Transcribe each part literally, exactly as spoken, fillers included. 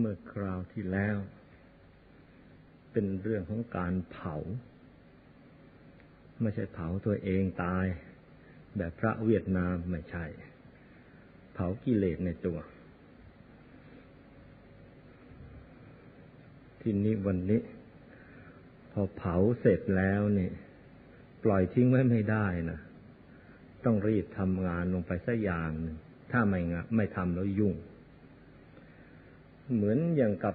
เมื่อคราวที่แล้วเป็นเรื่องของการเผาไม่ใช่เผาตัวเองตายแบบพระเวียดนามไม่ใช่เผากิเลสในตัวที่นี้วันนี้พอเผาเสร็จแล้วนี่ปล่อยทิ้งไว้ไม่ได้นะต้องรีบทำงานลงไปสักอย่างหนึ่งถ้าไม่งะไม่ทำแล้วยุ่งเหมือนอย่างกับ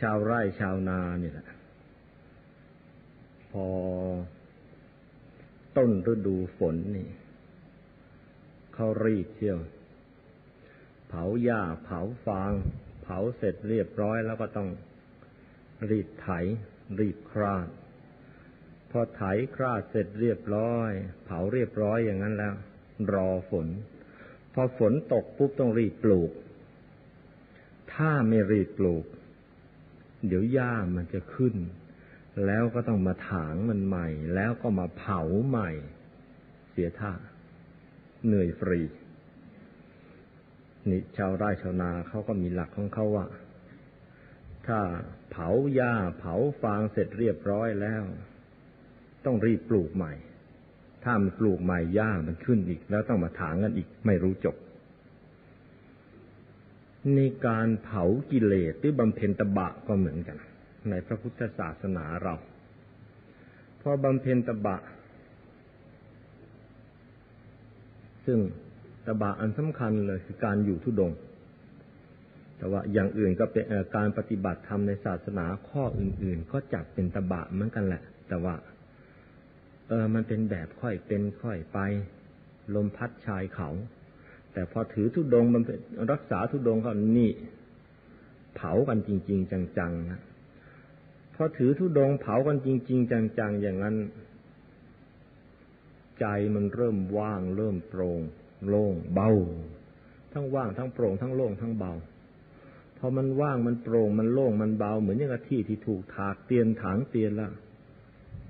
ชาวไร่ชาวนานี่แหละพอต้นฤดูฝนนี่เขารีบเที่ยวเผาหญ้าเผาฟางเผาเสร็จเรียบร้อยแล้วก็ต้องรีบไถรีบคลาดพอไถคลาดเสร็จเรียบร้อยเผาเรียบร้อยอย่างนั้นแล้วรอฝนพอฝนตกปุ๊บต้องรีบปลูกถ้าไม่รีบปลูกเดี๋ยวหญ้ามันจะขึ้นแล้วก็ต้องมาถางมันใหม่แล้วก็มาเผาใหม่เสียท่าเหนื่อยฟรีนี่ชาวไร่ชาวนาเขาก็มีหลักของเขาว่าถ้าเผาหญ้าเผาฟางเสร็จเรียบร้อยแล้วต้องรีบปลูกใหม่ถ้ามันปลูกใหม่หญ้ามันขึ้นอีกแล้วต้องมาถางกันอีกไม่รู้จบในการเผากิเลสหรือบำเพ็ญตบะก็เหมือนกันในพระพุทธศาสนาเราพอบำเพ็ญตบะซึ่งตบะอันสำคัญเลยคือการอยู่ธุดงค์แต่ว่าอย่างอื่นก็เป็นการปฏิบัติธรรมในศาสนาข้ออื่นๆก็จัดเป็นตบะเหมือนกันแหละแต่ว่าเออมันเป็นแบบค่อยเป็นค่อยไปลมพัดชายเขาแต่พอถือธุดงค์มันรักษาธุดงค์เขานี่เผากันจริงๆจังๆนะพอถือธุดงค์เผากันจริงๆจังๆอย่างนั้นใจมันเริ่มว่างเริ่มโปร่งโล่งเบาทั้งว่างทั้งโปร่งทั้งโล่งทั้งเบาพอมันว่างมันโปร่งมันโล่งมันเบาเหมือนอย่างที่ที่ถูกถากเตียนถางเตียนละ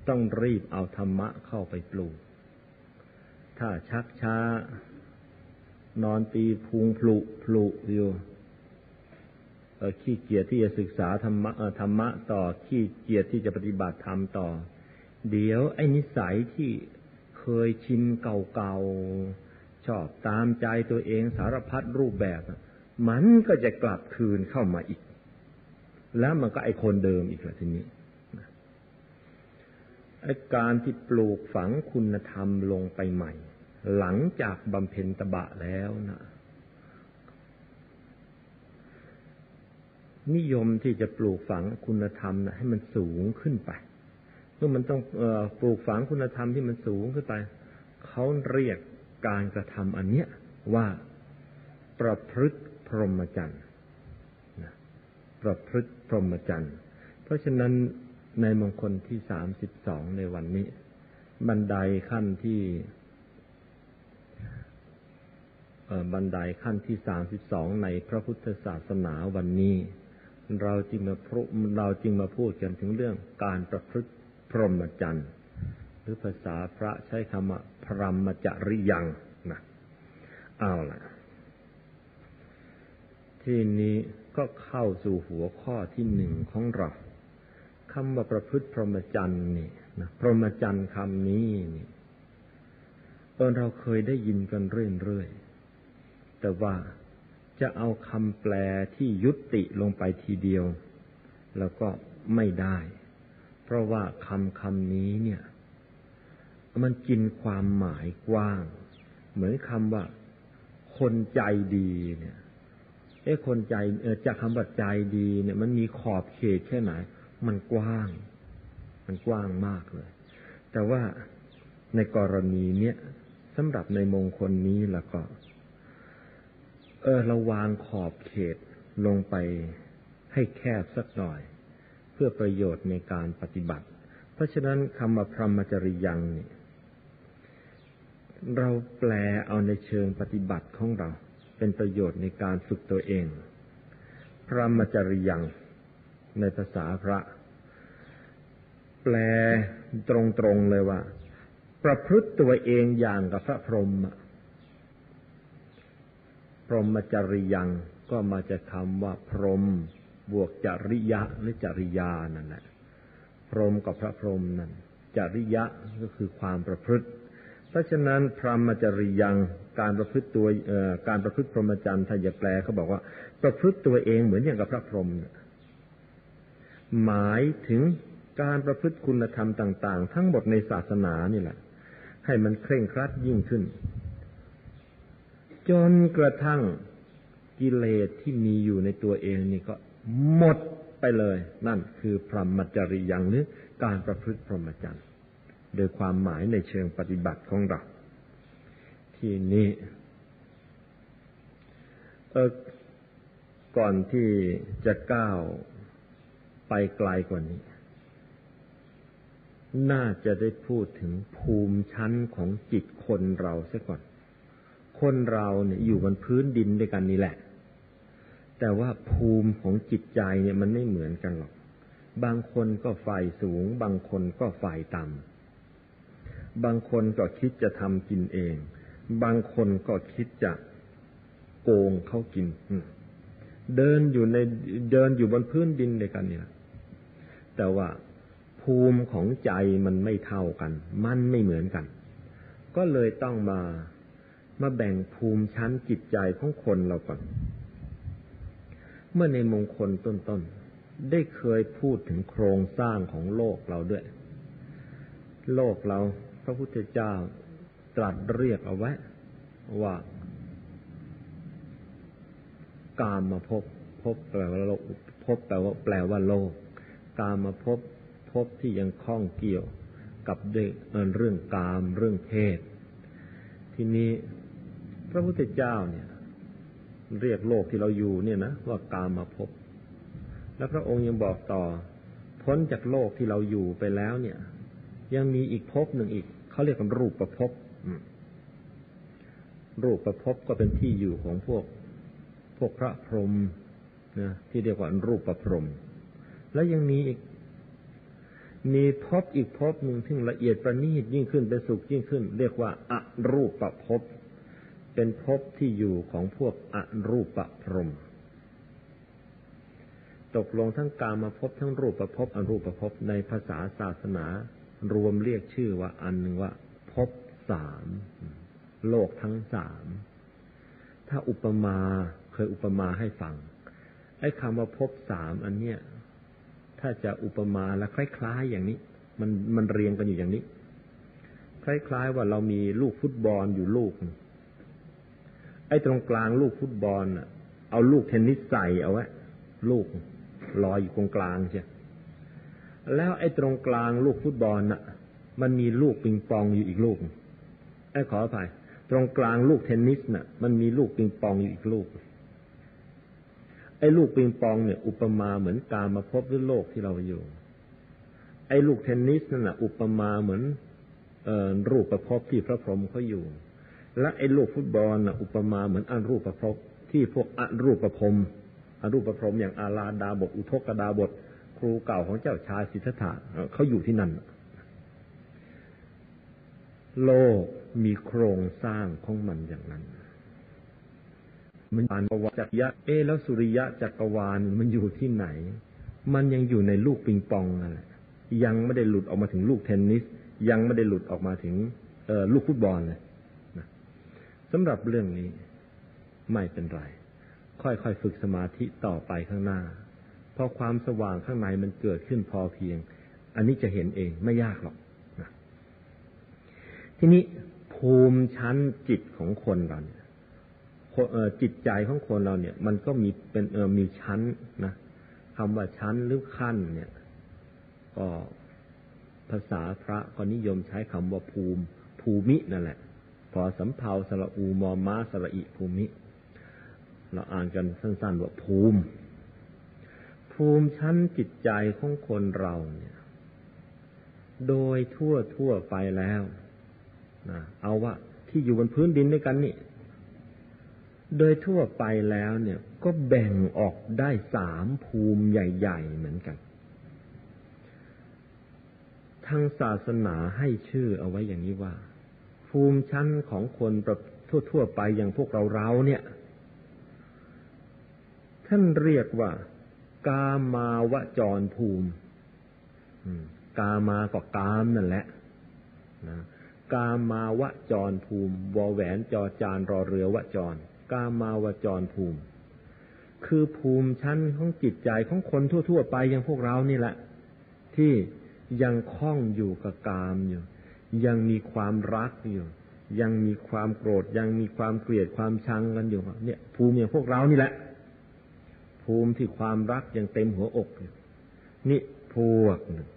ต้องรีบเอาธรรมะเข้าไปปลูกถ้าชักช้านอนตีพุงพลุพลุอยู่เอ่อขี้เกียจที่จะศึกษาธรรมะเอ่อธรรมะต่อขี้เกียจที่จะปฏิบัติธรรมต่อเดี๋ยวไอ้นิสัยที่เคยชินเก่าๆชอบตามใจตัวเองสารพัดรูปแบบมันก็จะกลับคืนเข้ามาอีกแล้วมันก็ไอ้คนเดิมอีกละทีนี้ไอ้การที่ปลูกฝังคุณธรรมลงไปใหม่หลังจากบำเพ็ญตบะแล้วนะนิยมที่จะปลูกฝังคุณธรรมนะให้มันสูงขึ้นไปเมื่อมันต้องเอ่อปลูกฝังคุณธรรมที่มันสูงขึ้นไปเขาเรียกการกระทำอันเนี้ยว่าประพฤติพรหมจรรย์นะประพฤติพรหมจรรย์เพราะฉะนั้นในมงคลที่สามสิบสองในวันนี้บันไดขั้นที่บันไดขั้นที่สามสิบสองในพระพุทธศาสนาวันนี้เราจึงมาพเราจึงมาพูดกันถึงเรื่องการประพฤติพรหมจรรย์หรือภาษาพระใช้คำว่าพรหมจริยังนะเอาล่ะที่นี้ก็เข้าสู่หัวข้อที่หนึ่งของเราคำว่าประพฤติพรหมจรรย์นี่นะพรหมจรรย์คำนี้นี่เออเราเคยได้ยินกันเรื่อยๆแต่ว่าจะเอาคำแปลที่ยุติลงไปทีเดียวแล้วก็ไม่ได้เพราะว่าคำคำนี้เนี่ยมันกินความหมายกว้างเหมือนคำว่าคนใจดีเนี่ยเอ๊ะคนใจเอ่อจากคำว่าใจดีเนี่ยมันมีขอบเขตแค่ไหนมันกว้างมันกว้างมากเลยแต่ว่าในกรณีเนี้ยสำหรับในมงคลนี้แล้วก็เออเราวางขอบเขตลงไปให้แคบสักหน่อยเพื่อประโยชน์ในการปฏิบัติเพราะฉะนั้นคำว่าพรหมจริยังนี่เราแปลเอาในเชิงปฏิบัติของเราเป็นประโยชน์ในการฝึกตัวเองพรหมจริยังในภาษาพระแปลตรงๆเลยว่าประพฤติตัวเองอย่างกับพระพรหมพรหมจริยัง ก็มาจากคำว่าพรหมบวกจริยะหรือจริยานั่นแหละพรหมกับพระพรหมนั่นจริยะก็คือความประพฤติเพราะฉะนั้นพรหมจริยังการประพฤติตัวการประพฤติพรหมจรรย์ถ้าจะแปลเขาบอกว่าประพฤติตัวเองเหมือนอย่างกับพระพรหมหมายถึงการประพฤติคุณธรรมต่างๆทั้งหมดในศาสนานี่แหละให้มันเคร่งครัดยิ่งขึ้นจนกระทั่งกิเลสที่มีอยู่ในตัวเองนี่ก็หมดไปเลยนั่นคือพรหมจริยังหรือการประพฤติพรหมจรรย์โดยความหมายในเชิงปฏิบัติของเราที่นี้เออก่อนที่จะก้าวไปไกลกว่านี้น่าจะได้พูดถึงภูมิชั้นของจิตคนเราซะก่อนคนเราเนี่ยอยู่บนพื้นดินด้วยกันนี่แหละแต่ว่าภูมิของจิตใจเนี่ยมันไม่เหมือนกันหรอกบางคนก็ฝ่ายสูงบางคนก็ฝ่ายต่ำบางคนก็คิดจะทำกินเองบางคนก็คิดจะโกงเขากินเดินอยู่ในเดินอยู่บนพื้นดินด้วยกันเนี่ยแต่ว่าภูมิของใจมันไม่เท่ากันมันไม่เหมือนกันก็เลยต้องมามาแบ่งภูมิชั้นจิตใจของคนเราก่อนเมื่อในมงคลต้นๆได้เคยพูดถึงโครงสร้างของโลกเราด้วยโลกเราพระพุทธเจ้าตรัสเรียกเอาไว้ว่ากามภพภพแปลว่าโลกภพแปลว่าแปลว่าโลกกามภพภพที่ยังข้องเกี่ยวกับเรื่องกามเรื่องเพศทีนี้พระพุทธเจ้าเนี่ยเรียกโลกที่เราอยู่เนี่ยนะว่ากามภพแล้วพระองค์ยังบอกต่อพ้นจากโลกที่เราอยู่ไปแล้วเนี่ยยังมีอีกภพหนึ่งอีกเขาเรียกว่ารูปภพรูปภพก็เป็นที่อยู่ของพวกพวกพระพรหมนะที่เรียกว่ารูปพรหมแล้วยังมีอีกมีภพอีกภพหนึ่งซึ่งละเอียดประณีตยิ่งขึ้นเป็นสุขยิ่งขึ้นเรียกว่าอรูปภพเป็นภพที่อยู่ของพวกอรูปพรหมตกลงทั้งกามภพทั้งรูปภพอรูปภพในภาษาศาสนารวมเรียกชื่อว่าอันหนึ่งว่าภพสามโลกทั้งสามถ้าอุปมาเคยอุปมาให้ฟังไอ้คำว่าภพสามอันเนี้ยถ้าจะอุปมาแล้วคล้ายๆอย่างนี้มันมันเรียงกันอยู่อย่างนี้คล้ายๆว่าเรามีลูกฟุตบอลอยู่ลูกไอ้ตรงกลางลูกฟุตบอลน่ะเอาลูกเทนนิสใส่เอาไว้ลูกลอยอยู่ตรงกลางใช่แล้วไอ้ตรงกลางลูกฟุตบอลน่ะมันมีลูกปิงปองอยู่อีกลูกไอ้ขออภัยตรงกลางลูกเทนนิสน่ะมันมีลูกปิงปองอยู่อีกลูกไอ้ลูกปิงปองเนี่ยอุปมาเหมือนกามภพหรือโลกที่เราอยู่ไอ้ลูกเทนนิสนั่นน่ะอุปมาเหมือนเอ่อรูปภพที่พระพรหมเขาอยู่และไอ้ลูกฟุตบอลน่ะอุปมาเหมือนอรูปภพที่พวกอรูปพรหมอรูปพรหมอย่างอาลาดาบทอุทกดาบทครูเก่าของเจ้าชายสิทธัตถะเขาอยู่ที่นั่นโลกมีโครงสร้างของมันอย่างนั้นมันผ่านประวัติจักรยะเอ๊ะแล้วสุริยะจักรวาลมันอยู่ที่ไหนมันยังอยู่ในลูกปิงปองนั่นแหละยังไม่ได้หลุดออกมาถึงลูกเทนนิสยังไม่ได้หลุดออกมาถึงเอ่อลูกฟุตบอลเลยนะสำหรับเรื่องนี้ไม่เป็นไรค่อยๆฝึกสมาธิต่อไปข้างหน้าพอความสว่างข้างในมันเกิดขึ้นพอเพียงอันนี้จะเห็นเองไม่ยากหรอกนะทีนี้ภูมิชั้นจิตของคนเราเนี่ยจิตใจของคนเราเนี่ยมันก็มีเป็นเอ่อมีชั้นนะคำว่าชั้นหรือขั้นเนี่ยก็ภาษาพระก็นิยมใช้คำว่าภูมิภูมินั่นแหละพอสำเภาสระอูมอม้าสระอิภูมิเราอ่านกันสั้นๆว่าภูมิภูมิชั้นจิตใจของคนเราเนี่ยโดยทั่วๆไปแล้วนะเอาว่าที่อยู่บนพื้นดินด้วยกันนี่โดยทั่วไปแล้วเนี่ยก็แบ่งออกได้สามภูมิใหญ่ๆเหมือนกันทางศาสนาให้ชื่อเอาไว้อย่างนี้ว่าภูมิชั้นของคนทั่วๆไปอย่างพวกเราๆเนี่ย ท่านเรียกว่ากามาวจรภูมิกามาก็กามนั่นแหละนะกามาวจรภูมิวแหวนจอจานรอเรือวจรกามาวจรภูมิคือภูมิชั้นของจิตใจของคนทั่วๆไปอย่างพวกเรานี่แหละที่ยังคล้องอยู่กับกามอยู่ยังมีความรักอยู่ยังมีความโกรธยังมีความเกลียดความชังกันอยู่เนี่ยภูมิอย่างพวกเรานี่แหละภูมิที่ความรักยังเต็มหัวอกอยู่นี่พวกหนึ่ง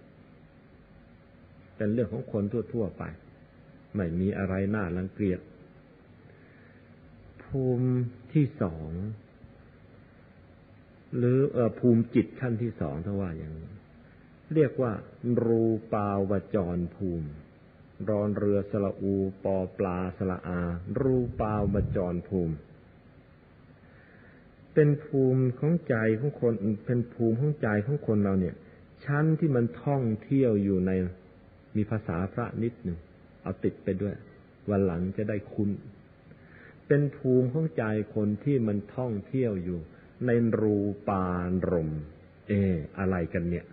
เป็นเรื่องของคนทั่วๆไปไม่มีอะไรน่ารังเกียจภูมิที่สองหรือเอ่อภูมิจิตขั้นที่สองถ้าว่าอย่างนี้เรียกว่ารูปาวจรภูมิรอนเรือสระอูปอปลาสระอารูปาวจรภูมิเป็นภูมิของใจของคนเป็นภูมิของใจของคนเราเนี่ยชั้นที่มันท่องเที่ยวอยู่ในมีภาษาพระนิดหนึ่งเอาติดไปด้วยวันหลังจะได้คุ้นเป็นภูมิของใจคนที่มันท่องเที่ยวอยู่ในรูปารมณ์เอออะไรกันเนี่ย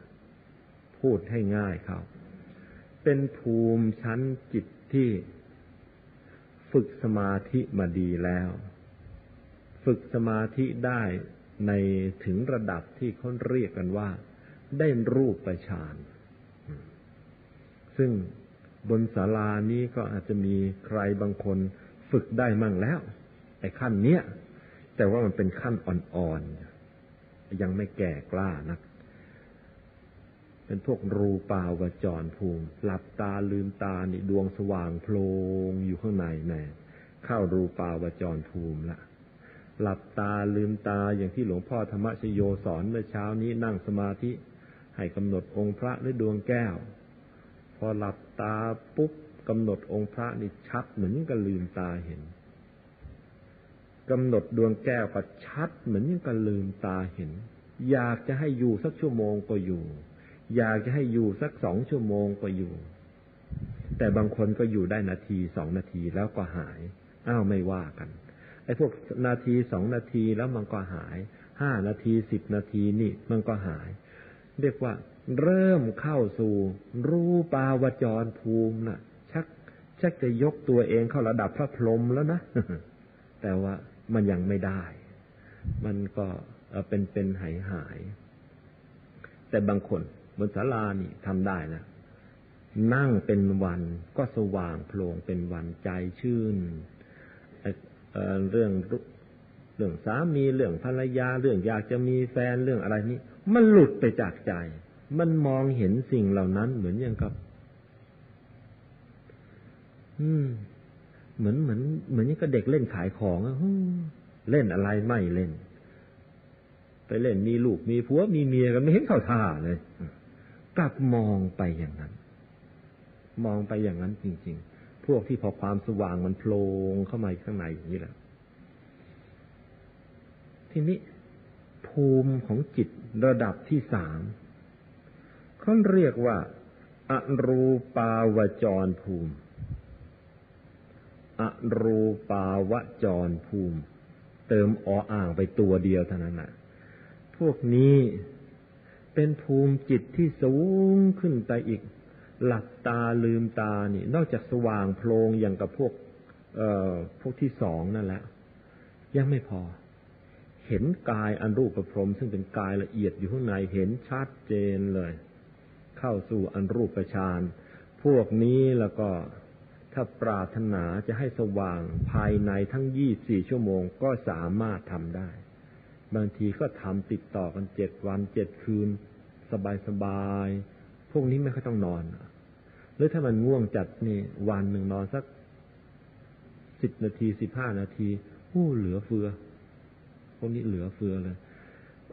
พูดให้ง่ายเขาเป็นภูมิชั้นจิตที่ฝึกสมาธิมาดีแล้วฝึกสมาธิได้ในถึงระดับที่เขาเรียกกันว่าได้รูปฌานซึ่งบนศาลานี้ก็อาจจะมีใครบางคนฝึกได้มั่งแล้วไอ้ขั้นเนี้ยแต่ว่ามันเป็นขั้นอ่อนๆยังไม่แก่กล้านักเป็นพวกรูปาวจรภูมิหลับตาลืมตานี่ดวงสว่างโพลงอยู่ข้างในแน่เข้ารูปาวจรภูมิละหลับตาลืมตาอย่างที่หลวงพ่อธรรมชโยสอนเมื่อเช้านี้นั่งสมาธิให้กำหนดองค์พระหรือดวงแก้วพอหลับตาปุ๊บกำหนดองค์พระนี่ชัดเหมือนกับลืมตาเห็นกำหนดดวงแก้วก็ชัดเหมือนกับลืมตาเห็นอยากจะให้อยู่สักชั่วโมงก็อยู่อยากจะให้อยู่สักสองชั่วโมงก็อยู่แต่บางคนก็อยู่ได้นาทีสองนาทีแล้วก็หายอ้าวไม่ว่ากันไอ้พวกนาทีสองนาทีแล้วมันก็หายห้านาทีสิบนาทีนี่มันก็หายเรียกว่าเริ่มเข้าสู่รูปาวจรภูมิน่ะชักชักจะยกตัวเองเข้าระดับพระพรหมแล้วนะแต่ว่ามันยังไม่ได้มันก็เป็นเป็นหายหายแต่บางคนบนศาลานี่ทำได้นะนั่งเป็นวันก็สว่างโพลงเป็นวันใจชื่นเรื่องเรื่องสามีเรื่องภรรยาเรื่องอยากจะมีแฟนเรื่องอะไรนี้มันหลุดไปจากใจมันมองเห็นสิ่งเหล่านั้นเหมือนอย่างกับอืมเหมือนเหมือนเหมือนอย่างกับเด็กเล่นขายของอ่ะเล่นอะไรไม่เล่นไปเล่นมีลูกมีผัวมีเมียกันไม่เห็นเข้าท่าเลยกลับมองไปอย่างนั้นมองไปอย่างนั้นจริงๆพวกที่พอความสว่างมันโผล่เข้ามาข้างในอย่างนี้แหละทีนี้ภูมิของจิตระดับที่สามเขาเรียกว่าอรูปาวจรภูมิอรูปาวจรภูมิเติมออ่างไปตัวเดียวเท่านั้นน่ะพวกนี้เป็นภูมิจิตที่สูงขึ้นไปอีกหลับตาลืมตานี่นอกจากสว่างโพลงอย่างกับพวกเอ่อพวกที่สองนั่นแหละยังไม่พอเห็นกายอันรูปพรหมซึ่งเป็นกายละเอียดอยู่ข้างในเห็นชัดเจนเลยเข้าสู่อันรูปฌานพวกนี้แล้วก็ถ้าปรารถนาจะให้สว่างภายในทั้งยี่สิบสี่ชั่วโมงก็สามารถทำได้บางทีก็ทำติดต่อกันเจ็ดวันเจ็ดคืนสบายๆพวกนี้ไม่ค่อยต้องนอนหรือถ้ามันง่วงจัดนี่วันหนึ่งนอนสักสิบนาทีสิบห้านาทีโอ้เหลือเฟือพวกนี้เหลือเฟือเลย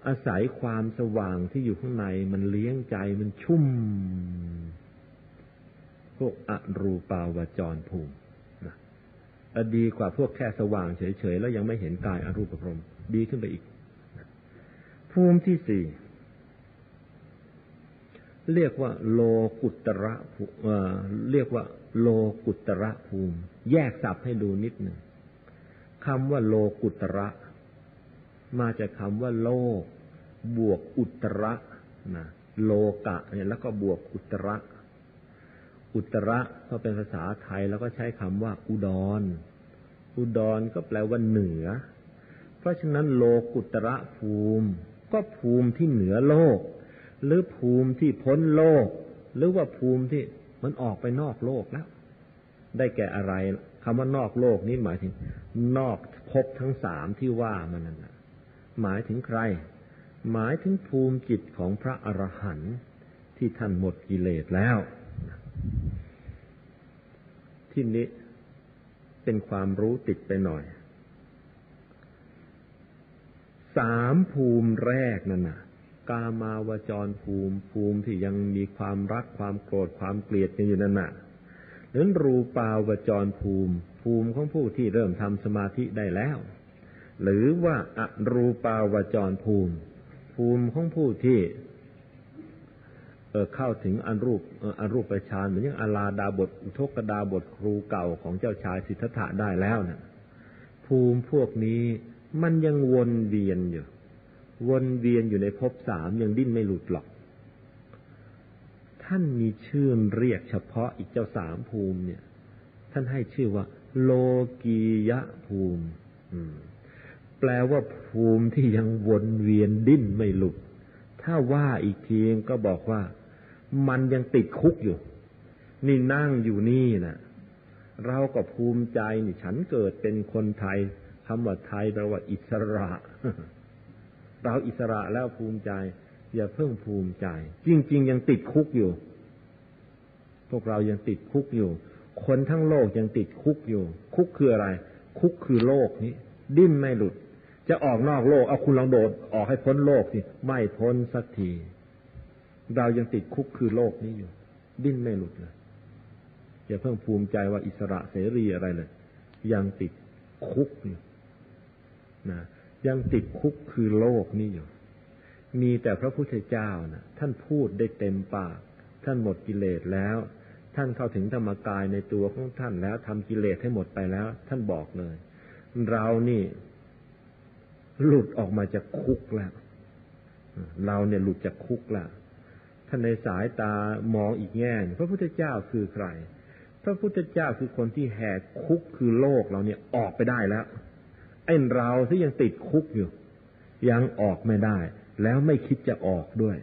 อาศัยความสว่างที่อยู่ข้างในมันเลี้ยงใจมันชุ่มพวกอรูปาวจรภูมินะดีกว่าพวกแค่สว่างเฉยๆแล้วยังไม่เห็นกายอรูปพรหมดีขึ้นไปอีกนะภูมิที่สี่เรียกว่าโลกุตระเอ่อเรียกว่าโลกุตระภูมิแยกศัพท์ให้ดูนิดหนึ่งคำว่าโลกุตระ มาจากคำว่าโลกบวกอุตระนะโลกะเนี่ยแล้วก็บวกอุตระอุตระก็เป็นภาษาไทยแล้วก็ใช้คำว่าอุดรอุดรก็แปลว่าเหนือเพราะฉะนั้นโลกุตระภูมิก็ภูมิที่เหนือโลกหรือภูมิที่พ้นโลกหรือว่าภูมิที่มันออกไปนอกโลกแล้วได้แก่อะไรคำว่านอกโลกนี้หมายถึงนอกภพทั้งสามที่ว่ามันนั่นนะหมายถึงใครหมายถึงภูมิจิตของพระอรหันต์ที่ท่านหมดกิเลสแล้วที่นี้เป็นความรู้ติดไปหน่อยสามภูมิแรกนั่นน่ะกามาวจรภูมิภูมิที่ยังมีความรักความโกรธความเกลียดกันอยู่นั่นน่ะหรือรูปาวจรภูมิภูมิของผู้ที่เริ่มทำสมาธิได้แล้วหรือว่าอรูปาวจรภูมิภูมิของผู้ที่เออเข้าถึงอรูปอรูปฌานเหมือนอย่างอลาดาบทอุทกดาบทครูเก่าของเจ้าชายสิทธัตถะได้แล้วน่ะภูมิพวกนี้มันยังวนเวียนอยู่วนเวียนอยู่ในภพสามยังดิ้นไม่หลุดหรอกท่านมีชื่อเรียกเฉพาะอีกเจ้าสามภูมิเนี่ยท่านให้ชื่อว่าโลกียะภูมิแปลว่าภูมิที่ยังวนเวียนดิ้นไม่หลุดถ้าว่าอีกทีก็บอกว่ามันยังติดคุกอยู่นี่นั่งอยู่นี่นะเราก็ภูมิใจนี่ฉันเกิดเป็นคนไทยคำว่าไทยแปลว่าอิสระเราอิสระแล้วภูมิใจอย่าเพิ่งภูมิใจจริงๆยังติดคุกอยู่พวกเรายังติดคุกอยู่คนทั้งโลกยังติดคุกอยู่คุกคืออะไรคุกคือโลกนี้ดิ้นไม่หลุดจะออกนอกโลกเอาคุณลองโดดออกให้พ้นโลกสิไม่พ้นสักทีเรายังติดคุกคือโลกนี้อยู่ดิ้นไม่หลุดเลยอย่าเพิ่งภูมิใจว่าอิสระเสรีอะไรเลยยังติดคุกอยู่นะยังติดคุกคือโลกนี้อยู่มีแต่พระพุทธเจ้านะท่านพูดได้เต็มปากท่านหมดกิเลสแล้วท่านเข้าถึงธรรมกายในตัวของท่านแล้วทำกิเลสให้หมดไปแล้วท่านบอกเลยเรานี่หลุดออกมาจากคุกแล้วเราเนี่ยหลุดจากคุกแล้วท่านในสายตามองอีกแง่พระพุทธเจ้าคือใครพระพุทธเจ้าคือคนที่แหกคุกคือโลกเราเนี่ยออกไปได้แล้วไอ้เราที่ยังติดคุกอยู่ยังออกไม่ได้แล้วไม่คิดจะออกด้วย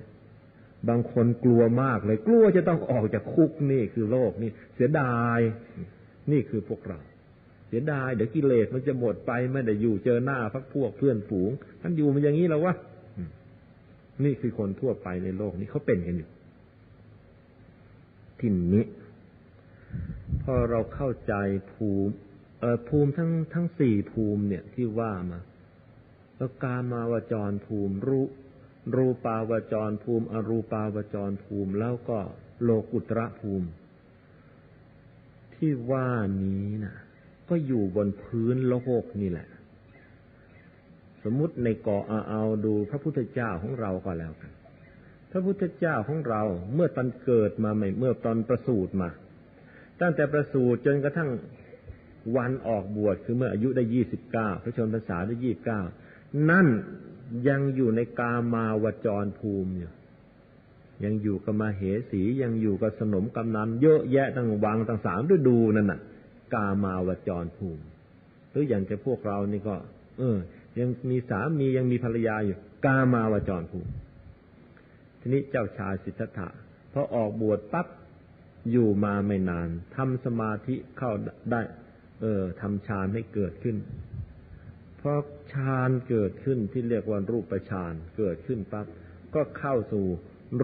บางคนกลัวมากเลยกลัวจะต้องออกจากคุกนี่คือโลกนี่เสียดายนี่คือพวกเราเสียดายเดี๋ยวกิเลสมันจะหมดไปไม่ได้อยู่เจอหน้าพักพวกเพื่อนฝูงท่านอยู่มันอย่างนี้แล้ววะนี่คือคนทั่วไปในโลกนี้เขาเป็นกันอยู่ทีนี้พอเราเข้าใจภูมิเอ่อภูมิทั้งทั้งสี่ภูมิเนี่ยที่ว่ามาแล้วกามาวจรภูมิรูรูปาวจรภูมิอรูปาวจรภูมิแล้วก็โลกุตระภูมิที่ว่านี้นะก็อยู่บนพื้นโลกนี่แหละสมมุติในกอเอาดูพระพุทธเจ้าของเราก็แล้วกันพระพุทธเจ้าของเราเมื่อตอนเกิดมาใหม่เมื่อตอนประสูติมาตั้งแต่ประสูติจนกระทั่งวันออกบวชคือเมื่ออายุได้ยี่สิบเก้าพระชนมพรรษาได้ยี่สิบเก้านั่นยังอยู่ในกามาวจรภูมิอยู่ยังอยู่กับมเหสียังอยู่กับสนมกำนัลเยอะแยะทั้งวังทั้งสามฤดูนั่นน่ะกามาวจรภูมิหรืออย่างจะพวกเรานี่ก็เออยังมีสามียังมีภรรยาอยู่กามาวจรภูมิทีนี้เจ้าชายสิทธัตถะพอออกบวชปั๊บอยู่มาไม่นานทำสมาธิเข้าได้เออทำฌานให้เกิดขึ้นพอฌานเกิดขึ้นที่เรียกว่ารูปฌานเกิดขึ้นปั๊บก็เข้าสู่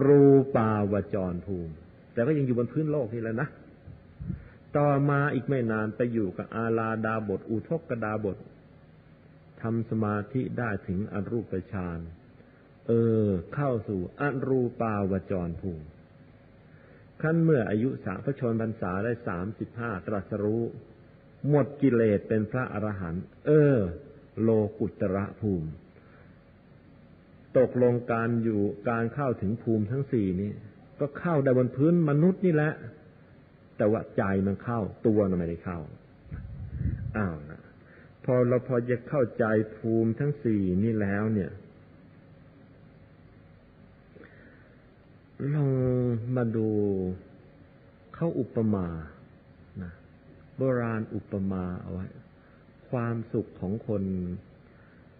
รูปาวจรภูมิแต่ก็ยังอยู่บนพื้นโลกนี่แหละนะต่อมาอีกไม่นานไปอยู่กับอาลาดาบทอุทกดาบททำสมาธิได้ถึงอรูปฌานเออเข้าสู่อรูปาวจรภูมิขั้นเมื่ออายุสามพระชนพรรษาได้สามสิบห้าตรัสรู้หมดกิเลสเป็นพระอรหันต์เออโลกุตระภูมิตกลงการอยู่การเข้าถึงภูมิทั้งสี่นี้ก็เข้าได้บนพื้นมนุษย์นี่แหละแต่ว่าใจมันเข้าตัวมันไม่ได้เข้าอ้าวนะพ อเราพอจะเข้าใจภูมิทั้งสี่นี่แล้วเนี่ยลองมาดูเข้าอุปมานะโบราณอุปมาเอาไว้ความสุขของคน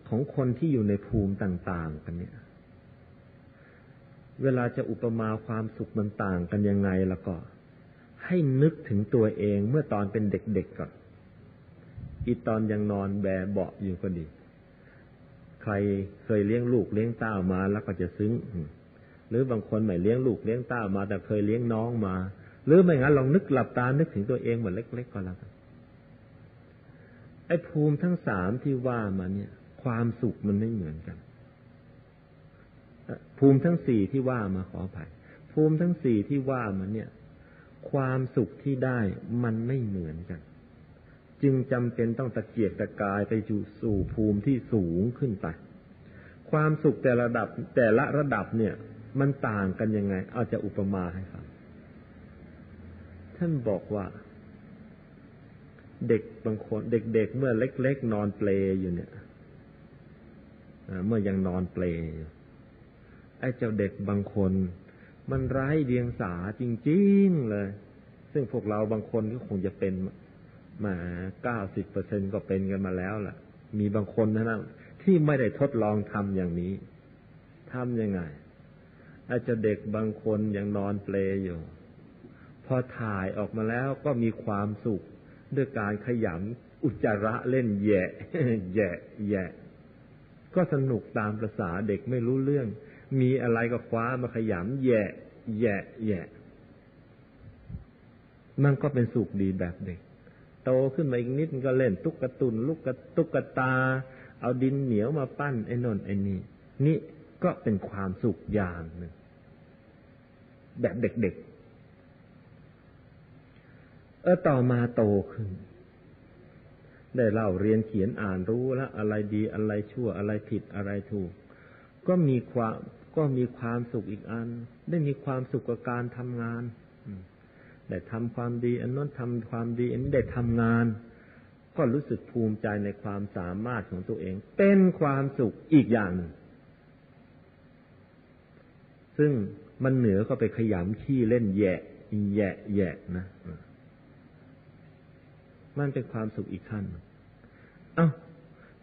ของคนที่อยู่ในภูมิต่างๆกันเนี่ยเวลาจะอุปมาความสุขมันต่างกันยังไงแล้วก็ให้นึกถึงตัวเองเมื่อตอนเป็นเด็กๆก่อนอีตอนยังนอนแบเบาะอยู่ก็ดีใครเคยเลี้ยงลูกเลี้ยงเต้ามาแล้วก็จะซึ้งหรือบางคนไม่เลี้ยงลูกเลี้ยงเต้ามาแต่เคยเลี้ยงน้องมาหรือไม่งั้นลองนึกหลับตานึกถึงตัวเองเหมือนเล็กๆก็แล้วกันไอ้ภูมิทั้งสามที่ว่ามาเนี่ยความสุขมันไม่เหมือนกันภูมิทั้งสี่ที่ว่ามาขออภัยภูมิทั้งสี่ที่ว่ามาเนี่ยความสุขที่ได้มันไม่เหมือนกันจึงจำเป็นต้องตะเกียกตะกายไปสู่ภูมิที่สูงขึ้นไปความสุขแต่ละระดับแต่ละระดับเนี่ยมันต่างกันยังไงเอาจะอุปมาให้ฟังท่านบอกว่าเด็กบางคนเด็กๆเมื่อเล็กๆนอนเปลอยู่เนี่ยเมื่อยังนอนเปลอยู่ไอ้เจ้าเด็กบางคนมันไร้เดียงสาจริงๆเลยซึ่งพวกเราบางคนก็คงจะเป็นมาเก้าสิบเปอร์เซ็นต์ก็เป็นกันมาแล้วล่ะมีบางคนนะที่ไม่ได้ทดลองทำอย่างนี้ทำยังไงไอ้เจ้าเด็กบางคนยังนอนเปลอยู่พอถ่ายออกมาแล้วก็มีความสุขด้วยการขยำอุจจาระเล่นแย่แย่แย่ก็สนุกตามประสาเด็กไม่รู้เรื่องมีอะไรก็คว้ามาขยำแย่แย่แย่มันก็เป็นสุขดีแบบเด็กโตขึ้นมาอีกนิดก็เล่นตุ๊กตุนลูกตุ๊กตาเอาดินเหนียวมาปั้นไอ้นนไอ้นี่นี่ก็เป็นความสุขอย่างหนึ่งแบบเด็กๆเออต่อมาโตขึ้นได้เล่าเรียนเขียนอ่านรู้แล้วอะไรดีอะไรชั่วอะไรผิดอะไรถูกก็มีความก็มีความสุขอีกอันได้มีความสุขกับการทำงานได้ทำความดีอันนั้นทำความดีอันนี้ได้ทำงานก็รู้สึกภูมิใจในความสามารถของตัวเองเป็นความสุขอีกอย่างหนึ่งซึ่งมันเหนือก็ไปขยำขี้เล่นแย่แย่แย่นะมันเป็นความสุขอีกขั้นเอ้า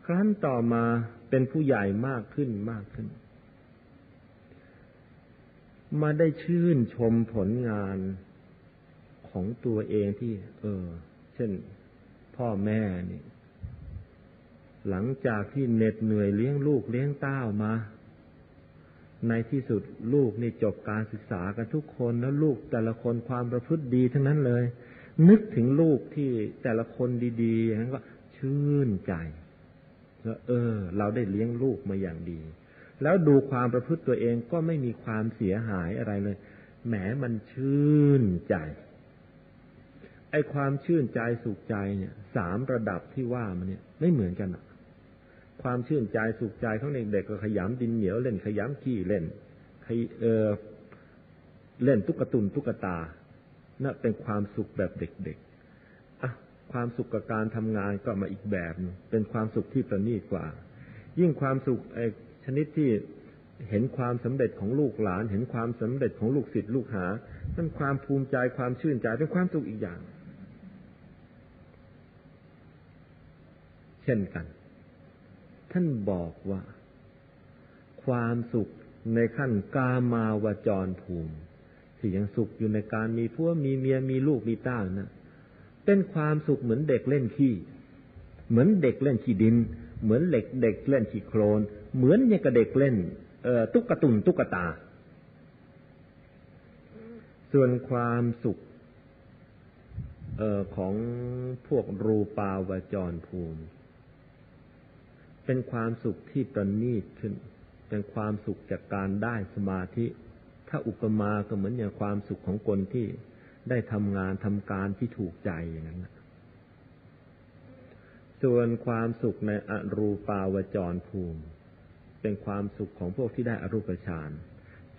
ครั้นต่อมาเป็นผู้ใหญ่มากขึ้นมากขึ้นมาได้ชื่นชมผลงานของตัวเองที่เออเช่นพ่อแม่นี่หลังจากที่เหน็ดเหนื่อยเลี้ยงลูกเลี้ยงเต้ามาในที่สุดลูกนี่จบการศึกษากันทุกคนแล้วลูกแต่ละคนความประพฤติดีทั้งนั้นเลยนึกถึงลูกที่แต่ละคนดีๆอย่างนั้นก็ชื่นใจแล้วเออเราได้เลี้ยงลูกมาอย่างดีแล้วดูความประพฤติตัวเองก็ไม่มีความเสียหายอะไรเลยแหมมันชื่นใจไอ้ความชื่นใจสุขใจเนี่ยสามระดับที่ว่ามันเนี่ยไม่เหมือนกันหรอกความชื่นใจสุขใจของเด็กๆก็ขยำดินเหนียวเล่นขยำขี้เล่นเออเล่นตุ๊กตุนตุ๊กตานั่นเป็นความสุขแบบเด็กๆอ่ะความสุขกับการทำงานก็มาอีกแบบนึงเป็นความสุขที่ประณีตกว่ายิ่งความสุขไอ้ชนิดที่เห็นความสำเร็จของลูกหลานเห็นความสำเร็จของลูกศิษย์ลูกหานั่นความภูมิใจความชื่นใจเป็นความสุขอีกอย่างเช่นกันท่านบอกว่าความสุขในขั้นกามาวจรภูมิที่ยังสุขอยู่ในการมีผัวมีเมียมีลูกมีเต้านะเป็นความสุขเหมือนเด็กเล่นขี้เหมือนเด็กเล่นขี้ดินเหมือนเด็กเด็กเล่นขี้โคลนเหมือนอย่างกับเด็กเล่นเอ่อตุ๊กตุ่นตุ๊กตาส่วนความสุขเอ่อของพวกรูปาวจรภูมิเป็นความสุขที่ประณีตขึ้นเป็นความสุขจากการได้สมาธิถ้าอุปมาก็เหมือนอย่างความสุขของคนที่ได้ทำงานทำการที่ถูกใจอย่างนั้นส่วนความสุขในอรูปาวจรภูมิเป็นความสุขของพวกที่ได้อรูปฌาน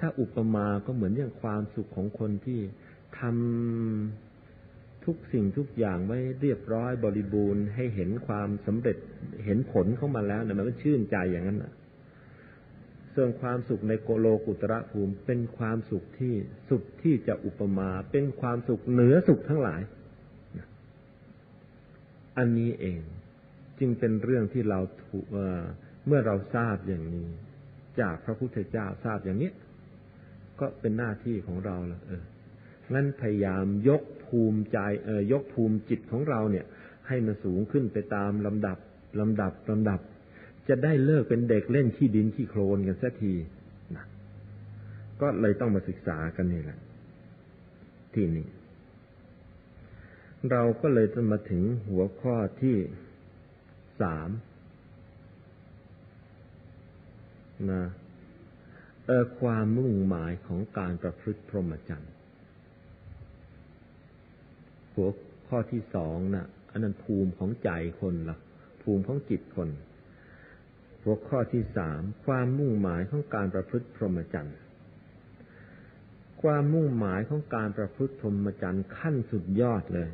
ถ้าอุปมาก็เหมือนอย่างความสุขของคนที่ทำ ทุกสิ่งทุกอย่างไว้เรียบร้อยบริบูรณ์ให้เห็นความสำเร็จเห็นผลของมันแล้วนะมันก็ชื่นใจอย่างนั้นนะส่วนความสุขในโลกุตระภูมิเป็นความสุขที่สุดที่จะอุปมาเป็นความสุขเหนือสุขทั้งหลายอันนี้เองจึงเป็นเรื่องที่เราเมื่อเราทราบอย่างนี้จากพระพุทธเจ้าทราบอย่างนี้ก็เป็นหน้าที่ของเราแล้วเอองั้นพยายามยกภูมิใจเออยกภูมิจิตของเราเนี่ยให้มันสูงขึ้นไปตามลำดับลำดับลำดับจะได้เลิกเป็นเด็กเล่นขี้ดินขี้โคลนกันสักทีนะก็เลยต้องมาศึกษากันนี่แหละทีนี้เราก็เลยจะมาถึงหัวข้อที่สามนะเออความมุ่งหมายของการประพฤติพรหมจรรย์หัวข้อที่สองน่ะอันนั้นภูมิของใจคนล่ะภูมิของจิตคนหัวข้อที่สามความมุ่งหมายของการประพฤติพรหมจรรย์ความมุ่งหมายของการประพฤติพรหมจรรย์ขั้นสุดยอดเลย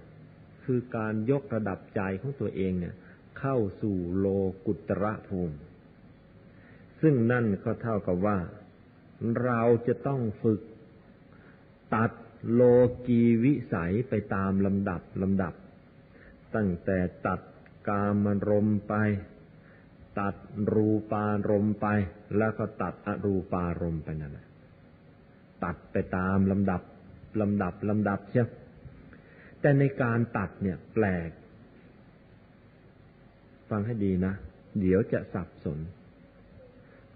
คือการยกระดับใจของตัวเองเนี่ยเข้าสู่โลกุตระภูมิซึ่งนั่นก็เท่ากับว่าเราจะต้องฝึกตัดโลกีวิสัยไปตามลำดับลำดับตั้งแต่ตัดกามารมณ์ไปตัดรูปารมณ์ไปแล้วก็ตัดอรูปารมณ์ไปนั่นแหละตัดไปตามลำดับลำดับลำดับใช่แต่ในการตัดเนี่ยแปลกฟังให้ดีนะเดี๋ยวจะสับสน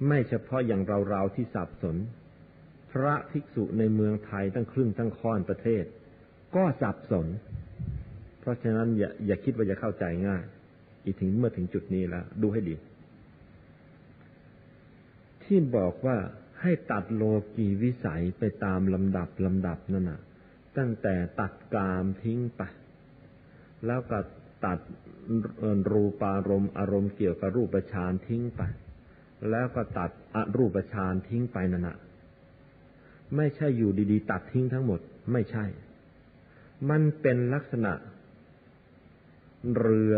ไม่เฉพาะอย่างเราๆที่สับสนพระภิกษุในเมืองไทยตั้งครึ่งตั้งค่อนประเทศก็สับสนเพราะฉะนั้นอย่าอย่าคิดว่าจะเข้าใจง่ายอีกถึงเมื่อถึงจุดนี้แล้วดูให้ดีที่บอกว่าให้ตัดโลกีวิสัยไปตามลำดับลำดับนั่นน่ะตั้งแต่ตัดกามทิ้งไปแล้วก็ตัดรูปารมณ์อารมณ์เกี่ยวกับรูปฌานทิ้งไปแล้วก็ตัดอรูปฌานทิ้งไปนั่นน่ะไม่ใช่อยู่ดีๆตัดทิ้งทั้งหมดไม่ใช่มันเป็นลักษณะเรือ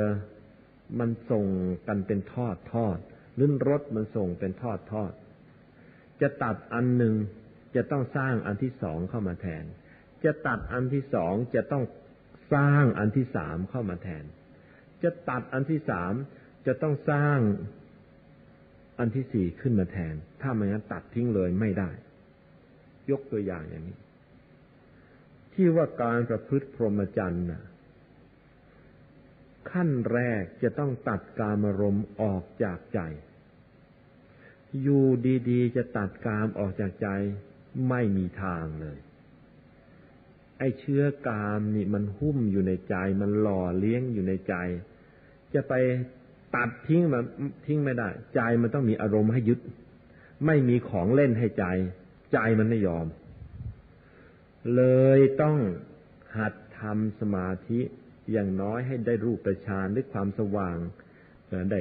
มันส่งกันเป็นทอดทอดหรือรถมันส่งเป็นทอดทอดจะตัดอันหนึ่งจะต้องสร้างอันที่สองเข้ามาแทนจะตัดอันที่สองจะต้องสร้างอันที่สามเข้ามาแทนจะตัดอันที่สามจะต้องสร้างอันที่สี่ขึ้นมาแทนถ้าไม่งั้นตัดทิ้งเลยไม่ได้ยกตัวอย่างอย่างนี้ที่ว่าการประพฤติพรหมจรรย์น่ะขั้นแรกจะต้องตัดกามารมณ์ออกจากใจอยู่ดีๆจะตัดกามออกจากใจไม่มีทางเลยไอ้เชื้อกามนี่มันหุ้มอยู่ในใจมันหล่อเลี้ยงอยู่ในใจจะไปตัดทิ้งมันทิ้งไม่ได้ใจมันต้องมีอารมณ์ให้ยึดไม่มีของเล่นให้ใจใจมันไม่ยอมเลยต้องหัดทำสมาธิอย่างน้อยให้ได้รูปฌานด้วยความสว่างได้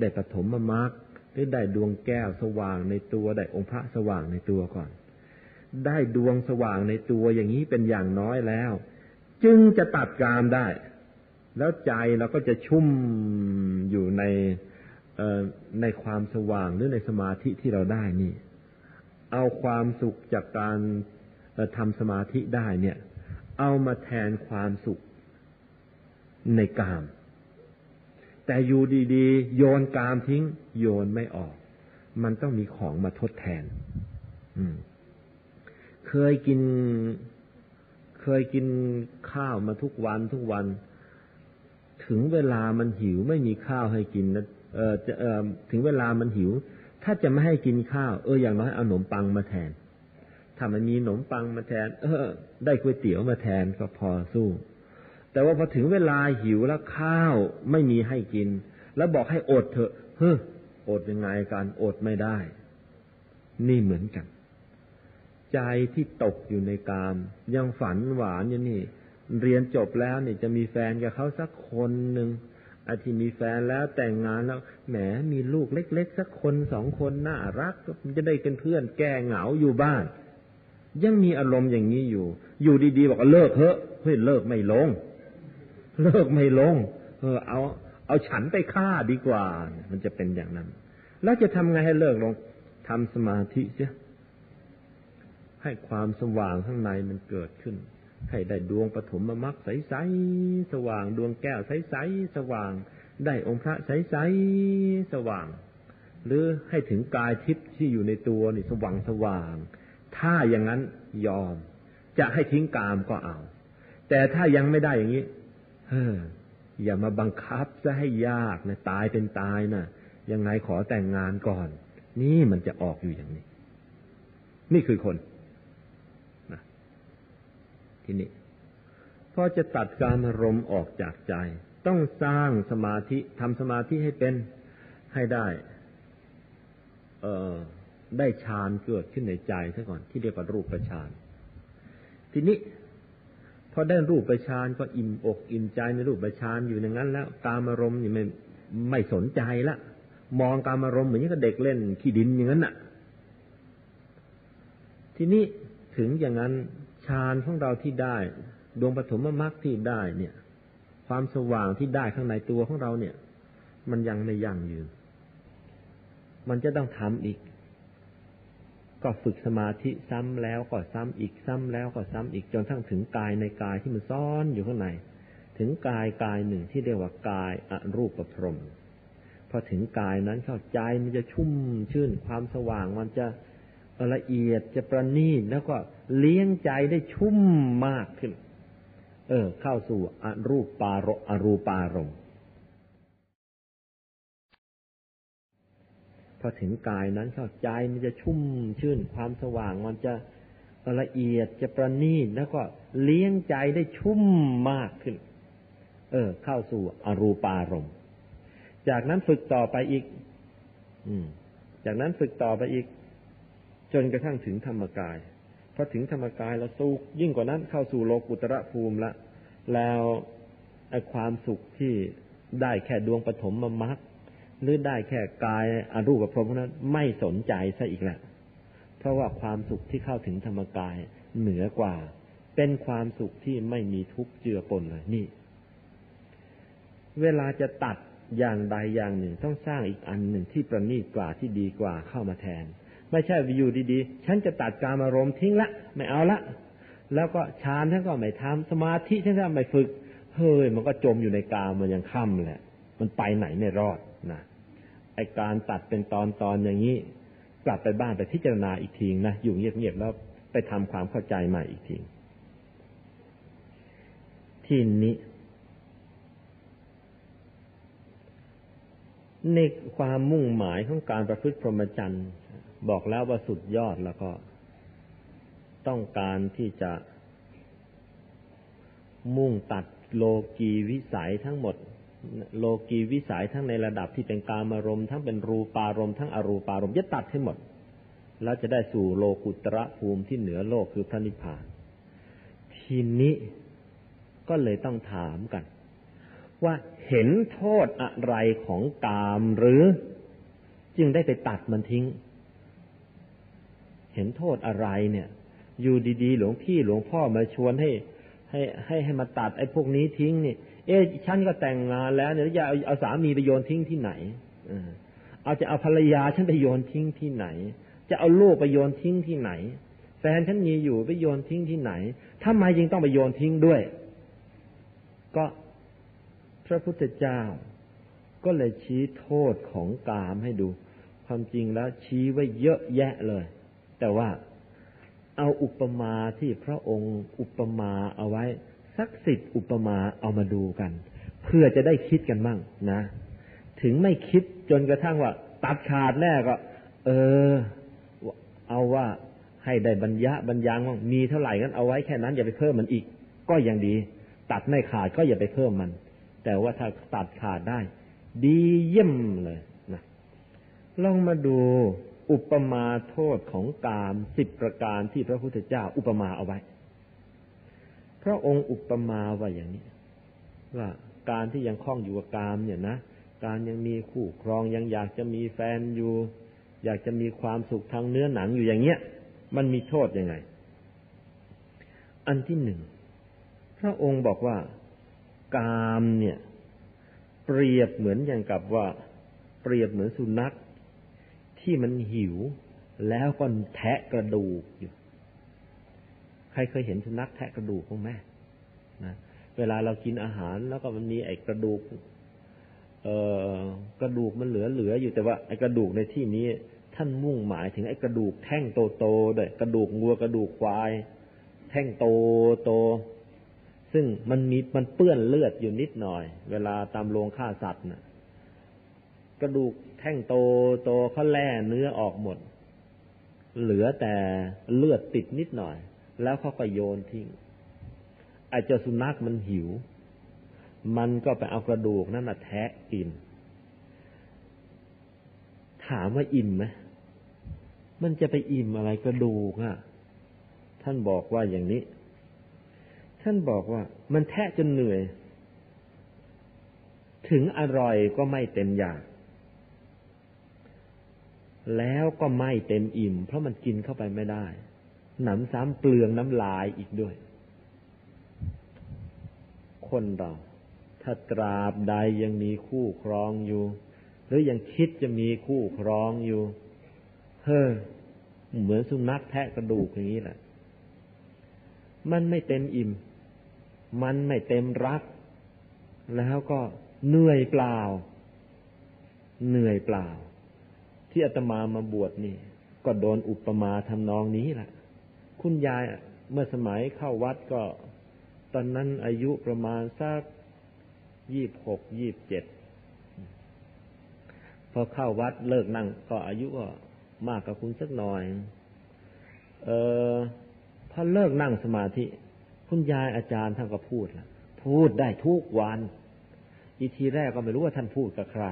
ได้ปฐมมรรคได้ได้ดวงแก้วสว่างในตัวได้องค์พระสว่างในตัวก่อนได้ดวงสว่างในตัวอย่างนี้เป็นอย่างน้อยแล้วจึงจะตัดกามได้แล้วใจเราก็จะชุ่มอยู่ในในความสว่างหรือในสมาธิที่เราได้นี่เอาความสุขจากการทำสมาธิได้เนี่ยเอามาแทนความสุขในกามแต่อยู่ดีๆโยนกามทิ้งโยนไม่ออกมันต้องมีของมาทดแทนเคยกินเคยกินข้าวมาทุกวันทุกวันถึงเวลามันหิวไม่มีข้าวให้กินนะเอ่อจะเอ่อถึงเวลามันหิวถ้าจะไม่ให้กินข้าวเอออย่างน้อยเอาขนมปังมาแทนถ้ามันมีขนมปังมาแทนเออได้ก๋วยเตี๋ยวมาแทนก็พอสู้แต่ว่าพอถึงเวลาหิวแล้วข้าวไม่มีให้กินแล้วบอกให้อดเถอะเฮ้ออดยังไงกันอดไม่ได้นี่เหมือนกันใจที่ตกอยู่ในกามยังฝันหวานอยู่นี่เรียนจบแล้วเนี่ยจะมีแฟนกับเขาสักคนหนึ่งอาจจะมีแฟนแล้วแต่งงานแล้วแหมมีลูกเล็กๆสักคนสองคนน่ารักจะได้เป็นเพื่อนแก้เหงาอยู่บ้านยังมีอารมณ์อย่างนี้อยู่อยู่ดีๆบอกเลิกเถอะเฮ้ยเลิกไม่ลง เลิกไม่ลงเออเอาเอาฉันไปฆ่าดีกว่ามันจะเป็นอย่างนั้นแล้วจะทำไงให้เลิกลงทำสมาธิเสียให้ความสว่างข้างในมันเกิดขึ้นให้ได้ดวงปฐมมรรคใสๆสว่างดวงแก้วใสๆสว่างได้องค์พระใสๆสว่างหรือให้ถึงกายทิพย์ที่อยู่ในตัวนี่สว่างสว่างถ้าอย่างนั้นยอมจะให้ทิ้งกามก็เอาแต่ถ้ายังไม่ได้อย่างนี้เฮ้ออย่ามาบังคับซะให้ยากนะตายเป็นตายนะยังไงขอแต่งงานก่อนนี่มันจะออกอยู่อย่างนี้นี่คือคนนะทีนี้พอจะตัดกามารมณ์ออกจากใจต้องสร้างสมาธิทำสมาธิให้เป็นให้ได้เอ่อได้ฌานเกิดขึ้นในใจซะก่อนที่เรียกว่ารูปฌานทีนี้พอได้รูปฌานก็อิ่มอกอิ่มใจในรูปฌานอยู่อย่างนั้นแล้วกามารมณ์นี่ไม่ไม่สนใจละมองกามารมณ์เหมือนกับเด็กเล่นขี้ดินอย่างนั้นน่ะทีนี้ถึงอย่างนั้นฌานของเราที่ได้ดวงปฐมมรรคที่ได้เนี่ยความสว่างที่ได้ข้างในตัวของเราเนี่ยมันยังไม่ยั่งยืนมันจะต้องทำอีกก็ฝึกสมาธิซ้ำแล้วก็ซ้ำอีกซ้ำแล้วก็ซ้ำอีกจนทั้งถึงกายในกายที่มันซ่อนอยู่ข้างในถึงกายกายหนึ่งที่เรียกว่ากายอรูปพรหมพอถึงกายนั้นเข้าใจมันจะชุ่มชื่นความสว่างมันจะละเอียดจะประณีตแล้วก็เลี้ยงใจได้ชุ่มมากขึ้นเออเข้าสู่อรูปปารอรูปารมณ์พอถึงกายนั้นเข้าใจมันจะชุ่มชื่นความสว่างมันจะละเอียดจะประณีตแล้วก็เลี้ยงใจได้ชุ่มมากขึ้นเออเข้าสู่อรูปารมณ์จากนั้นฝึกต่อไปอีกอืมจากนั้นฝึกต่อไปอีกจนกระทั่งถึงธรรมกายพอถึงธรรมกายแล้วสุขยิ่งกว่านั้นเข้าสู่โลกุตระภูมิละแล้วไอ้ความสุขที่ได้แค่ดวงปฐมมรรคหรือได้แค่กายอรูปพรหมนั้นไม่สนใจซะอีกละเพราะว่าความสุขที่เข้าถึงธรรมกายเหนือกว่าเป็นความสุขที่ไม่มีทุกข์เจือปนเลยนี่เวลาจะตัดอย่างใดอย่างหนึ่งต้องสร้างอีกอันหนึ่งที่ประณีตกว่าที่ดีกว่าเข้ามาแทนไม่ใช่อยู่ดีๆฉันจะตัดกามารมณ์ทิ้งละไม่เอาละแล้วก็ฌานท่านก็ไม่ทำสมาธิท่านก็ไม่ฝึกเฮ้ยมันก็จมอยู่ในกามมันยังค่ำแหละมันไปไหนไม่รอดนะไอ้การตัดเป็นตอนตอนอย่างนี้กลับไปบ้านไปพิจารณาอีกทีนะอยู่เงียบๆแล้วไปทำความเข้าใจใหม่อีกทีทีนี้ในความมุ่งหมายของการประพฤติพรหมจรรย์บอกแล้วว่าสุดยอดแล้วก็ต้องการที่จะมุ่งตัดโลกีวิสัยทั้งหมดโลกีวิสัยทั้งในระดับที่เป็นกามารมณ์ทั้งเป็นรูปารมณ์ทั้งอรูปารมณ์จะตัดให้หมดแล้วจะได้สู่โลกุตระภูมิที่เหนือโลกคือพระนิพพานทีนี้ก็เลยต้องถามกันว่าเห็นโทษอะไรของกามหรือจึงได้ไปตัดมันทิ้งเห็นโทษอะไรเนี่ยอยู่ดีๆหลวงพี่หลวงพ่อมาชวนให้ให้ให้ให้มาตัดไอ้พวกนี้ทิ้งนี่เอ๊ะฉันก็แต่งงานแล้วเนี่ยจะเอาเอาสามีไปโยนทิ้งที่ไหนเออเอาจะเอาภรรยาฉันไปโยนทิ้งที่ไหนจะเอาลูกไปโยนทิ้งที่ไหนแฟนฉันมีอยู่ไปโยนทิ้งที่ไหนทำไมจึงต้องไปโยนทิ้งด้วยก็พระพุทธเจ้าก็เลยชี้โทษของกามให้ดูความจริงแล้วชี้ไว้เยอะแยะเลยแต่ว่าเอาอุปมาที่พระองค์อุปมาเอาไว้สักสิบอุปมาเอามาดูกันเพื่อจะได้คิดกันมั่งนะถึงไม่คิดจนกระทั่งว่าตัดขาดแน่ก็เออเอาว่าให้ได้บรรยะบรรยังว่ามีเท่าไหร่งั้นเอาไว้แค่นั้นอย่าไปเพิ่มมันอีกก็ยังดีตัดไม่ขาดก็อย่าไปเพิ่มมันแต่ว่าถ้าตัดขาดได้ดีเยี่ยมเลยนะลองมาดูอุปมาโทษของกามสิบประการที่พระพุทธเจ้าอุปมาเอาไว้พระองค์อุปมาไว้อย่างนี้ว่าการที่ยังคล้องอยู่กับกามเนี่ยนะการยังมีคู่ครองยังอยากจะมีแฟนอยู่อยากจะมีความสุขทางเนื้อหนังอยู่อย่างเงี้ยมันมีโทษยังไงอันที่หนึ่งพระองค์บอกว่า กามเนี่ยเปรียบเหมือนอย่างกับว่าเปรียบเหมือนสุนัขที่มันหิวแล้วก็แทะกระดูกอยู่ใครเคยเห็นสุนัขแทะกระดูกบ้างไหมนะเวลาเรากินอาหารแล้วก็มันมีไอ้กระดูกเอ่อกระดูกมันเหลือๆอยู่แต่ว่าไอ้กระดูกในที่นี้ท่านมุ่งหมายถึงไอ้กระดูกแท่งโตๆด้วยกระดูกวัวกระดูกควายแท่งโตๆซึ่งมันมีมันเปื้อนเลือดอยู่นิดหน่อยเวลาตามโรงฆ่าสัตว์น่ะกระดูกแท่งโตๆเขาแล่เนื้อออกหมดเหลือแต่เลือดติดนิดหน่อยแล้วเขาก็โยนทิ้งไอ้เจ้าสุนัขมันหิวมันก็ไปเอากระดูกนั่นน่ะแทะกินถามว่าอิ่มไหมมันจะไปอิ่มอะไรกระดูกอ่ะท่านบอกว่าอย่างนี้ท่านบอกว่ามันแทะจนเหนื่อยถึงอร่อยก็ไม่เต็มอยากแล้วก็ไม่เต็มอิ่มเพราะมันกินเข้าไปไม่ได้หนำซ้ำเปลืองน้ำลายอีกด้วยคนเราถ้าตราบใดยังมีคู่ครองอยู่หรือยังคิดจะมีคู่ครองอยู่เฮ้อเหมือนสุนัขแทะกระดูกอย่างนี้แหละมันไม่เต็มอิ่มมันไม่เต็มรักแล้วก็เหนื่อยเปล่าเหนื่อยเปล่าที่อาตมามาบวชนี่ก็โดนอุปมาทำนองนี้แหละคุณยายเมื่อสมัยเข้าวัดก็ตอนนั้นอายุประมาณสักยี่สิบหกยี่สิบเจ็ดพอเข้าวัดเลิกนั่งก็อายุก็มากกว่าคุณสักหน่อยเออพอเลิกนั่งสมาธิคุณยายอาจารย์ท่านก็พูดล่ะพูดได้ทุกวันอีทีแรกก็ไม่รู้ว่าท่านพูดกับใคร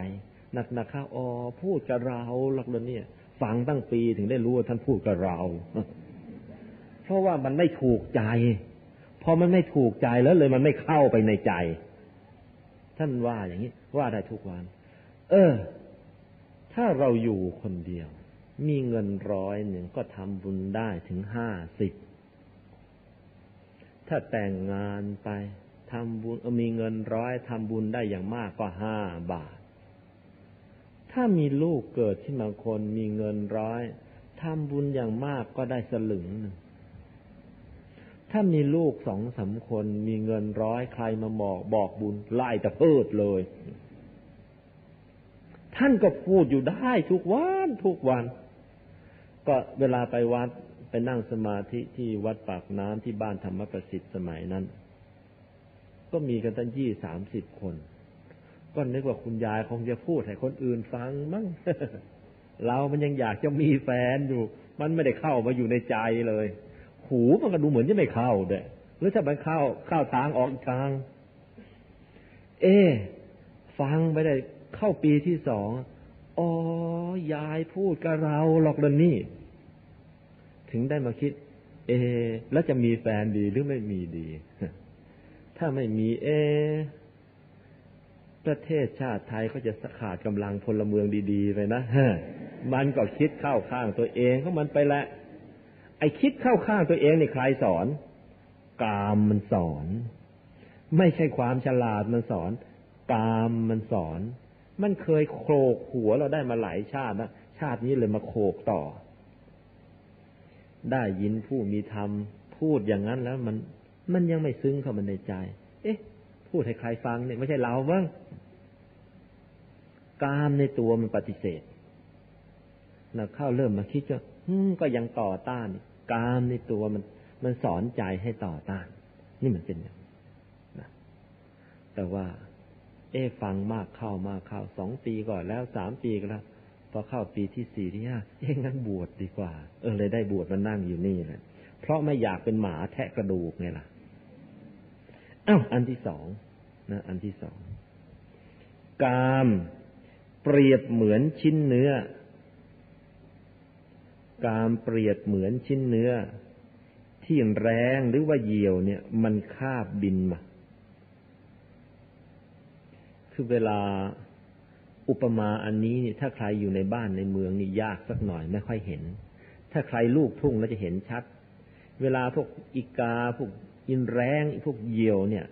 นักนักข้าวอ๋อพูดกับเราหลักเลยเนี่ยฟังตั้งปีถึงได้รู้ว่าท่านพูดกับเราเพราะว่ามันไม่ถูกใจพอมันไม่ถูกใจแล้วเลยมันไม่เข้าไปในใจท่านว่าอย่างนี้ว่าได้ทุกวันเออถ้าเราอยู่คนเดียวมีเงินร้อยหนึ่งก็ทำบุญได้ถึงห้าสิบถ้าแต่งงานไปทำบุญมีเงินร้อยทำบุญได้อย่างมากก็ห้าบาทถ้ามีลูกเกิดที่บางคนมีเงินร้อยทำบุญอย่างมากก็ได้สลึงหนึ่งถ้ามีลูกสองสามคนมีเงินร้อยใครมาบอกบอกบุญไล่ตะเพิดเลยท่านก็พูดอยู่ได้ทุกวันทุกวันก็เวลาไปวัดไปนั่งสมาธิที่วัดปากน้ำที่บ้านธรรมประสิทธิ์สมัยนั้นก็มีกันตั้งยี่สามสิบคนก็นึกว่าคุณยายคงจะพูดให้คนอื่นฟังมั้ง เรามันยังอยากจะมีแฟนอยู่มันไม่ได้เข้ามาอยู่ในใจเลยหูมันก็ดูเหมือนจะไม่เข้าเด้หรือถ้ามันเข้าเข้าทางออกทางเอ๊ฟังไม่ได้เข้าปีที่สองอ๋อยายพูดกับเราหรอกเรื่องนี้ถึงได้มาคิดเอ๊แล้วจะมีแฟนดีหรือไม่มีดีถ้าไม่มีเอ๊ประเทศชาติไทยเขาจะขาดกำลังพลเมืองดีๆไปนะมันก็คิดเข้าข้างตัวเองก็มันไปละไอ้คิดเข้าข้างตัวเองนี่ใครสอนกามมันสอนไม่ใช่ความฉลาดมันสอนกามมันสอนมันเคยโขกหัวเราได้มาหลายชาตินะชาตินี้เลยมาโขกต่อได้ยินผู้มีธรรมพูดอย่างนั้นแล้วมันมันยังไม่ซึ้งเข้ามาในใจเอ๊ะพูดให้ใครฟังเนี่ยไม่ใช่เราบ้างกามในตัวมันปฏิเสธนะเข้าเริ่มมาคิดว่าก็ยังต่อต้านกามในตัวมันมันสอนใจให้ต่อต้านนี่มันเป็นอย่างนะแต่ว่าเอ๊ฟังมากเข้ามากเข้าสองปีก่อนแล้วสามปีก็แล้วพอเข้าปีที่สี่ที่ห้าเอ๊ะงั้นบวชดีกว่าเออเลยได้บวชมานั่งอยู่นี่แหละเพราะไม่อยากเป็นหมาแทะกระดูกไงล่ะอ้าวอันที่สองนะอันที่สองกามเปรียบเหมือนชิ้นเนื้อกามเปรียบเหมือนชิ้นเนื้อที่แรงหรือว่าเหยี่ยวเนี่ยมันคาบบินมาคือเวลาอุปมาอันนี้เนี่ยถ้าใครอยู่ในบ้านในเมืองนี่ยากสักหน่อยไม่ค่อยเห็นถ้าใครลูกทุ่งแล้วจะเห็นชัดเวลาพวกอีกาพวกอินแรงพวกเหยี่ยวเนี่ย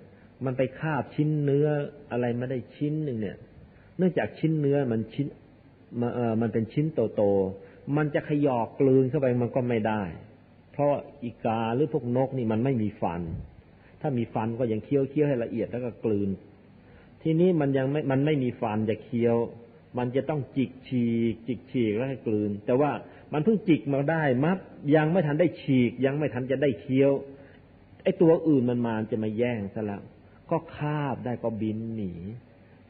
มันไปคาบชิ้นเนื้ออะไรมาได้ชิ้นหนึ่งเนี่ยเนื่องจากชิ้นเนื้อมันชิ้นมาเอ่อมันเป็นชิ้นโตๆมันจะขยอกกลืนเข้าไปมันก็ไม่ได้เพราะอีกาหรือพวกนกนี่มันไม่มีฟันถ้ามีฟันก็ยังเคี้ยวๆให้ละเอียดแล้วก็กลืนทีนี้มันยังไม่มันไม่มีฟันจะเคี้ยวมันจะต้องจิกฉีกจิกฉีกแล้วให้กลืนแต่ว่ามันเพิ่งจิกมาได้มับยังไม่ทันได้ฉีกยังไม่ทันจะได้เคี้ยวไอ้ตัวอื่นมันมาจะมาแย่งซะแล้วก็คาบได้ก็บินหนี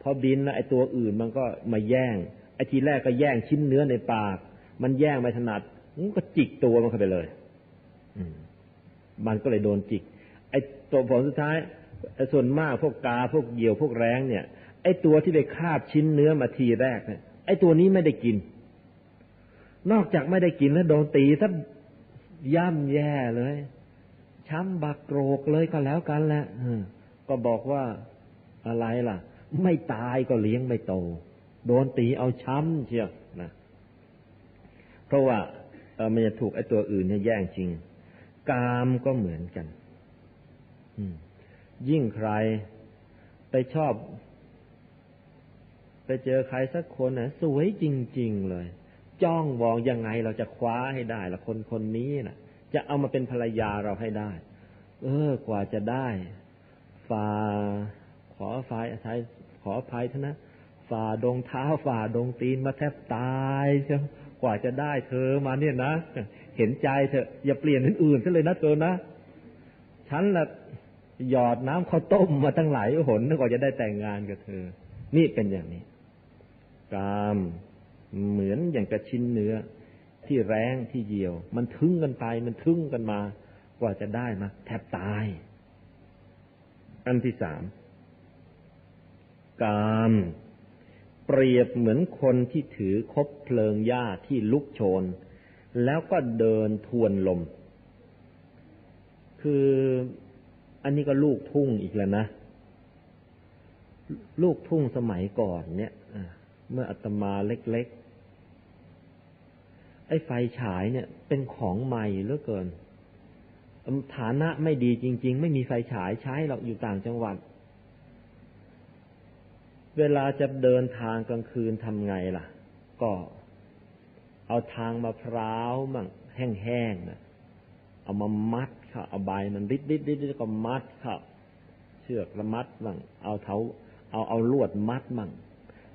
พอบินแล้วไอ้ตัวอื่นมันก็มาแย่งไอ้ทีแรกก็แย่งชิ้นเนื้อในปากมันแย่งไม่ถนัดมันก็จิกตัวมันเข้าไปเลยอืมมันก็เลยโดนจิกไอ้ตัวผลสุดท้ายส่วนมากพวกกาพวกเหยี่ยวพวกแร้งเนี่ยไอ้ตัวที่ไปคาบชิ้นเนื้อมาทีแรกเนี่ยไอ้ตัวนี้ไม่ได้กินนอกจากไม่ได้กินแล้วโดนตีซะย่ำแย่เลยช้ำบักโกรกเลยก็แล้วกันแหละก็บอกว่าอะไรล่ะไม่ตายก็เลี้ยงไม่โตโดนตีเอาช้ำเชียวนะเพราะว่ามันจะถูกไอ้ตัวอื่นเนี่ยแย่งจริงกามก็เหมือนกันยิ่งใครไปชอบไปเจอใครสักคนน่ะสวยจริงๆเลยจ้องมองยังไงเราจะคว้าให้ได้ละคนคนนี้น่ะจะเอามาเป็นภรรยาเราให้ได้เออกว่าจะได้ฝ่าขอฝ่ายท้ายขออภัยท่านนะฝ่าดงเท้าฝ่าดงตีนมาแทบตายเชียวกว่าจะได้เธอมาเนี่ยนะเห็นใจเธออย่าเปลี่ยนเป็นอื่นซะเลยนะเธอนะฉันละหยอดน้ำข้าวต้มมาตั้งหลายหนกว่าจะได้แต่งงานกับเธอนี่เป็นอย่างนี้กามเหมือนอย่างกระชิ้นเนื้อที่แรงที่เหี่ยวมันทึ่งกันไปมันทึ่งกันมากว่าจะได้มาแทบตายอันที่สามกามเปรียบเหมือนคนที่ถือคบเพลิงหญ้าที่ลุกโชนแล้วก็เดินทวนลมคืออันนี้ก็ลูกทุ่งอีกแล้วนะลูกทุ่งสมัยก่อนเนี่ยเมื่ออาตมาเล็กๆไอ้ไฟฉายเนี่ยเป็นของใหม่เหลือเกินฐานะไม่ดีจริงๆไม่มีไฟฉายใช้หรอกอยู่ต่างจังหวัดเวลาจะเดินทางกลางคืนทำไงล่ะก็เอาทางมะพร้าวมั่งแห้งๆนะเอามามัดค่ะเอาใบมันริดๆๆแล้วก็มัดค่ะเชือกละมัดมั่งเอาเท้าเอาเอาลวดมัดมั่ง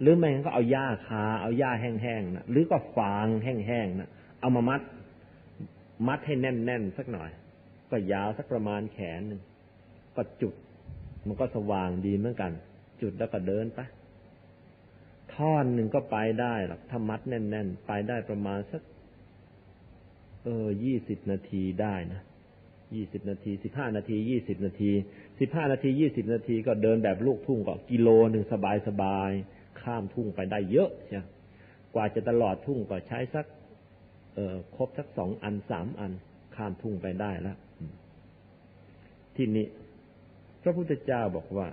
หรือไม่งั้นก็เอาหญ้าคาเอาหญ้าแห้งๆนะหรือก็ฟางแห้งๆนะเอามามัดมัดให้แน่นๆสักหน่อยก็ยาวสักประมาณแขนนึงก็จุดมันก็สว่างดีเหมือนกันจุดแล้วก็เดินไปท่อนหนึ่งก็ไปได้หรอกถ้ามัดแน่นๆไปได้ประมาณสักเออยี่สิบนาทีได้นะยี่สิบนาทีสิบห้านาทียี่สิบนาทีสิบห้านาทียี่สิบนาทีก็เดินแบบลูกทุ่งก็กิโลนึงสบายๆข้ามทุ่งไปได้เยอะใช่กว่าจะตลอดทุ่งก็ใช้สักเอ่อครบสักสองอันสามอันข้ามทุ่งไปได้แล้วทีนี้พระพุทธเจ้าบอกว่า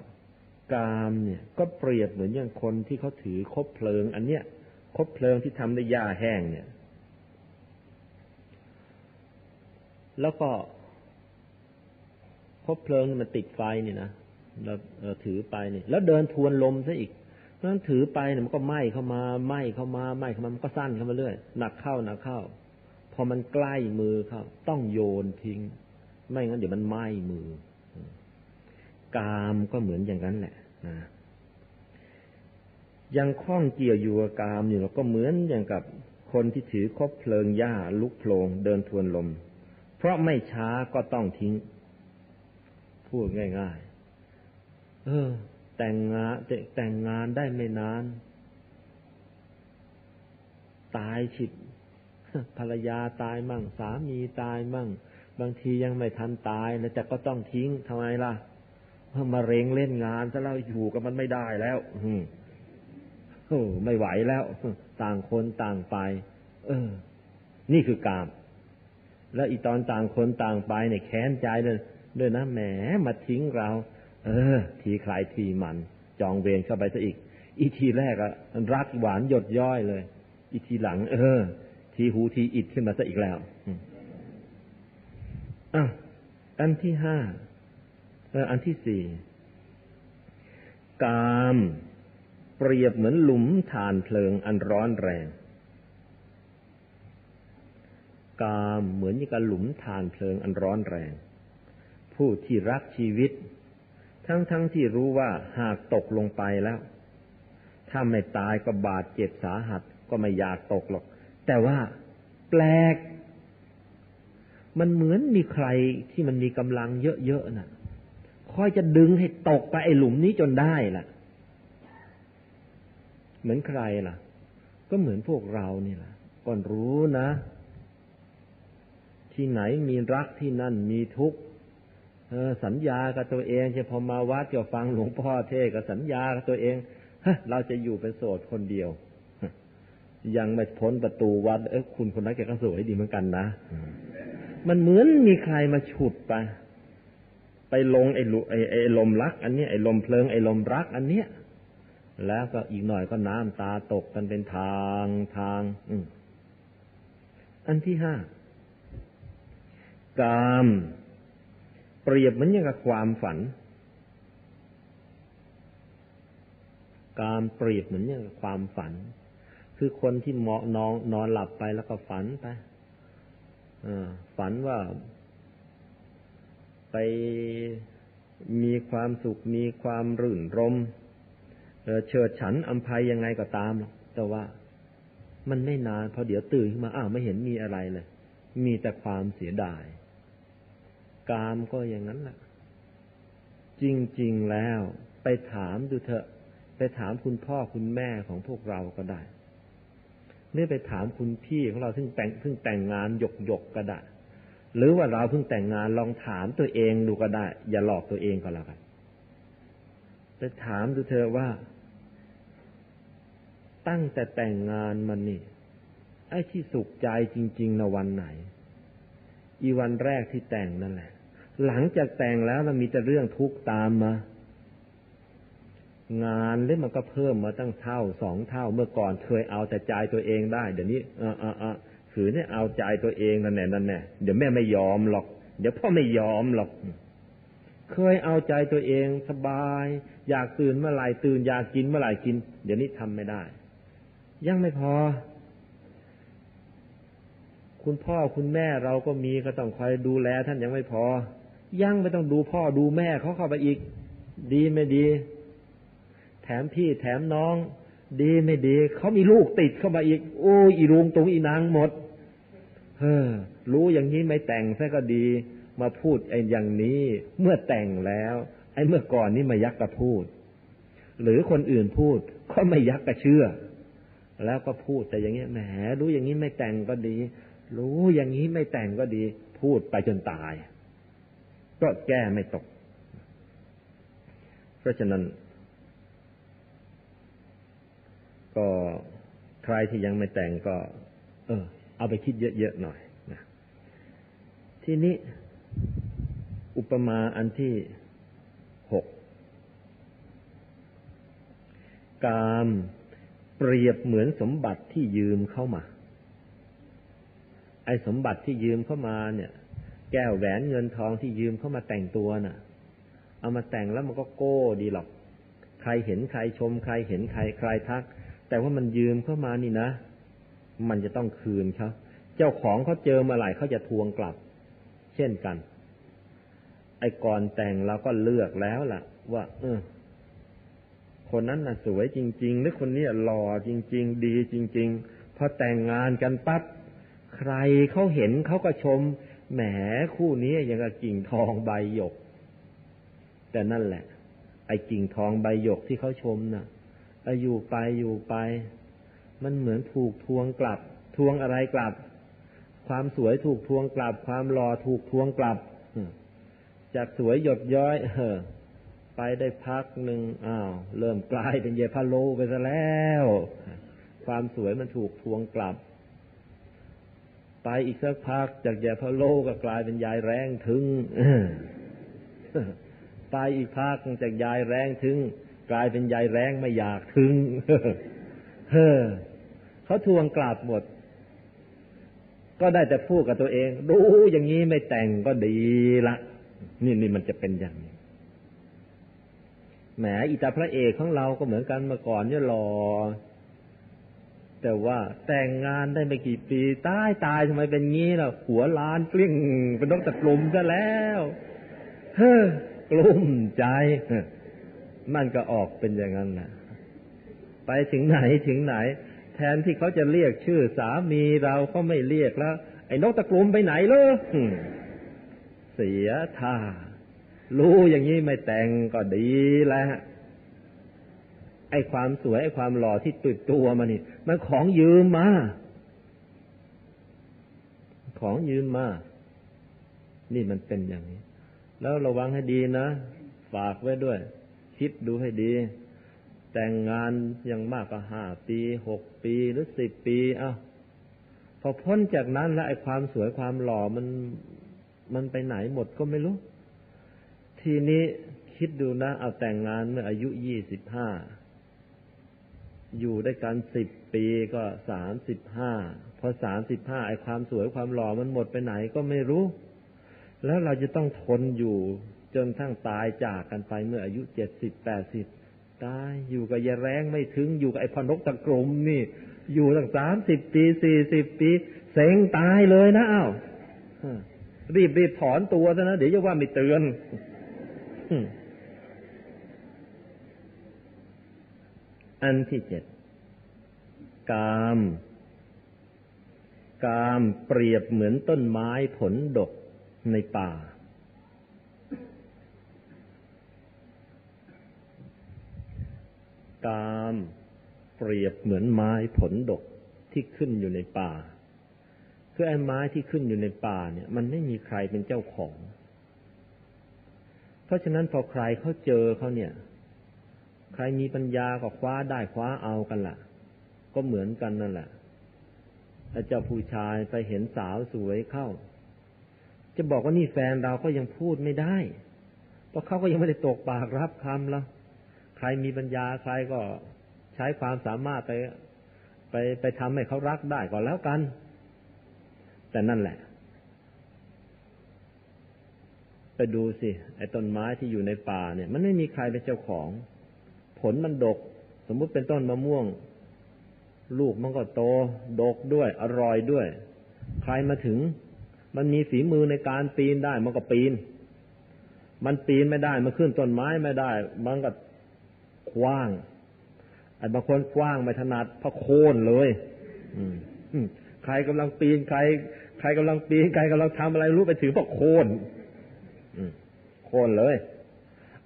กามเนี่ยก็เปรียบเหมือนอย่างคนที่เขาถือคบเพลิงอันเนี้ยคบเพลิงที่ทำด้วยหญ้าแห้งเนี่ยแล้วก็คบเพลิงมันติดไฟนี่นะเราถือไปนี่แล้วเดินทวนลมซะอีกเพราะนั้นถือไปเนี่ยมันก็ไหม้เข้ามาไหม้เข้ามาไหม้เข้ามามันก็สั้นเข้ามาเรื่อยหนักเข้าหนักเข้าพอมันใกล้มือเข้าต้องโยนทิ้งไม่งั้นเดี๋ยวมันไหม้มือกามก็เหมือนอย่างนั้นแหละนะยังคล้องเกี่ยวอยู่กับกามอยู่แล้วก็เหมือนอย่างกับคนที่ถือคบเพลิงหญ้าลุกโผล่เดินทวนลมเพราะไม่ช้าก็ต้องทิ้งพูดง่ายๆเออแต่งงานแต่งงานได้ไม่นานตายฉิบภรรยาตายมั่งสามีตายมั่งบางทียังไม่ทันตายแล้วแต่ก็ต้องทิ้งทำไมล่ะมาเร่งเล่นงานซะแล้วอยู่กับมันไม่ได้แล้วโอ้ไม่ไหวแล้วต่างคนต่างไปเออนี่คือกามแล้วอีตอนต่างคนต่างไปเนี่ยแค้นใจเลยด้วยนะแหมมาทิ้งเราเออทีใครทีมันจองเวรเข้าไปซะอีกอีทีแรกอะรักหวานหยดย้อยเลยอีทีหลังเออทีหูทีอิดขึ้นมาซะอีกแล้วอ่ะอันที่ห้าเอออันที่สี่ กามเปรียบเหมือนหลุมถ่านเพลิงอันร้อนแรงกามเหมือนกับหลุมถ่านเพลิงอันร้อนแรงผู้ที่รักชีวิตทั้งๆ ท, ที่รู้ว่าหากตกลงไปแล้วถ้าไม่ตายก็บาดเจ็บสาหัสก็ไม่อยากตกหรอกแต่ว่าแปลกมันเหมือนมีใครที่มันมีกำลังเยอะๆน่ะคอยจะดึงให้ตกไปไอ้หลุมนี้จนได้ล่ะเหมือนใครล่ะก็เหมือนพวกเรานี่ล่ะก่อนรู้นะที่ไหนมีรักที่นั่นมีทุกข์เออสัญญากับตัวเองจะพอมาวัดจะฟังหลวงพ่อเทศก็สัญญากับตัวเองฮะเราจะอยู่เป็นโสดคนเดียวยังไม่พ้นประตูวัดเออคุณคนนั้นแกก็สวยดีเหมือนกันนะมันเหมือนมีใครมาฉุดไปไปลงไอ้ลุไอ้ไอ้ลมรักอันเนี้ยไอ้ลมเพลิงไอ้ลมรักอันเนี้ยแล้วก็อีกหน่อยก็น้ำตาตกกันเป็นทางทาง อ, อันที่ห้ากามเปรียบเหมือนอย่างกับความฝันกามเปรียบเหมือนอย่างกับความฝันคือคนที่เหมาะนอนนอนหลับไปแล้วก็ฝันไปฝันว่าไปมีความสุขมีความรื่นรมเฉิดฉันอำไพยังไงก็ตามแต่ว่ามันไม่นานพอเดี๋ยวตื่นขึ้นมาอ้าวไม่เห็นมีอะไรเลยมีแต่ความเสียดายกามก็อย่างนั้นแหละจริงๆแล้วไปถามดูเถอะไปถามคุณพ่อคุณแม่ของพวกเราก็ได้หรือไปถามคุณพี่ของเราซึ่งแต่งซึ่งแต่งงานหยกหยกก็ได้หรือว่าเราเพิ่งแต่งงานลองถามตัวเองดูก็ได้อย่าหลอกตัวเองก็แล้วกันไปถามดูเธอว่าตั้งแต่แต่งงานมานี่ไอ้ที่สุขใจจริงๆนะวันไหนอีวันแรกที่แต่งนั่นแหละหลังจากแต่งแล้วมันมีแต่เรื่องทุกข์ตามมางานเล่มมันก็เพิ่มมาตั้งเท่าสองเท่าเมื่อก่อนเคยเอาแต่ใจตัวเองได้เดี๋ยวนี้เออเออเออถือเนี่ยเอาใจตัวเองนั่นแน่นั่นแน่เดี๋ยวแม่ไม่ยอมหรอกเดี๋ยวพ่อไม่ยอมหรอกเคยเอาใจตัวเองสบายอยากตื่นเมื่อไหร่ตื่นอยากกินเมื่อไหร่กินเดี๋ยวนี้ทำไม่ได้ยังไม่พอคุณพ่อคุณแม่เราก็มีก็ต้องคอยดูแลท่านยังไม่พอยังไม่ต้องดูพ่อดูแม่เขาเข้าไปอีกดีไม่ดีแถมพี่แถมน้องดีไม่ดีเขามีลูกติดเข้ามาอีกโอ้อีรุงตุงอีนางหมดเฮ้อรู้อย่างนี้ไม่แต่งซะก็ดีมาพูดไอ้อย่างนี้เมื่อแต่งแล้วไอ้เมื่อก่อนนี่ไม่ยักกะพูดหรือคนอื่นพูดก็ไม่ยักกะเชื่อแล้วก็พูดแต่อย่างเงี้ยแหมรู้อย่างนี้ไม่แต่งก็ดีรู้อย่างนี้ไม่แต่งก็ดีพูดไปจนตายก็แก้ไม่ตกเพราะฉะนั้นก็ใครที่ยังไม่แต่งก็เออเอาไปคิดเยอะๆหน่อยนะทีนี้อุปมาอันที่หกกามเปรียบเหมือนสมบัติที่ยืมเข้ามาไอ้สมบัติที่ยืมเข้ามาเนี่ยแก้วแหวนเงินทองที่ยืมเข้ามาแต่งตัวน่ะเอามาแต่งแล้วมันก็โก้ดีหรอกใครเห็นใครชมใครเห็นใครใครทักแต่ว่ามันยืมเข้ามานี่นะมันจะต้องคืนเขาเจ้าของเขาเจอมาหลายเขาจะทวงกลับเช่นกันไอ้ก่อนแต่งเราก็เลือกแล้วล่ะว่าเออคนนั้นน่ะสวยจริงๆหรือคนนี้หล่อจริงๆดีจริงๆพอแต่งงานกันปั๊บใครเขาเห็นเขาก็ชมแหมคู่นี้อย่างกับกิ่งทองใบหยกแต่นั่นแหละไอ้กิ่งทองใบหยกที่เขาชมน่ะอยู่ไปอยู่ไปมันเหมือนถูกทวงกลับทวงอะไรกลับความสวยถูกทวงกลับความหล่อถูกทวงกลับจากสวยหยดย้อยเออไปได้พักหนึ่งอ้าวเริ่มกลายเป็นเยพะโลไปซะแล้วความสวยมันถูกทวงกลับไปอีกสักพักจากเยพะโลก็กลายเป็นยายแรงถึงไปอีกพักจากยายแรงถึงกลายเป็นยายแรงไม่อยากถึงเฮ้อเขาทวงกลับหมดก็ได้แต่พูดกับตัวเองดูอย่างนี้ไม่แต่งก็ดีละนี่นี่มันจะเป็นอย่างนี้ แหมอีตาพระเอกของเราก็เหมือนกันมาก่อนเนี่ยหล่อแต่ว่าแต่งงานได้ไม่กี่ปีตายตายทำไมเป็นงี้ล่ะหัวล้านกลิ้งเป็นนกตะกลุ่มซะแล้วเฮ้อกลุ่มใจมันก็ออกเป็นอย่างนั้นนะไปถึงไหนถึงไหนแทนที่เขาจะเรียกชื่อสามีเราเขาไม่เรียกแล้วไอ้นกตะกลุ่มไปไหนเล่ะเสียท่ารู้อย่างนี้ไม่แต่งก็ดีแล้วไอ้ความสวยไอ้ความหล่อที่ติดตัวมันนี่มันของยืมมาของยืมมานี่มันเป็นอย่างนี้แล้วระวังให้ดีนะฝากไว้ด้วยคิดดูให้ดีแต่งงานยังมากกว่าห้าปีหกปีหรือสิบปีเอ้าพอพ้นจากนั้นแล้วไอ้ความสวยความหล่อมันมันไปไหนหมดก็ไม่รู้ทีนี้คิดดูนะเอาแต่งงานเมื่ออายุยี่สิบห้าอยู่ด้วยกันสิบปีก็สามสิบห้าพอสามสิบห้าไอ้ความสวยความหล่อมันหมดไปไหนก็ไม่รู้แล้วเราจะต้องทนอยู่จนทั้งตายจากกันไปเมื่ออายุเจ็ดสิบแปดสิบตายอยู่กับยาแรงไม่ถึงอยู่กับไอ้พนกตะกรมนี่อยู่ตั้งสามสิบปีสี่สิบปีเสงตายเลยนะอ้าวรีบรีบถอนตัวซะนะเดี๋ยวจะว่าไม่เตือนอันที่เจ็ดกามกามเปรียบเหมือนต้นไม้ผลดกในป่าตามเปรียบเหมือนไม้ผลดกที่ขึ้นอยู่ในป่าคือไอ้ไม้ที่ขึ้นอยู่ในป่าเนี่ยมันไม่มีใครเป็นเจ้าของเพราะฉะนั้นพอใครเขาเจอเขาเนี่ยใครมีปัญญาก็คว้าได้คว้าเอากันล่ะก็เหมือนกันนั่นแหละแล้วเจ้าผู้ชายไปเห็นสาวสวยเข้าจะบอกว่านี่แฟนเราก็ยังพูดไม่ได้เพราะเขาก็ยังไม่ได้ตกปากรับคำเราใครมีปัญญาใครก็ใช้ความสามารถไปไปไปทำให้เขารักได้ก็แล้วกันแต่นั่นแหละไปดูสิไอ้ต้นไม้ที่อยู่ในป่าเนี่ยมันไม่มีใครเป็นเจ้าของผลมันดกสมมุติเป็นต้นมะม่วงลูกมันก็โตดกด้วยอร่อยด้วยใครมาถึงมันมีฝีมือในการปีนได้มันก็ปีนมันปีนไม่ได้มันขึ้นต้นไม้ไม่ได้มันก็กว้างไอ้บางคนกว้างไม่ถนัดพะโคนเลยใครกำลังปีนใครใครกำลังปีนใครกำลังทำอะไรรู้ไปถือพะโคนโคนเลย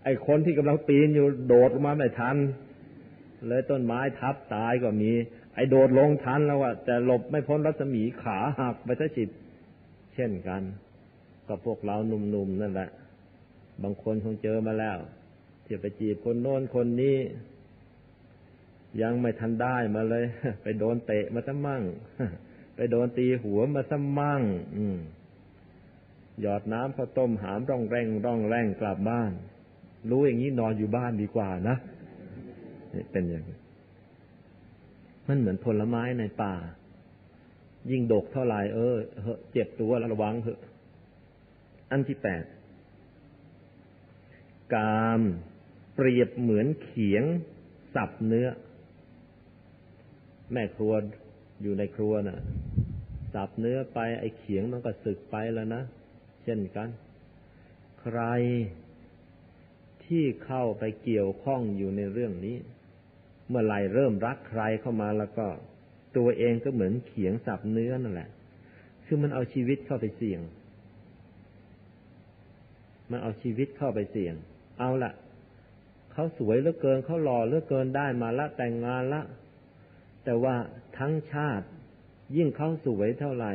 ไอ้คนที่กำลังปีนอยู่โดดลงมาไม่ทันเลยต้นไม้ทับตายก็มีไอ้โดดลงทันแล้วอะแต่หลบไม่พ้นรัศมีขาหักไปซะจิตเช่นกันกับพวกเราหนุ่มๆนั่นแหละบางคนคงเจอมาแล้วที่ไปจีบคนโน้นคนนี้ยังไม่ทันได้มาเลยไปโดนเตะมาซะมั่งไปโดนตีหัวมาซะมั่งหยอดน้ำข้าวต้มหามร่องแรงร่องแรงกลับบ้านรู้อย่างนี้นอนอยู่บ้านดีกว่านะเป็นอย่างนี้มันเหมือนผลไม้ในป่ายิ่งดกเท่าไหร่เออเจ็บตัวระวังเถอะอันที่แปดกามเปรียบเหมือนเขียงสับเนื้อแม่ครัวอยู่ในครัวน่ะสับเนื้อไปไอ้เขียงมันก็สึกไปแล้วนะเช่นกันใครที่เข้าไปเกี่ยวข้องอยู่ในเรื่องนี้เมื่อไหร่เริ่มรักใครเข้ามาแล้วก็ตัวเองก็เหมือนเขียงสับเนื้อนั่นแหละคือมันเอาชีวิตเข้าไปเสี่ยงมันเอาชีวิตเข้าไปเสี่ยงเอาล่ะเขาสวยเหลือเกินเขาหล่อเหลือเกินได้มาละแต่งงานละแต่ว่าทั้งชาติยิ่งเขาสวยเท่าไหร่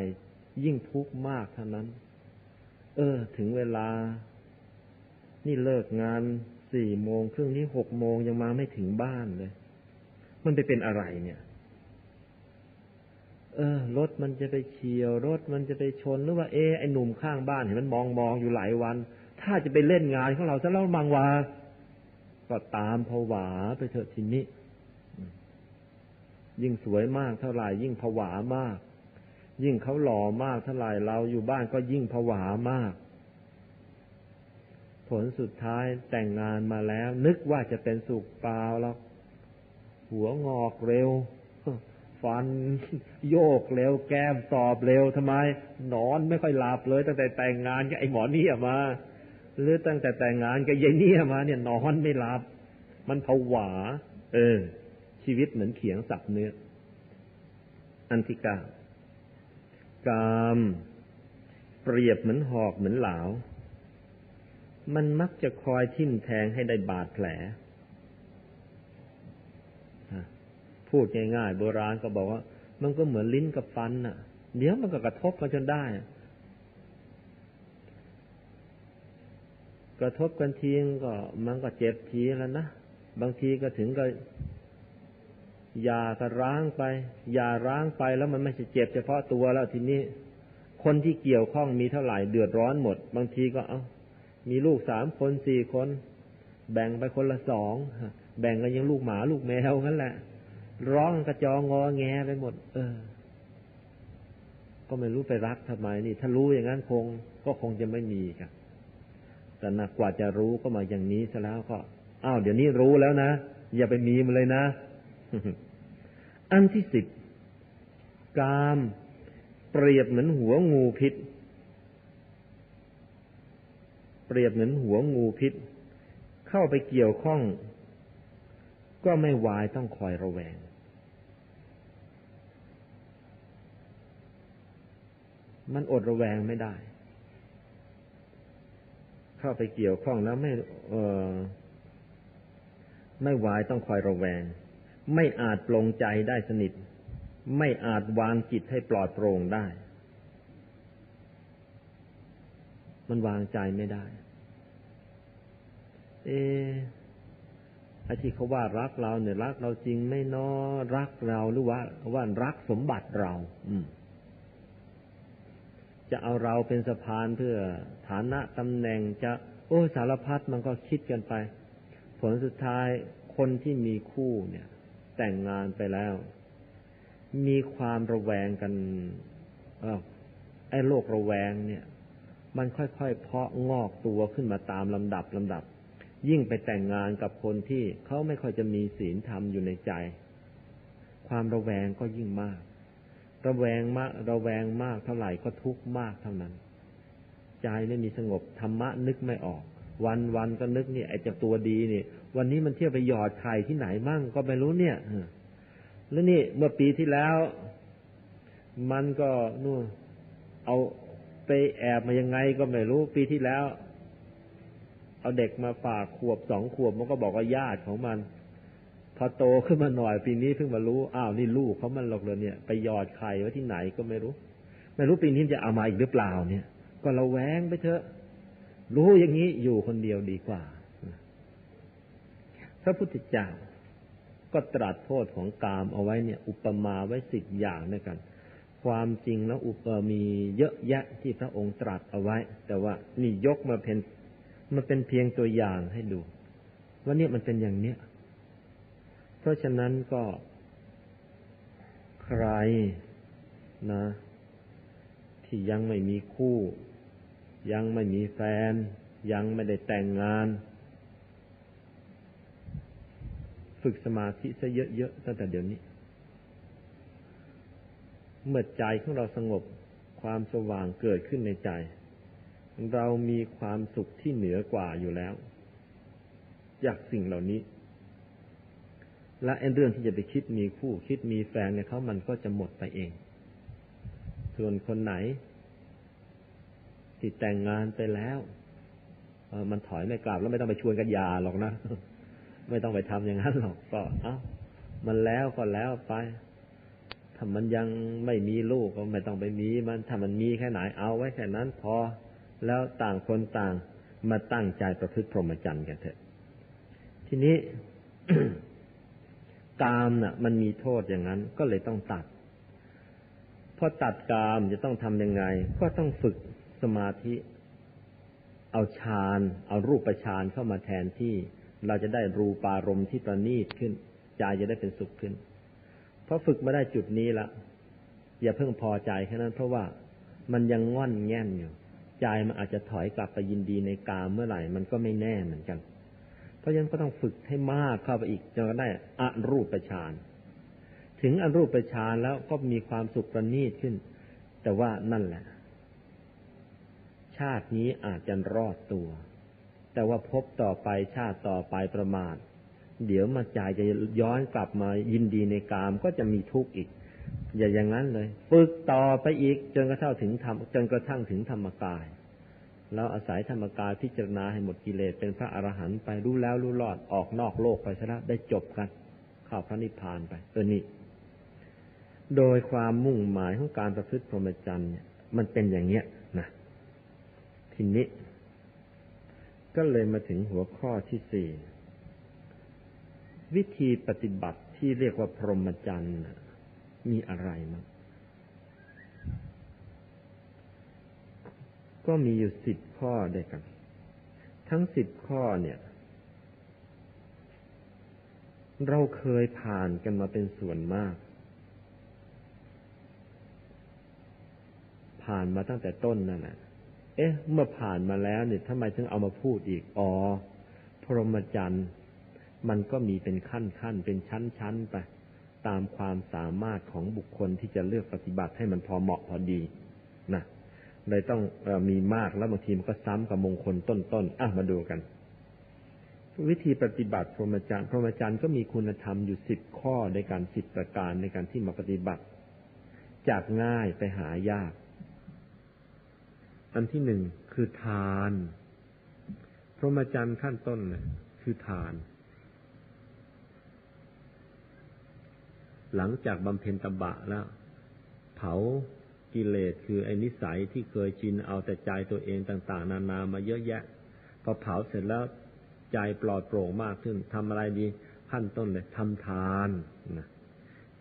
ยิ่งทุกข์มากเท่านั้นเออถึงเวลานี่เลิกงานสี่โมงครึ่งนี่หกโมงยังมาไม่ถึงบ้านเลยมันไปเป็นอะไรเนี่ยเออรถมันจะไปเฉียวรถมันจะไปชนหรือว่าเออไอ้หนุ่มข้างบ้านเห็นมันมองมองอยู่หลายวันถ้าจะไปเล่นงานของเราซะแล้วบางวาก็ตามผวาไปเถอะทีนี้ยิ่งสวยมากเท่าไหร่ยิ่งผวามากยิ่งเขาหล่อมากเท่าไหร่เราอยู่บ้านก็ยิ่งผวามาก ผลสุดท้ายแต่งงานมาแล้วนึกว่าจะเป็นสุขเปล่าหรอกหัวงอกเร็วฟันโยกเร็วแก้มตอบเร็วทำไมนอนไม่ค่อยหลับเลยตั้งแต่แต่งงานกับไอ้หมอนี่มาหรือตั้งแต่แต่งงานกับยายนี่มาเนี่ยนอนไม่หลับมันผวาเออชีวิตเหมือนเขียงสับเนื้ออันที่เก้ากามเปรียบเหมือนหอกเหมือนหลาวมันมักจะคอยทิ่มแทงให้ได้บาดแผลพูดง่ายๆโบราณก็บอกว่ามันก็เหมือนลิ้นกับฟันน่ะเดี๋ยวมันก็กระทบกันจนได้กระทบกันทีก็มันก็เจ็บทีแล้วนะบางทีก็ถึงก็ยาก็ร้างไปยาร้างไปแล้วมันไม่ใช่เจ็บเฉพาะตัวแล้วทีนี้คนที่เกี่ยวข้องมีเท่าไหร่เดือดร้อนหมดบางทีก็เอามีลูกสามคนสี่คนแบ่งไปคนละสองแบ่งกันยังลูกหมาลูกแมวกันแหละร้องกระจองงอแงไปหมดเออก็ไม่รู้ไปรักทำไมนี่ถ้ารู้อย่างนั้นคงก็คงจะไม่มีครับแต่หนักกว่าจะรู้ก็มาอย่างนี้ซะแล้วก็อ้าวเดี๋ยวนี้รู้แล้วนะอย่าไปมีมันเลยนะ อันที่สิบกามเปรียบเหมือนหัวงูพิษเปรียบเหมือนหัวงูพิษเข้าไปเกี่ยวข้องก็ไม่วายต้องคอยระแวงมันอดระแวงไม่ได้เข้าไปเกี่ยวข้องแล้วไม่เอ่อไม่วายต้องคอยระแวงไม่อาจปลงใจได้สนิทไม่อาจวางจิตให้ปลอดโปร่งได้มันวางใจไม่ได้เอไอ้ที่เขาว่ารักเราเนี่ยรักเราจริงไม่เนาะรักเราหรือว่าว่ารักสมบัติเราจะเอาเราเป็นสะพานเพื่อฐานะตำแหน่งจะโอ้สารพัดมันก็คิดกันไปผลสุดท้ายคนที่มีคู่เนี่ยแต่งงานไปแล้วมีความระแวงกันเอ้าไอ้โรคระแวงเนี่ยมันค่อยๆเพาะงอกตัวขึ้นมาตามลำดับลำดับยิ่งไปแต่งงานกับคนที่เขาไม่ค่อยจะมีศีลธรรมอยู่ในใจความระแวงก็ยิ่งมากระแวงมากระแวงมากเท่าไหร่ก็ทุกข์มากเท่านั้นใจไม่มีสงบธรรมะนึกไม่ออกวันๆก็นึกนี่ไอ้เจ้าตัวดีนี่วันนี้มันเที่ยวไปหยอดไข่ที่ไหนมั่งก็ไม่รู้เนี่ยแล้วนี่เมื่อปีที่แล้วมันก็นู่นเอาไปแอบมายังไงก็ไม่รู้ปีที่แล้วเอาเด็กมาฝากขวบสองขวบมันก็บอกว่าญาติของมันพอโตขึ้นมาหน่อยปีนี้เพิ่งมารู้อ้าวนี่ลูกเขามันหลอกเลยเนี่ยไปหยอดไข่ไว้ที่ไหนก็ไม่รู้ไม่รู้ปีนี้จะเอามาอีกหรือเปล่าเนี่ยก็ระแวงไปเถอะรู้อย่างนี้อยู่คนเดียวดีกว่าพระพุทธเจ้าก็ตรัสโทษของกามเอาไว้เนี่ยอุปมาไว้สิบอย่างด้วยกันความจริงแล้วอุปมีเยอะแยะที่พระองค์ตรัสเอาไว้แต่ว่านี่ยกมาเป็นมันเป็นเพียงตัวอย่างให้ดูว่าเนี่ยมันเป็นอย่างเนี้ยเพราะฉะนั้นก็ใครนะที่ยังไม่มีคู่ยังไม่มีแฟนยังไม่ได้แต่งงานฝึกสมาธิซะเยอะๆตั้งแต่เดี๋ยวนี้เมื่อใจของเราสงบความสว่างเกิดขึ้นในใจเรามีความสุขที่เหนือกว่าอยู่แล้วจากสิ่งเหล่านี้และเรื่องที่จะไปคิดมีคู่คิดมีแฟนเนี่ยเขามันก็จะหมดไปเองส่วนคนไหนที่แต่งงานไปแล้วมันถอยไม่กลับแล้วไม่ต้องไปชวนกันหย่าหรอกนะไม่ต้องไปทำอย่างนั้นหรอกก็เอ้ามันแล้วก็แล้วไปถ้ามันยังไม่มีลูกก็ไม่ต้องไปมีมันถ้ามันมีแค่ไหนเอาไว้แค่นั้นพอแล้วต่างคนต่างมาตั้งใจประพฤติพรหมจรรย์กันเถอะทีนี้ กามน่ะมันมีโทษอย่างนั้นก็เลยต้องตัดพอตัดกามจะต้องทำยังไงก็ต้องฝึกสมาธิเอาฌานเอารูปฌานเข้ามาแทนที่เราจะได้รูปารมณ์ที่ประณีตขึ้นใจจะได้เป็นสุขขึ้นพอฝึกมาได้จุดนี้ละอย่าเพิ่งพอใจแค่นั้นเพราะว่ามันยังง่อนแง่นอยู่ ใจมันอาจจะถอยกลับไปยินดีในกามเมื่อไหร่มันก็ไม่แน่เหมือนกันเพราะฉะนั้นก็ต้องฝึกให้มากเข้าไปอีกจนกระทั่งได้อรูปฌานถึงอรูปฌานแล้วก็มีความสุขประณีตขึ้นแต่ว่านั่นแหละชาตินี้อาจจะรอดตัวแต่ว่าพบต่อไปชาติต่อไปประมาทเดี๋ยวมาใจจะย้อนกลับมายินดีในกามก็จะมีทุกข์อีกอย่าอย่างนั้นเลยฝึกต่อไปอีกจนกระทั่งถึงธรรมจนกระทั่งถึงธรรมกายแล้วอาศัยธรรมกายพิจารณาให้หมดกิเลสเป็นพระอรหันต์ไปรู้แล้วรู้รอดออกนอกโลกไปซะแล้วได้จบกันเข้าพระนิพพานไปเออนี่โดยความมุ่งหมายของการประพฤติพรหมจรรย์เนี่ยมันเป็นอย่างเนี้ยนะทีนี้ก็เลยมาถึงหัวข้อที่สี่วิธีปฏิบัติที่เรียกว่าพรหมจรรย์มีอะไรมั้งก็มีอยู่สิบข้อด้วยกันทั้งสิบข้อเนี่ยเราเคยผ่านกันมาเป็นส่วนมากผ่านมาตั้งแต่ต้นนั่นแหละเอ๊ะเมื่อผ่านมาแล้วเนี่ยทำไมถึงเอามาพูดอีกอ๋อพรหมจรรย์มันก็มีเป็นขั้นๆเป็นชั้นๆไปตามความสามารถของบุคคลที่จะเลือกปฏิบัติให้มันพอเหมาะพอดีนะเลยต้องเอ่อมีมากแล้วบางทีมันก็ซ้ำกับมงคลต้นๆอ่ะมาดูกันวิธีปฏิบัติพรหมจรรย์พรหมจรรย์ก็มีคุณธรรมอยู่สิบข้อในการสิบประการในการที่มาปฏิบัติจากง่ายไปหายากอันที่หนึ่งคือทานพรหมจรรย์ขั้นต้นน่ะคือทานหลังจากบำเพ็ญตบะแล้วเผากิเลสคือไอ้นิสัยที่เคยชินเอาแต่ใจตัวเองต่างๆนานามาเยอะแยะพอเผาเสร็จแล้วใจปลอดโปร่งมากขึ้นทำอะไรดีขั้นต้นเลยทำทานนะ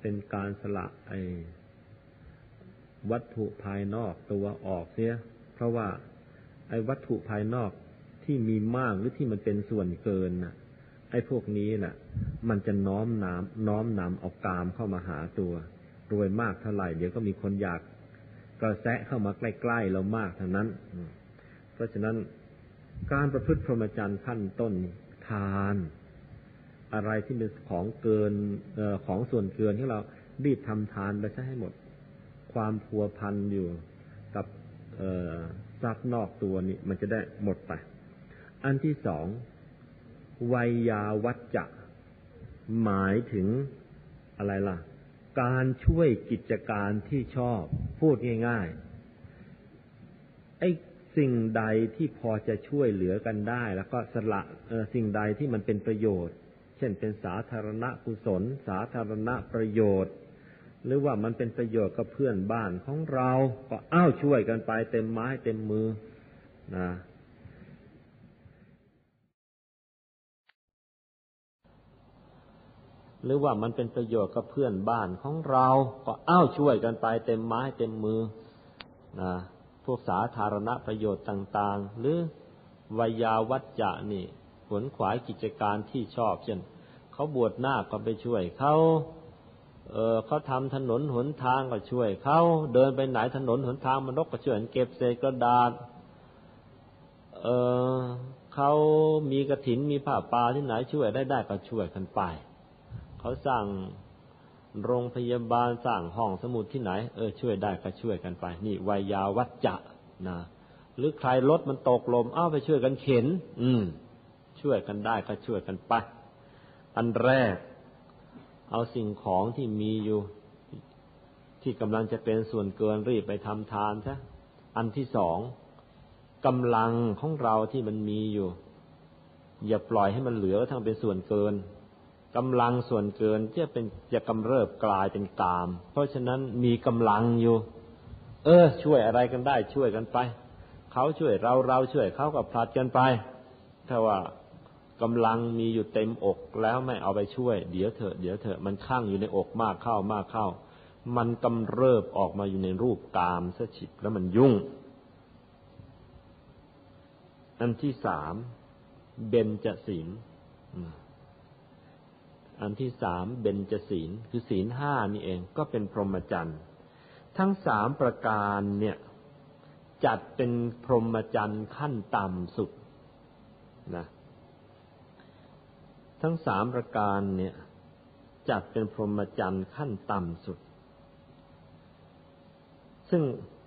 เป็นการสละไอ้วัตถุภายนอกตัวออกเสียเพราะว่าไอ้วัตถุภายนอกที่มีมากหรือที่มันเป็นส่วนเกินน่ะไอ้พวกนี้น่ะมันจะน้อมน้ำน้อมนำเอากามเข้ามาหาตัวรวยมากเท่าไหร่เดี๋ยวก็มีคนอยากกระแสะเข้ามาใกล้ๆเรามากเท่านั้นเพราะฉะนั้นการประพฤติพรหมจรรย์ขั้นต้นทานอะไรที่เป็นของเกินเอ่อของส่วนเกินที่เรารีบทำทานไปซะให้หมดความพัวพันอยู่กับเอ่อทรัพย์นอกตัวนี่มันจะได้หมดไปอันที่สองวัยยาวัจจะหมายถึงอะไรล่ะการช่วยกิจการที่ชอบพูดง่ายๆไอ้สิ่งใดที่พอจะช่วยเหลือกันได้แล้วก็สละสิ่งใดที่มันเป็นประโยชน์เช่นเป็นสาธารณกุศลสาธารณประโยชน์หรือว่ามันเป็นประโยชน์กับเพื่อนบ้านของเราก็อ้าวช่วยกันไปเต็มไม้เต็มมือนะหรือว่ามันเป็นประโยชน์กับเพื่อนบ้านของเราก็อ้าวช่วยกันไปเต็มไม้เต็มมือนะพวกสาธารณประโยชน์ต่างๆหรือวัยาวัจจะนี่ขวนขวายกิจการที่ชอบเช่นเขาบวชนาคก็ไปช่วยเขาเอ่อเขาทำถนนหนทางก็ช่วยเขาเดินไปไหนถนนหนทางมันรกก็ช่วยเก็บเศษกระดาษเอ่อเขามีกฐินมีผ้าป่าที่ไหนช่วยได้ได้ก็ช่วยกันไปเขาสร้างโรงพยาบาลสร้างห้องสมุดที่ไหนเออช่วยได้ก็ช่วยกันไปนี่วัยยาวัจจะนะหรือใครรถมันตกลมเอ้าไปช่วยกันเข็นอืมช่วยกันได้ก็ช่วยกันไปอันแรกเอาสิ่งของที่มีอยู่ที่กำลังจะเป็นส่วนเกินรีบไปทำทานซะอันที่สองกำลังของเราที่มันมีอยู่อย่าปล่อยให้มันเหลือทั้งเป็นส่วนเกินกำลังส่วนเกินจะเป็นจะกำเริบกลายเป็นกามเพราะฉะนั้นมีกำลังอยู่เออช่วยอะไรกันได้ช่วยกันไปเขาช่วยเราเราช่วยเขาก็ผลัดกันไปถ้าว่ากำลังมีอยู่เต็มอกแล้วไม่เอาไปช่วยเดี๋ยวเถอะเดี๋ยวเถอะมันคั่งอยู่ในอกมากเข้ามากเข้ามันกำเริบออกมาอยู่ในรูปกามซะฉิบแล้วมันยุ่งอันที่สามเบญจศีลอันที่สามเบญจศีลคือศีลห้านี่เองก็เป็นพรหมจรรย์ทั้งสามประการเนี่ย จัดเป็นพรหมจรรย์ขั้นต่ำสุดนะทั้งสามประการเนี่ยจัดเป็นพรหมจรรย์ขั้นต่ำสุดซึ่ง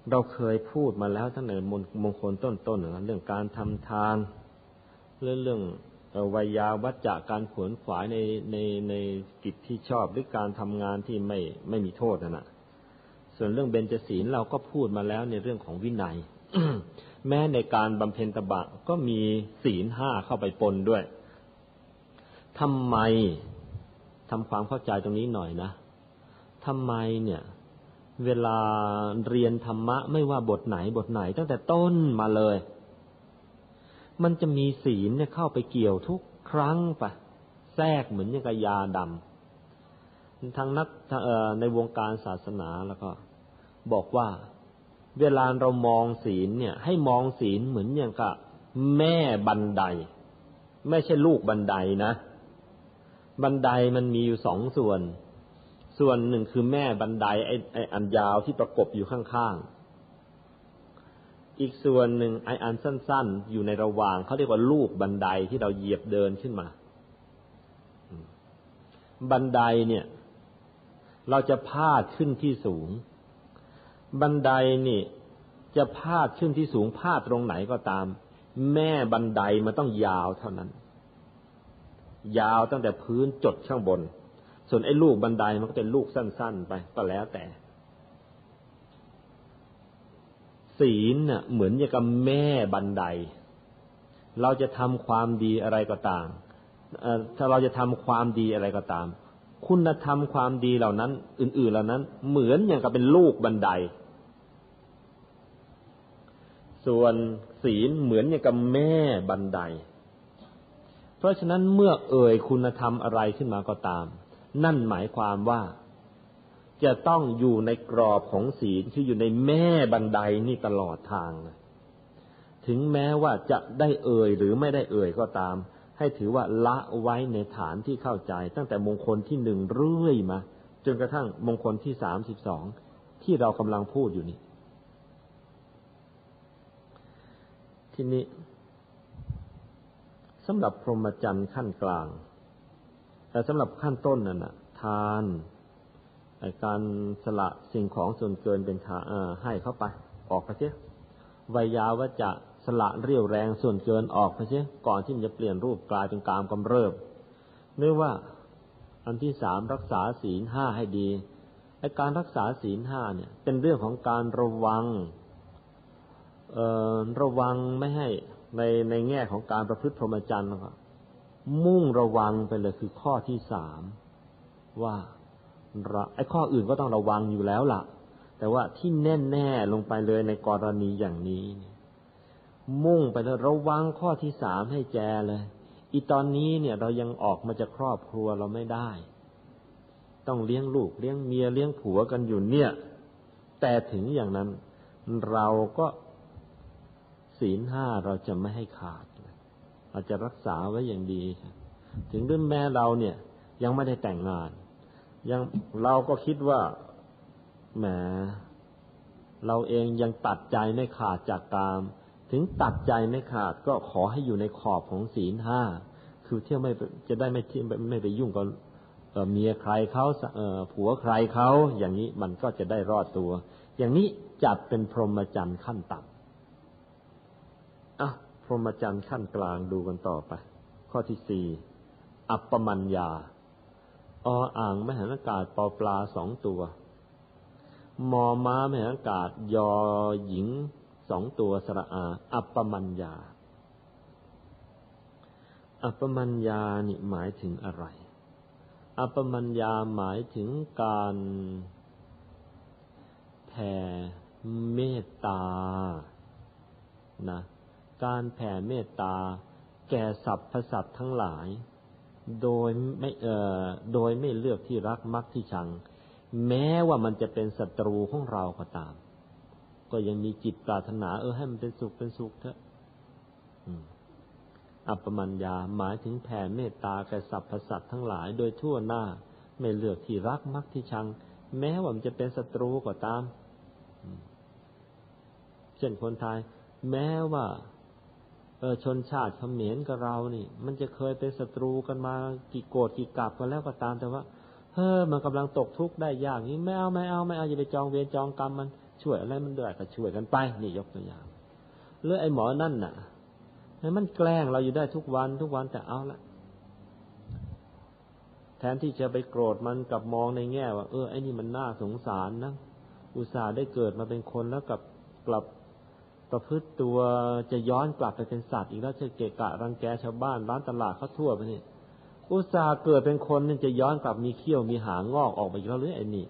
เราเคยพูดมาแล้วตั้งแต่มงคลต้นๆนะเรื่องการทำทานเรื่องเรื่องวิยาวัจจะการขวนขวายในในในกิจที่ชอบหรือการทำงานที่ไม่ไม่มีโทษนั่นน่ะส่วนเรื่องเบญจศีลเราก็พูดมาแล้วในเรื่องของวินัย แม้ในการบำเพ็ญตบะก็มีศีลห้าเข้าไปปนด้วยทำไมทำความเข้าใจตรงนี้หน่อยนะทำไมเนี่ยเวลาเรียนธรรมะไม่ว่าบทไหนบทไหนตั้งแต่ต้นมาเลยมันจะมีศีลเนี่ยเข้าไปเกี่ยวทุกครั้งปะแทรกเหมือนอย่างกับยาดำทางนักในวงการศาสนาแล้วก็บอกว่าเวลาเรามองศีลเนี่ยให้มองศีลเหมือนอย่างกับแม่บันไดไม่ใช่ลูกบันไดนะบันไดมันมีอยู่สองส่วนส่วนหนึ่งคือแม่บันไดไอ้ไอ้อันยาวที่ประกบอยู่ข้างๆอีกส่วนหนึ่งไอ้อันสั้นๆอยู่ในระหว่างเขาเรียกว่าลูกบันไดที่เราเหยียบเดินขึ้นมาบันไดเนี่ยเราจะพาดขึ้นที่สูงบันไดนี่จะพาดขึ้นที่สูงพาดตรงไหนก็ตามแม่บันไดมันต้องยาวเท่านั้นยาวตั้งแต่พื้นจดข้างบนส่วนไอ้ลูกบันไดมันก็เป็นลูกสั้นๆไปก็แล้วแต่ศีลน่ะเหมือนอย่างกับแม่บันไดเราจะทำความดีอะไรก็ตามเอ่อถ้าเราจะทำความดีอะไรก็ตามคุณธรรมความดีเหล่านั้นอื่นๆเหล่านั้นเหมือนอย่างกับเป็นลูกบันไดส่วนศีลเหมือนอย่างกับแม่บันไดเพราะฉะนั้นเมื่อเอ่ยคุณธรรมอะไรขึ้นมาก็ตามนั่นหมายความว่าจะต้องอยู่ในกรอบของศีลคืออยู่ในแม่บันไดนี่ตลอดทางถึงแม้ว่าจะได้เอ่ยหรือไม่ได้เอ่ยก็ตามให้ถือว่าละไว้ในฐานที่เข้าใจตั้งแต่มงคลที่หนึ่งเรื่อยมาจนกระทั่งมงคลที่สามสิบสองที่เรากำลังพูดอยู่นี่ทีนี้สำหรับพรหมจรรย์ขั้นกลางแต่สำหรับขั้นต้นนั่นน่ะทานการสละสิ่งของส่วนเกินเป็นทานให้เข้าไปออกไปเสียวิยาวัจจะสละเรี่ยวแรงส่วนเกินออกไปเสียก่อนที่มันจะเปลี่ยนรูปกลายเป็นกามกำเริบเนื่องว่าอันที่สามรักษาศีลห้าให้ดีไอ้การรักษาศีลห้าเนี่ยเป็นเรื่องของการระวังเอ่อระวังไม่ให้ในในแง่ของการประพฤติพรหมจรรย์นะครับมุ่งระวังไปเลยคือข้อที่สามว่าไอ้ข้ออื่นก็ต้องระวังอยู่แล้วล่ะแต่ว่าที่แน่ๆลงไปเลยในกรณีอย่างนี้มุ่งไปเลยระวังข้อที่สามให้แจเลยอีตอนนี้เนี่ยเรายังออกมาจากครอบครัวเราไม่ได้ต้องเลี้ยงลูกเลี้ยงเมียเลี้ยงผัวกันอยู่เนี่ยแต่ถึงอย่างนั้นเราก็ศีลห้าเราจะไม่ให้ขาดเราจะรักษาไว้อย่างดีถึงรุ่นแม่เราเนี่ยยังไม่ได้แต่งงานยังเราก็คิดว่าแหมเราเองยังตัดใจไม่ขาดจากกามถึงตัดใจไม่ขาดก็ขอให้อยู่ในขอบของศีลห้าคือเที่ยวไม่จะได้ไม่เที่ยวไม่ไปยุ่งกับเมียใครเขาผัวใครเขาอย่างนี้มันก็จะได้รอดตัวอย่างนี้จัดเป็นพรหมจรรย์ขั้นต่ำอ่ะพรหมจรรย์ขั้นกลางดูกันต่อไปข้อที่สี่อัปปมัญญาออ่างมหานกาศปอปลาสองตัวมอม้ามหานกาศยอหญิงสองตัวสระอาอัปปมัญญาอัปปมัญญานี่หมายถึงอะไรอัปปมัญญาหมายถึงการแผ่เมตตานะการแผ่เมตตาแก่สรรพสัตว์ทั้งหลายโดยไม่เอ่อโดยไม่เลือกที่รักมักที่ชังแม้ว่ามันจะเป็นศัตรูของเราก็ตามก็ยังมีจิตปรารถนาเออให้มันเป็นสุขเป็นสุขเถอะอัปปมัญญาหมายถึงแผ่เมตตาแก่สรรพสัตว์ทั้งหลายโดยทั่วหน้าไม่เลือกที่รักมักที่ชังแม้ว่ามันจะเป็นศัตรูก็ตาม เช่นคนไทยแม้ว่าเออชนชาติเขมรกับเรานี่มันจะเคยเป็นศัตรูกันมากี่โกรธกี่กลับกันแล้วก็ตามแต่ว่าเฮ้อมันกำลังตกทุกข์ได้ยากนี่ไม่เอาไม่เอาไม่เอาอย่าไปจองเวรจองกรรมมันช่วยอะไรมันได้ก็ช่วยกันไปนี่ยกตัวอย่างหรือไอ้หมอนั่นน่ะมันแกล้งเราอยู่ได้ทุกวันทุกวันแต่เอาละแทนที่จะไปโกรธมันกลับมองในแง่ว่าเออไอ้นี่มันน่าสงสารนะอุตส่าห์ได้เกิดมาเป็นคนแล้วกลับกลับประพฤติตัวจะย้อนกลับไปเป็นสัตว์อีกแล้วจะเกะกะรังแกชาวบ้านร้านตลาดเขาทั่วไปนี่อุตส่าห์เกิดเป็นคนนี่จะย้อนกลับมีเขี้ยวมีหางงอกออกไปอีกแล้วหรือไอ้นี่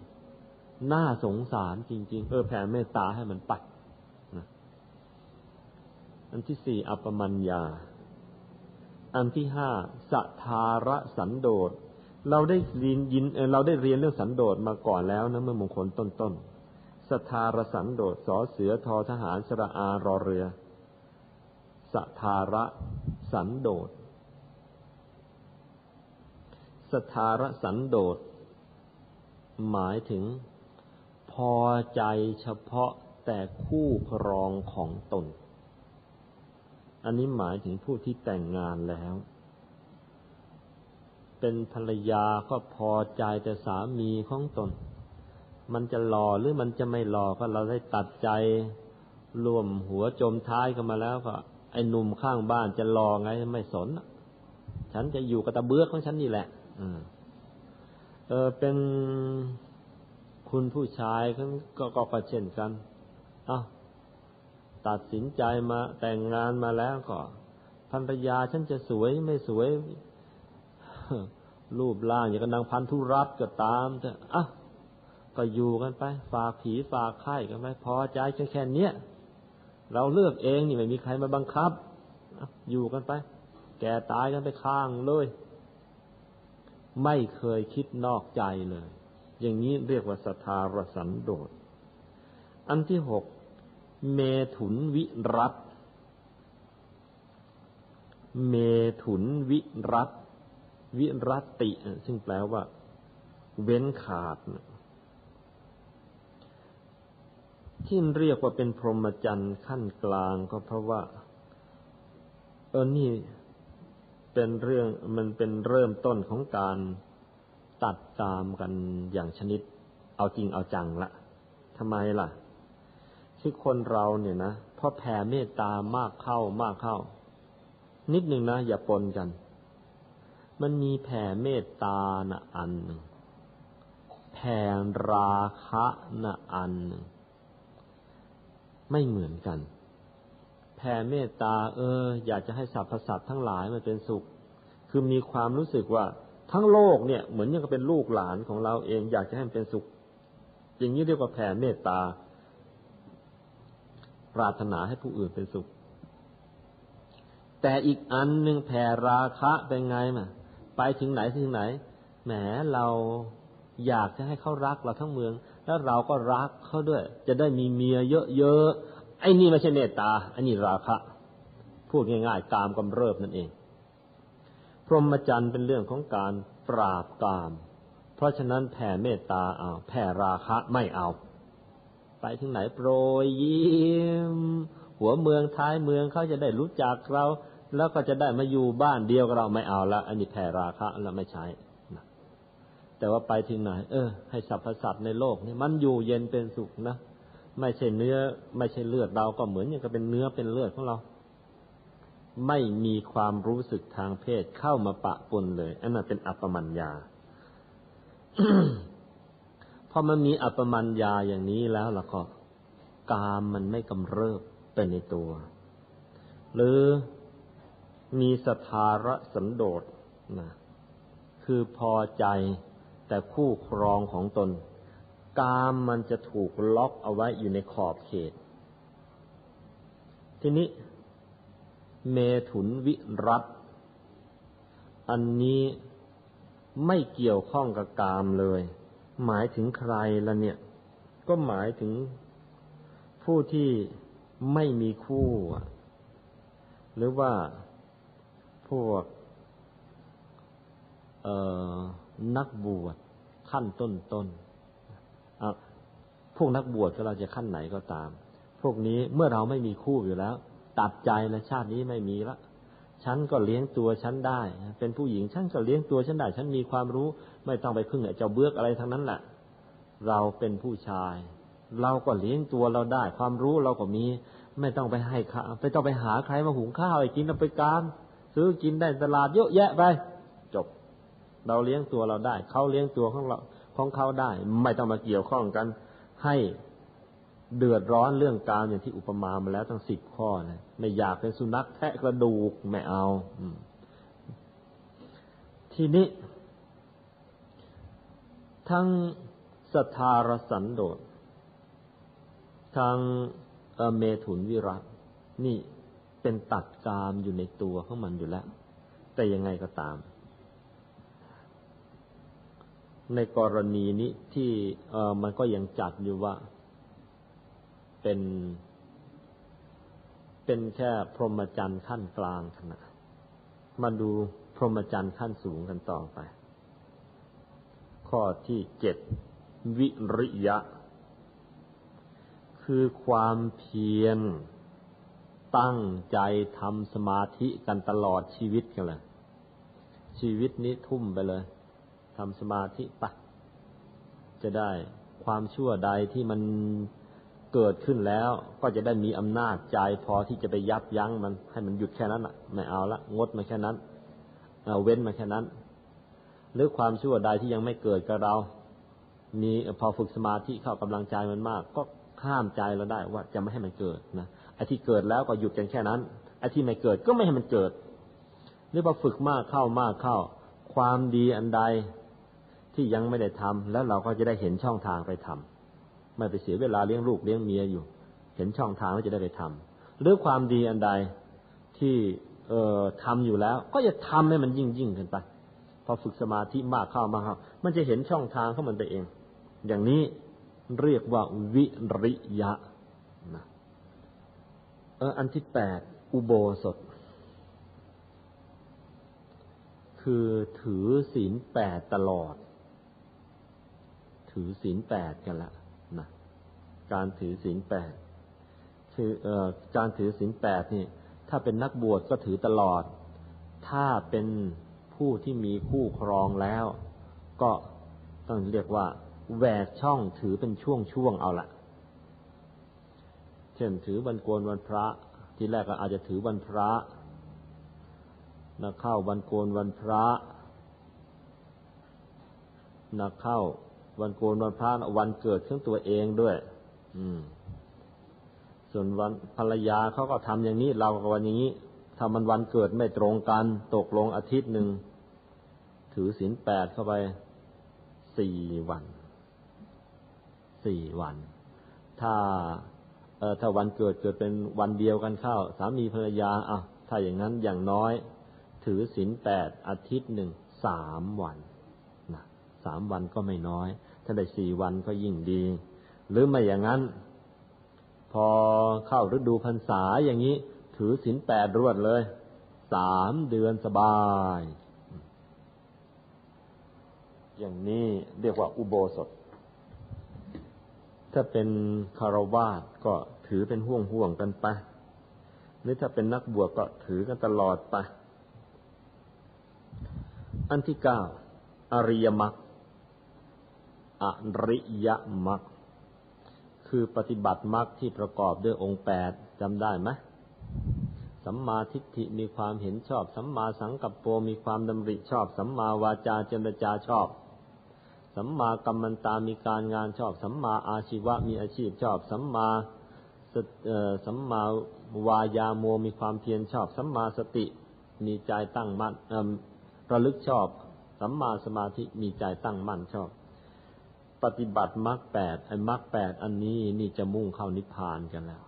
น่าสงสารจริงๆเออแผ่เมตตาให้มันไปนะอันที่สี่อัปปมัญญาอันที่ห้าสัทธารสันโดษเราได้เรียนยินเราได้เรียนเรื่องสันโดษมาก่อนแล้วนะเมื่อมงคลต้นๆสัทธารสันโดษสอเสือทอทหารสระอารอเรือสัทธารสันโดษสัทธารสันโดษหมายถึงพอใจเฉพาะแต่คู่ครองของตนอันนี้หมายถึงผู้ที่แต่งงานแล้วเป็นภรรยาก็พอใจแต่สามีของตนมันจะหล่อหรือมันจะไม่หล่อก็เราได้ตัดใจร่วมหัวจมท้ายกันมาแล้วก็ไอ้หนุ่มข้างบ้านจะหล่อไงไม่สนฉันจะอยู่กับตะเบื้อของฉันนี่แหละเออเป็นคุณผู้ชายก็ก็เช่นกันอ้าวตัดสินใจมาแต่งงานมาแล้วก็ภรรยาฉันจะสวยไม่สวยรูปร่างอย่างกับนางพันธุรัตน์ก็ตามแต่อ่ะก็อยู่กันไปฝากผีฝากไข่กันไปพอใจแค่แค่เนี้ยเราเลือกเองนี่ไม่มีใครมาบังคับอยู่กันไปแก่ตายกันไปข้างเลยไม่เคยคิดนอกใจเลยอย่างนี้เรียกว่าสัทธารสันโดษอันที่หกเมถุนวิรัตเมถุนวิรัตวิรัติซึ่งแปลว่าเว้นขาดที่เรียกว่าเป็นพรหมจรรย์ขั้นกลางก็เพราะว่าเออนี่เป็นเรื่องมันเป็นเริ่มต้นของการตัดกามกันอย่างชนิดเอาจริงเอาจังละทำไมล่ะคือคนเราเนี่ยนะพอแผ่เมตตามากเข้ามากเข้านิดนึงนะอย่าปนกันมันมีแผ่เมตตานะอันหนึ่งแผ่ราคะนะอันหนึ่งไม่เหมือนกันแผ่เมตตาเอออยากจะให้สรรพสัตว์ทั้งหลายมันเป็นสุขคือมีความรู้สึกว่าทั้งโลกเนี่ยเหมือนอย่างกับเป็นลูกหลานของเราเองอยากจะให้มันเป็นสุขอย่างนี้เรียกว่าแผ่เมตตาปรารถนาให้ผู้อื่นเป็นสุขแต่อีกอันหนึ่งแผ่ราคะเป็นไงมาไปถึงไหนถึงไหนแหมเราอยากจะให้เขารักเราทั้งเมืองแล้วเราก็รักเขาด้วยจะได้มีเมียเยอะๆไอ้นี่ไม่ใช่เมตตาไอ้นี่ราคะพูดง่ายๆกามกำเริบนั่นเองพรหมจรรย์เป็นเรื่องของการปราบกามเพราะฉะนั้นแผ่เมตตาเอาแผ่ราคะไม่เอาไปถึงไหนโปรยยิ้มหัวเมืองท้ายเมืองเขาจะได้รู้จักเราแล้วก็จะได้มาอยู่บ้านเดียวกับเราไม่เอาละอันนี้แผ่ราคะเราไม่ใช้นะแต่ว่าไปถึงไหนเออให้สรรพสัตว์ในโลกนี่มันอยู่เย็นเป็นสุขนะไม่ใช่เนื้อไม่ใช่เลือดเราก็เหมือนอย่างกับเป็นเนื้อเป็นเลือดของเราไม่มีความรู้สึกทางเพศเข้ามาปะปนเลยอันนั้นเป็นอัปปมัญญา พอมันมีอัปปมัญญาอย่างนี้แล้วล่ะก็กามมันไม่กำเริบเป็นในตัวหรือมีสัทธารสันโดษนะคือพอใจแต่คู่ครองของตนกามมันจะถูกล็อกเอาไว้อยู่ในขอบเขตทีนี้เมถุนวิรัตอันนี้ไม่เกี่ยวข้องกับกามเลยหมายถึงใครล่ะเนี่ยก็หมายถึงผู้ที่ไม่มีคู่หรือว่าพวกเอ่อนักบวชขั้นต้นๆอ่ะพวกนักบวชก็เราจะขั้นไหนก็ตาม พวกนี้เมื่อเราไม่มีคู่อยู่แล้วตัดใจและชาตินี้ไม่มีละฉันก็เลี้ยงตัวฉันได้เป็นผู้หญิงฉันก็เลี้ยงตัวฉันได้ฉันมีความรู้ไม่ต้องไปพึ่งไอ้เจ้าเบือกอะไรทั้งนั้นแหละเราเป็นผู้ชายเราก็เลี้ยงตัวเราได้ความรู้เราก็มีไม่ต้องไปให้ไม่ต้องไปหาใครมาหุงข้าวให้กินเอาไปกามซื้อกินได้ตลาดเยอะแยะไปจบเราเลี้ยงตัวเราได้เขาเลี้ยงตัวของเราของเขาได้ไม่ต้องมาเกี่ยวข้องกันให้เดือดร้อนเรื่องกามอย่างที่อุปมามาแล้วตั้งสิบข้อนะไม่อยากเป็นสุนัขแทะกระดูกไม่เอาทีนี้ทั้งสัทธารสันโดษทั้งเมถุนวิรัตนี่เป็นตัดกามอยู่ในตัวของมันอยู่แล้วแต่ยังไงก็ตามในกรณีนี้ที่เอ่อมันก็ยังจัดอยู่ว่าเป็นเป็นแค่พรหมจรรย์ขั้นกลางขณะมาดูพรหมจรรย์ขั้นสูงกันต่อไปข้อที่เจ็ดวิริยะคือความเพียรตั้งใจทำสมาธิกันตลอดชีวิตกันเลยชีวิตนี้ทุ่มไปเลยทำสมาธิปะจะได้ความชั่วใดที่มันเกิดขึ้นแล้วก็จะได้มีอำนาจใจพอที่จะไปยับยั้งมันให้มันหยุดแค่นั้นน่ะไม่เอาละงดมาแค่นั้นเว้นมาแค่นั้นหรือความชั่วใดที่ยังไม่เกิดกับเรามีพอฝึกสมาธิเข้ากำลังใจมันมากก็ห้ามใจเราได้ว่าจะไม่ให้มันเกิดนะไอ้ที่เกิดแล้วก็หยุดกันแค่นั้นไอ้ที่ไม่เกิดก็ไม่ให้มันเกิดหรือพอฝึกมากเข้ามากเข้าความดีอันใดที่ยังไม่ได้ทำแล้วเราก็จะได้เห็นช่องทางไปทำไม่ไปเสียเวลาเลี้ยงลูกเลี้ยงเมียอยู่เห็นช่องทางแล้วจะได้ไปทำหรือความดีอันใดที่เอ่อทำอยู่แล้วก็จะทำให้มันยิ่งยิ่งขึ้นไปพอฝึกสมาธิมากเข้ามาครับมันจะเห็นช่องทางของมันไปเองอย่างนี้เรียกว่าวิริยะนะเอออันที่แปดอุโบสถคือถือศีลแปดตลอดถือศีลแปดกันละนะการถือศีลแปดคือเอ่อการถือศีลแปดนี่ถ้าเป็นนักบวชก็ถือตลอดถ้าเป็นผู้ที่มีคู่ครองแล้วก็ต้องเรียกว่าแหวกช่องถือเป็นช่วงๆเอาละเช่นถือวันโกนวันพระทีแรกก็อาจจะถือวันพระนะเข้าวันโกนวันพระนะเข้าวันโกนวันพระวันเกิดของตัวเองด้วยอืมส่วนวันภรรยาเขาก็ทำอย่างนี้เราก็วันอย่างนี้ถ้ามันวันเกิดไม่ตรงกันตกลงอาทิตย์หนึ่งถือศีลแปดเข้าไปสี่วันสี่วันถ้าเอ่อถ้าวันเกิดเกิดเป็นวันเดียวกันเข้าสามีภรรยาอ่ะถ้าอย่างนั้นอย่างน้อยถือศีลแปดอาทิตย์หนึ่งสามวันนะสามวันก็ไม่น้อยถ้าได้สี่วันก็ยิ่งดีหรือไม่อย่างนั้นพอเข้าฤดูพรรษาอย่างนี้ถือศีลแปดรวดเลยสามเดือนสบายอย่างนี้เรียกว่าอุโบสถถ้าเป็นคฤหัสถ์ก็ถือเป็นห่วงๆกันไปหรือถ้าเป็นนักบวชก็ถือกันตลอดไปอันที่เก้าอริยมรรคอริยมรรคคือปฏิบัติมรรคที่ประกอบด้วยองค์แปดจำได้ไหมสัมมาทิฏฐิมีความเห็นชอบสัมมาสังกัปโปมีความดำริชอบสัมมาวาจาเจรจาชอบสัมมากัมมันตามีการงานชอบสัมมาอาชีวะมีอาชีพชอบสัมมาสัมมาวายาโมมีความเพียรชอบสัมมาสติมีใจตั้งมั่นระลึกชอบสัมมาสมาธิมีใจตั้งมั่นชอบปฏิบัติมรรคแปดไอ้มรรคแปดอันนี้นี่จะมุ่งเข้านิพพานกันแล้ว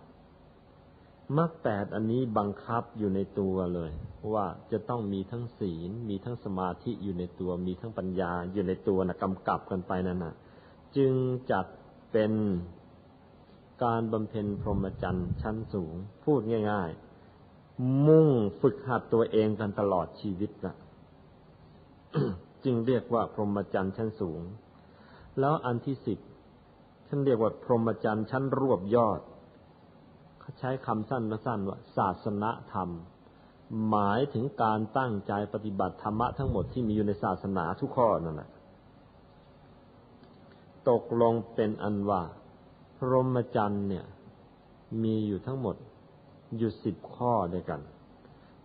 มรรคแปดอันนี้บังคับอยู่ในตัวเลยว่าจะต้องมีทั้งศีลมีทั้งสมาธิอยู่ในตัวมีทั้งปัญญาอยู่ในตัวนะกำกับกันไปนั่นน่ะจึงจัดเป็นการบำเพ็ญพรหมจรรย์ชั้นสูงพูดง่ายๆมุ่งฝึกหัดตัวเองกันตลอดชีวิตน่ะจึงเรียกว่าพรหมจรรย์ชั้นสูงแล้วอันที่สิบท่านเรียกว่าพรหมจรรย์ชั้นรวบยอด ใช้คำสั้นๆว่าศาสนธรรมหมายถึงการตั้งใจปฏิบัติธรรมะทั้งหมดที่มีอยู่ในศาสนาทุกข้อนั่นแหละตกลงเป็นอันว่าพรหมจรรย์เนี่ยมีอยู่ทั้งหมดอยู่สิบข้อด้วยกัน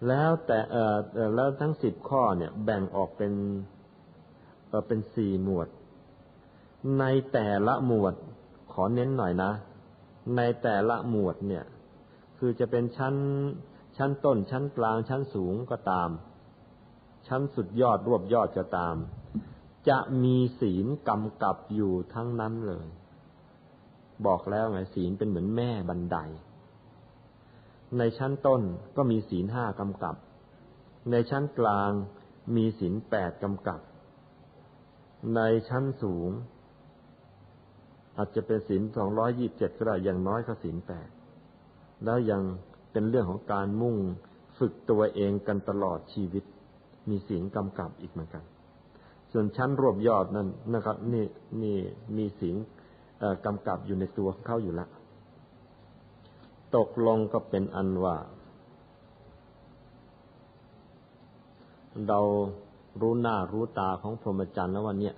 แล้วแต่เอ่อแล้วทั้งสิบข้อเนี่ยแบ่งออกเป็นเอ่อเป็นสี่หมวดในแต่ละหมวดขอเน้นหน่อยนะในแต่ละหมวดเนี่ยคือจะเป็นชั้นชั้นต้นชั้นกลางชั้นสูงก็ตามชั้นสุดยอดรวบยอดก็ตามจะมีศีลกำกับอยู่ทั้งนั้นเลยบอกแล้วไงศีลเป็นเหมือนแม่บันไดในชั้นต้นก็มีศีลห้ากำกับในชั้นกลางมีศีลแปดกำกับในชั้นสูงอาจจะเป็นศีลสองร้อยยี่สิบเจ็ดก็ได้อย่างน้อยก็ศีลแปดแล้วยังเป็นเรื่องของการมุ่งฝึกตัวเองกันตลอดชีวิตมีศีลกำกับอีกเหมือนกันส่วนชั้นรวบยอดนั่นนะครับนี่นี่มีศีลกำกับอยู่ในตัวของเขาอยู่ละตกลงก็เป็นอันว่าเรารู้หน้ารู้ตาของพรหมจรรย์แล้ววันเนี้ย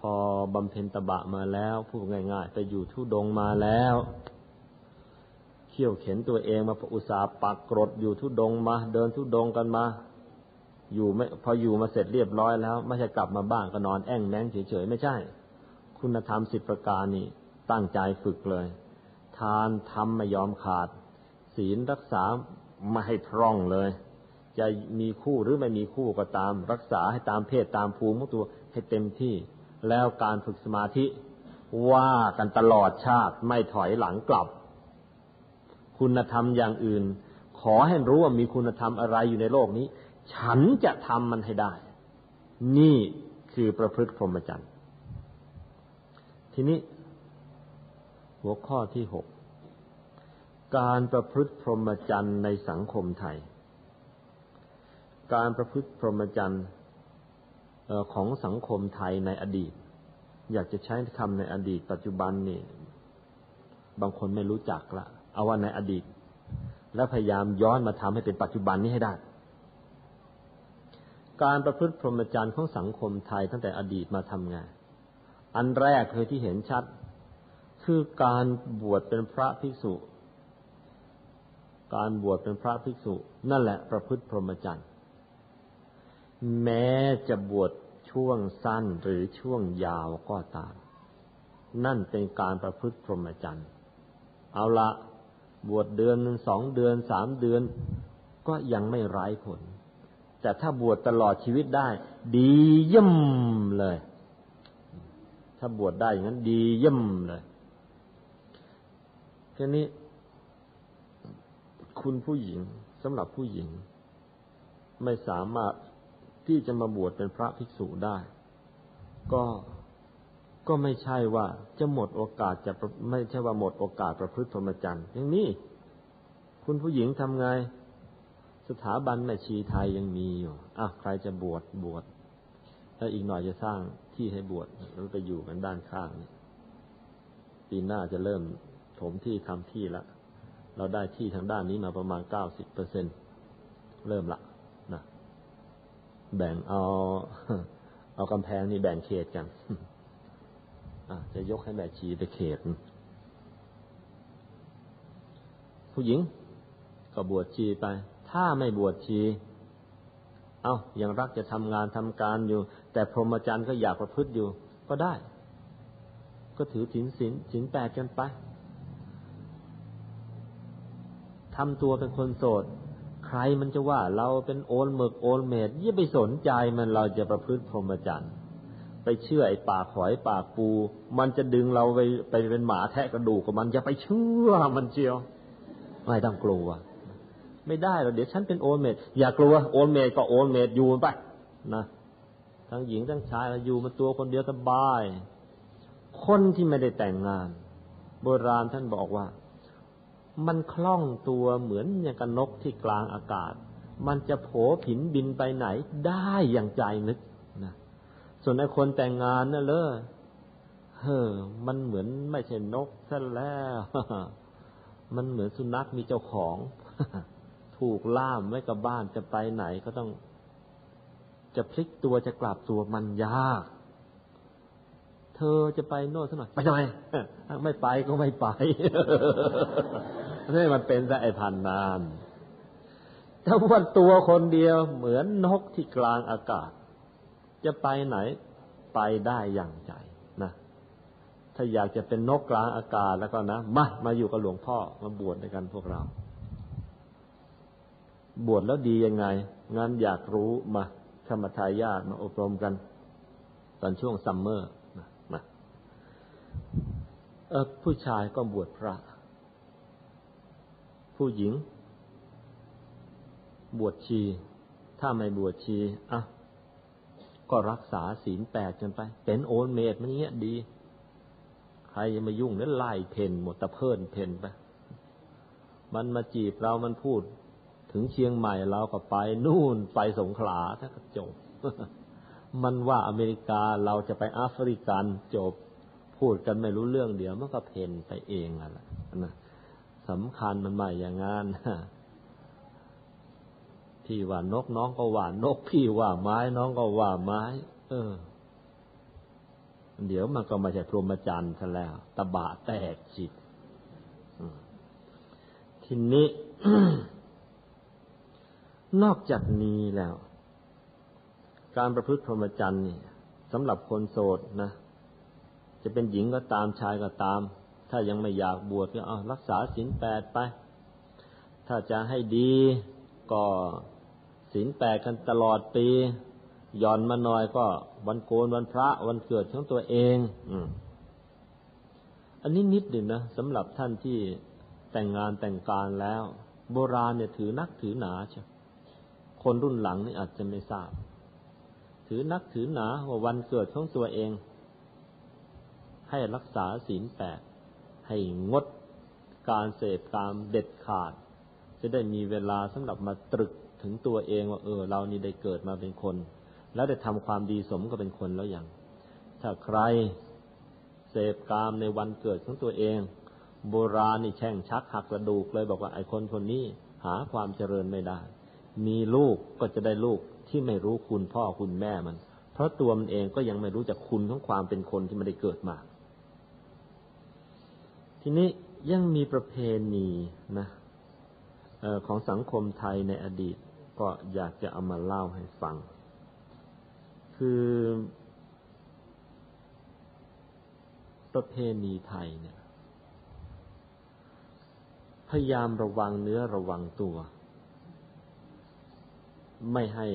พอบำเพ็ญตบะมาแล้วพูดง่ายๆไปอยู่ทุดงค์มาแล้วเขี่ยวเข็นตัวเองมาอุตสาห์ปักกรดอยู่ทุดงค์มาเดินทุดงค์กันมาอยู่ไม่พออยู่มาเสร็จเรียบร้อยแล้วไม่ใช่กลับมาบ้านก็นอนแอ่งแม้งเฉยๆไม่ใช่คุณธรรมสิบประการนี่ตั้งใจฝึกเลยทานทำไม่ยอมขาดศีลรักษาไม่ให้พร่องเลยจะมีคู่หรือไม่มีคู่ก็ตามรักษาให้ตามเพศตามภูมิของตัวให้เต็มที่แล้วการฝึกสมาธิว่ากันตลอดชาติไม่ถอยหลังกลับคุณธรรมอย่างอื่นขอให้รู้ว่ามีคุณธรรมอะไรอยู่ในโลกนี้ฉันจะทำมันให้ได้นี่คือประพฤติพรหมจรรย์ทีนี้หัวข้อที่หกการประพฤติพรหมจรรย์ในสังคมไทยการประพฤติพรหมจรรย์ของสังคมไทยในอดีตอยากจะใช้คำในอดีตปัจจุบันนี่บางคนไม่รู้จักละเอาว่าในอดีตและพยายามย้อนมาทำให้เป็นปัจจุบันนี้ให้ได้การประพฤติพรหมจรรย์ของสังคมไทยตั้งแต่อดีตมาทำงานอันแรกคือที่เห็นชัดคือการบวชเป็นพระภิกษุการบวชเป็นพระภิกษุนั่นแหละประพฤติพรหมจรรย์แม้จะบวชช่วงสั้นหรือช่วงยาวก็ตามนั่นเป็นการประพฤติพรหมจรรย์เอาละบวชเดือนนึงสองเดือนสามเดือนก็ยังไม่ไร้ผลแต่ถ้าบวชตลอดชีวิตได้ดีเยี่ยมเลยถ้าบวชได้อย่างนั้นดีเยี่ยมเลยทีนี้คุณผู้หญิงสำหรับผู้หญิงไม่สามารถที่จะมาบวชเป็นพระภิกษุได้ก็ก็ไม่ใช่ว่าจะหมดโอกาสจะไม่ใช่ว่าหมดโอกาสประพฤติพรหมจรรย์อย่างนี้คุณผู้หญิงทำไงสถาบันแม่ชีไทยยังมีอยู่อ่ะใครจะบวชบวชแล้วอีกหน่อยจะสร้างที่ให้บวชแล้วไปอยู่กันด้านข้างปีหน้าจะเริ่มถมที่ทำที่ละเราได้ที่ทางด้านนี้มาประมาณ เก้าสิบเปอร์เซ็นต์ เริ่มละนะแบ่งเอาเอากำแพงนี่แบ่งเขตกันอ่ะจะยกให้แม่ชีไปเขตผู้หญิงก็บวชชีไปถ้าไม่บวชชีเอ้ายังรักจะทำงานทำการอยู่แต่พรหมจรรย์ก็อยากประพฤติอยู่ก็ได้ก็ถือศีลศีลศีลแปดกันไปทำตัวเป็นคนโสดใครมันจะว่าเราเป็นโอนเมิกโอนเมดอย่าไปสนใจมันเราจะประพฤติพรหมจรรย์ไปเชื่อไอ้ปากหอยปากปูมันจะดึงเราไปไปเป็นหมาแทะกระดูกกับมันอย่าไปเชื่อมันเชียวไม่ต้องกลัวไม่ได้หรอกเดี๋ยวฉันเป็นโอนเมดอย่ากลัวโอนเมดก็โอนเมดอยู่มันไปนะทั้งหญิงทั้งชายเราอยู่มันตัวคนเดียวสบายคนที่ไม่ได้แต่งงานโบราณท่านบอกว่ามันคล่องตัวเหมือนอย่างกับนกที่กลางอากาศมันจะโผผินบินไปไหนได้อย่างใจนึกนะส่วนไอ้คนแต่งงานน่ะเลอเฮ้อมันเหมือนไม่ใช่นกซะแล้ว มันเหมือนสุนัขมีเจ้าของ ถูกล่ามไว้กับบ้านจะไปไหนก็ต้องจะพลิกตัวจะกลับตัวมันยากเธอจะไปโน่นสักหน่อยไปทำไม ไม่ไปก็ไม่ไป นี่มันเป็นแต่ไอ้พันนานถ้าว่าตัวคนเดียวเหมือนนกที่กลางอากาศจะไปไหนไปได้อย่างใจนะถ้าอยากจะเป็นนกกลางอากาศแล้วก็นะมามาอยู่กับหลวงพ่อมาบวชด้วยกันพวกเราบวชแล้วดียังไงงานอยากรู้มาธรรมทายาทมาอบรมกันตอนช่วงซัมเมอร์มาเออผู้ชายก็บวชพระผู้หญิงบวชชีถ้าไม่บวชชีอ่ะก็รักษาศีลแปดจนไปเป็นโอนเมดมันอย่างเงี้ยดีใครจะมายุ่งเนี่ยไล่เพนหมดตะเพิ่นเพนไปมันมาจีบเรามันพูดถึงเชียงใหม่เราก็ไปนู่นไปสงขลาถ้าก็จบ มันว่าอเมริกาเราจะไปแอฟริกันจบพูดกันไม่รู้เรื่องเดี๋ยวมันก็เพนไปเองนั่นแหละนะสำคัญมันไม่อย่างงั้นพี่ว่านกน้องก็ว่านกพี่ว่าไม้น้องก็ว่าไม้เออเดี๋ยวมันก็มาจากพรหมจรรย์ซะแล้วตบะแตกจิตทีนี้ นอกจากนี้แล้วการประพฤติพรหมจรรย์นี่สำหรับคนโสดนะจะเป็นหญิงก็ตามชายก็ตามถ้ายังไม่อยากบวชก็เอารักษาศีลแปดไปถ้าจะให้ดีก็ศีลแปดกันตลอดปีย่อนมาหน่อยก็วันโกนวันพระวันเกิดของตัวเองอันนี้นิดหนึ่งนะสำหรับท่านที่แต่งงานแต่งการแล้วโบราณเนี่ยถือนักถือหนาใช่คนรุ่นหลังนี่อาจจะไม่ทราบถือนักถือหนาว่าวันเกิดของตัวเองให้รักษาศีลแปดให้งดการเสพกามเด็ดขาดจะได้มีเวลาสำหรับมาตรึกถึงตัวเองว่าเออเรานี่ได้เกิดมาเป็นคนแล้วได้ทำความดีสมกับเป็นคนแล้วอย่างถ้าใครเสพกามในวันเกิดของตัวเองโบราณนี่แช่งชักหักกระดูกเลยบอกว่าไอ้คนคนนี้หาความเจริญไม่ได้มีลูกก็จะได้ลูกที่ไม่รู้คุณพ่อคุณแม่มันเพราะตัวมันเองก็ยังไม่รู้จักคุณของความเป็นคนที่ไม่ได้เกิดมาทีนี้ยังมีประเพณีนะเอ่อของสังคมไทยในอดีตก็อยากจะเอามาเล่าให้ฟังคือประเพณีไทยเนี่ยพยายามระวังเนื้อระวังตัวไม่ให้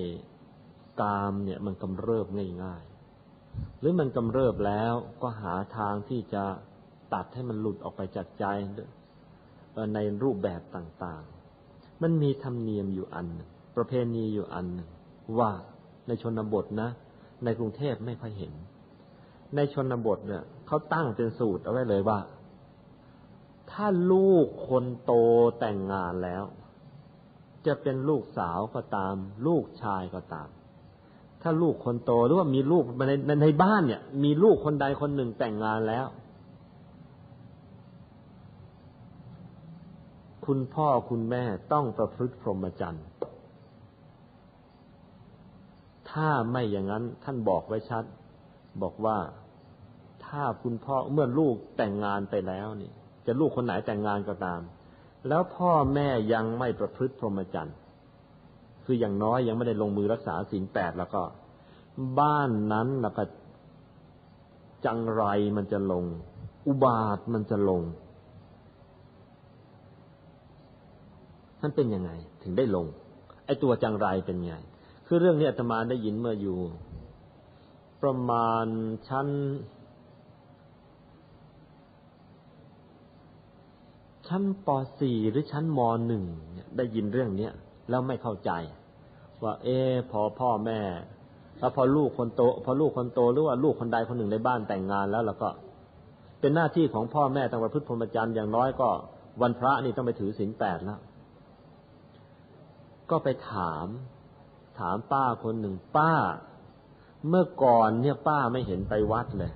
กามเนี่ยมันกำเริบง่ายๆหรือมันกำเริบแล้วก็หาทางที่จะตัดให้มันหลุดออกไปจากใจในรูปแบบต่างๆมันมีธรรมเนียมอยู่อันนึงประเพณีอยู่อันนึงว่าในชนบทนะในกรุงเทพไม่ค่อยเห็นในชนบทเนี่ยเขาตั้งเป็นสูตรเอาไว้เลยว่าถ้าลูกคนโตแต่งงานแล้วจะเป็นลูกสาวก็ตามลูกชายก็ตามถ้าลูกคนโตหรือว่ามีลูกในในบ้านเนี่ยมีลูกคนใดคนหนึ่งแต่งงานแล้วคุณพ่อคุณแม่ต้องประพฤติพรหมจรรย์ถ้าไม่อย่างนั้นท่านบอกไว้ชัดบอกว่าถ้าคุณพ่อเมื่อลูกแต่งงานไปแล้วนี่จะลูกคนไหนแต่งงานก็ตามแล้วพ่อแม่ยังไม่ประพฤติพรหมจรรย์คืออย่างน้อยยังไม่ได้ลงมือรักษาศีลแปดแล้วก็บ้านนั้นแล้วก็จังไรมันจะลงอุบาทมันจะลงท่านเป็นยังไงถึงได้ลงไอ้ตัวจังไรเป็นไงคือเรื่องนี้อาตมาได้ยินเมื่ออยู่ประมาณชั้นชั้นป.สี่ หรือชั้นม.หนึ่ง เนี่ยได้ยินเรื่องนี้แล้วไม่เข้าใจว่าเอ๊ะพอพ่อแม่แล้วพอลูกคนโตพอลูกคนโตหรือว่าลูกคนใดคนหนึ่งในบ้านแต่งงานแล้วแล้วก็เป็นหน้าที่ของพ่อแม่ต้องประพฤติพรหมจรรย์อย่างน้อยก็วันพระนี่ต้องไปถือศีลแปดแล้วก็ไปถามถามป้าคนหนึ่งป้าเมื่อก่อนเนี่ยป้าไม่เห็นไปวัดเลย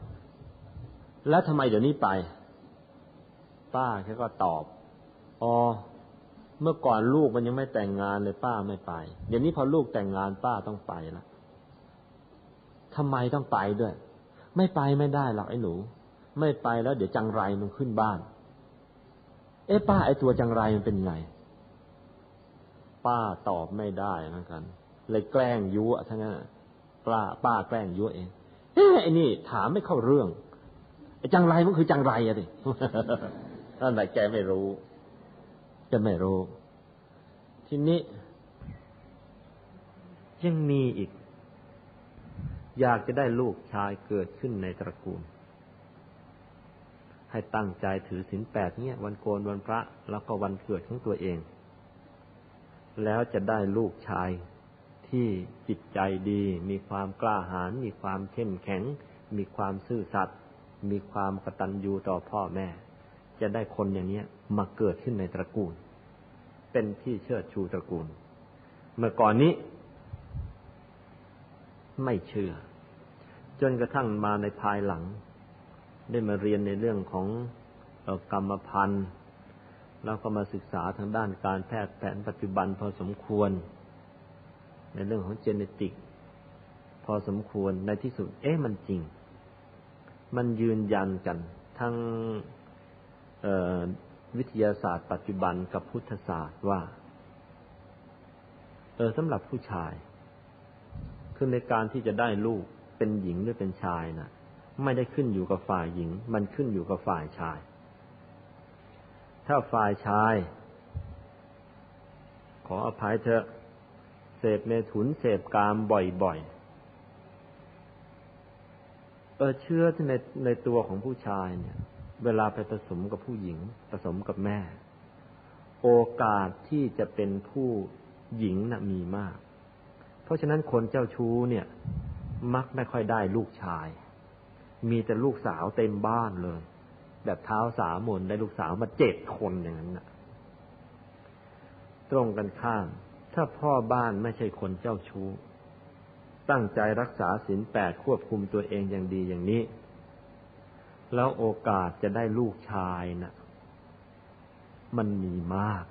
แล้วทำไมเดี๋ยวนี้ไปป้าแกก็ตอบ อ๋อเมื่อก่อนลูกมันยังไม่แต่งงานเลยป้าไม่ไปเดี๋ยวนี้พอลูกแต่งงานป้าต้องไปละทำไมต้องไปด้วยไม่ไปไม่ได้หรอกไอ้หนูไม่ไปแล้วเดี๋ยวจังไรมันขึ้นบ้านเอ๊ะป้าไอ้ตัวจังไรมันเป็นไงป้าตอบไม่ได้เหมือนกันเลยแกล้งยั่วทั้งนั้นป้าป้าแกล้งยั่วเองเฮ้ยไอ้นี่ถามไม่เข้าเรื่องไอ้จังไรมันคือจังไรอะสินั่นแหละแกไม่รู้จะไม่รู้ทีนี้ยังมีอีกอยากจะได้ลูกชายเกิดขึ้นในตระกูลให้ตั้งใจถือศีลแปดเนี่ยวันโกนวันพระแล้วก็วันเกิดของตัวเองแล้วจะได้ลูกชายที่จิตใจดีมีความกล้าหาญมีความเข้มแข็งมีความซื่อสัตย์มีความกตัญญูต่อพ่อแม่จะได้คนอย่างนี้มาเกิดขึ้นในตระกูลเป็นที่เชิดชูตระกูลเมื่อก่อนนี้ไม่เชื่อจนกระทั่งมาในภายหลังได้มาเรียนในเรื่องของกรรมพันธุ์แล้วก็มาศึกษาทางด้านการแพทย์แผนปัจจุบันพอสมควรในเรื่องของเจเนติกพอสมควรในที่สุดเอ๊ะมันจริงมันยืนยันกันทั้งวิทยาศาสตร์ปัจจุบันกับพุทธศาสตร์ว่าเออสำหรับผู้ชายคือในการที่จะได้ลูกเป็นหญิงหรือเป็นชายน่ะไม่ได้ขึ้นอยู่กับฝ่ายหญิงมันขึ้นอยู่กับฝ่ายชายถ้าฝ่ายชายขออภัยเถอะเสพเมถุนเสพกามบ่อยๆเออเชื่อในในตัวของผู้ชายเนี่ยเวลาไปผสมกับผู้หญิงผสมกับแม่โอกาสที่จะเป็นผู้หญิงน่ะมีมากเพราะฉะนั้นคนเจ้าชู้เนี่ยมักไม่ค่อยได้ลูกชายมีแต่ลูกสาวเต็มบ้านเลยแบบเท้าสามมนได้ลูกสาวมาเจ็ดคนอย่างนั้นน่ะตรงกันข้ามถ้าพ่อบ้านไม่ใช่คนเจ้าชู้ตั้งใจรักษาศีลแปดควบคุมตัวเองอย่างดีอย่างนี้แล้วโอกาสจะได้ลูกชายน่ะมันมีมาก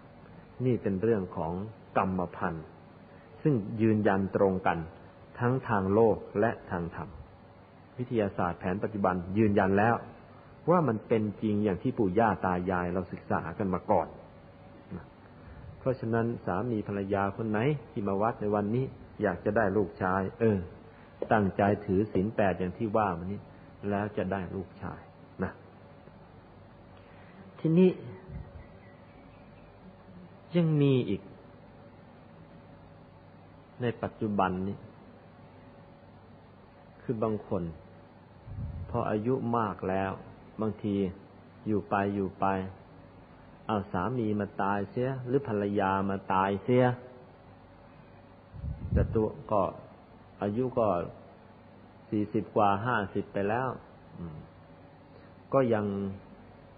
นี่เป็นเรื่องของกรรมพันธุ์ซึ่งยืนยันตรงกันทั้งทางโลกและทางธรรมวิทยาศาสตร์แผนปัจจุบันยืนยันแล้วว่ามันเป็นจริงอย่างที่ปู่ย่าตายายเราศึกษากันมาก่อนเพราะฉะนั้นสามีภรรยาคนไหนที่มาวัดในวันนี้อยากจะได้ลูกชายเออตั้งใจถือศีลแปดอย่างที่ว่ามานี้แล้วจะได้ลูกชายนะทีนี้ยังมีอีกในปัจจุบันนี้คือบางคนพออายุมากแล้วบางทีอยู่ไปอยู่ไปเอาสามีมาตายเสียหรือภรรยามาตายเสียแต่ตัวก็อายุก็สี่สิบกว่าห้าสิบไปแล้วก็ยัง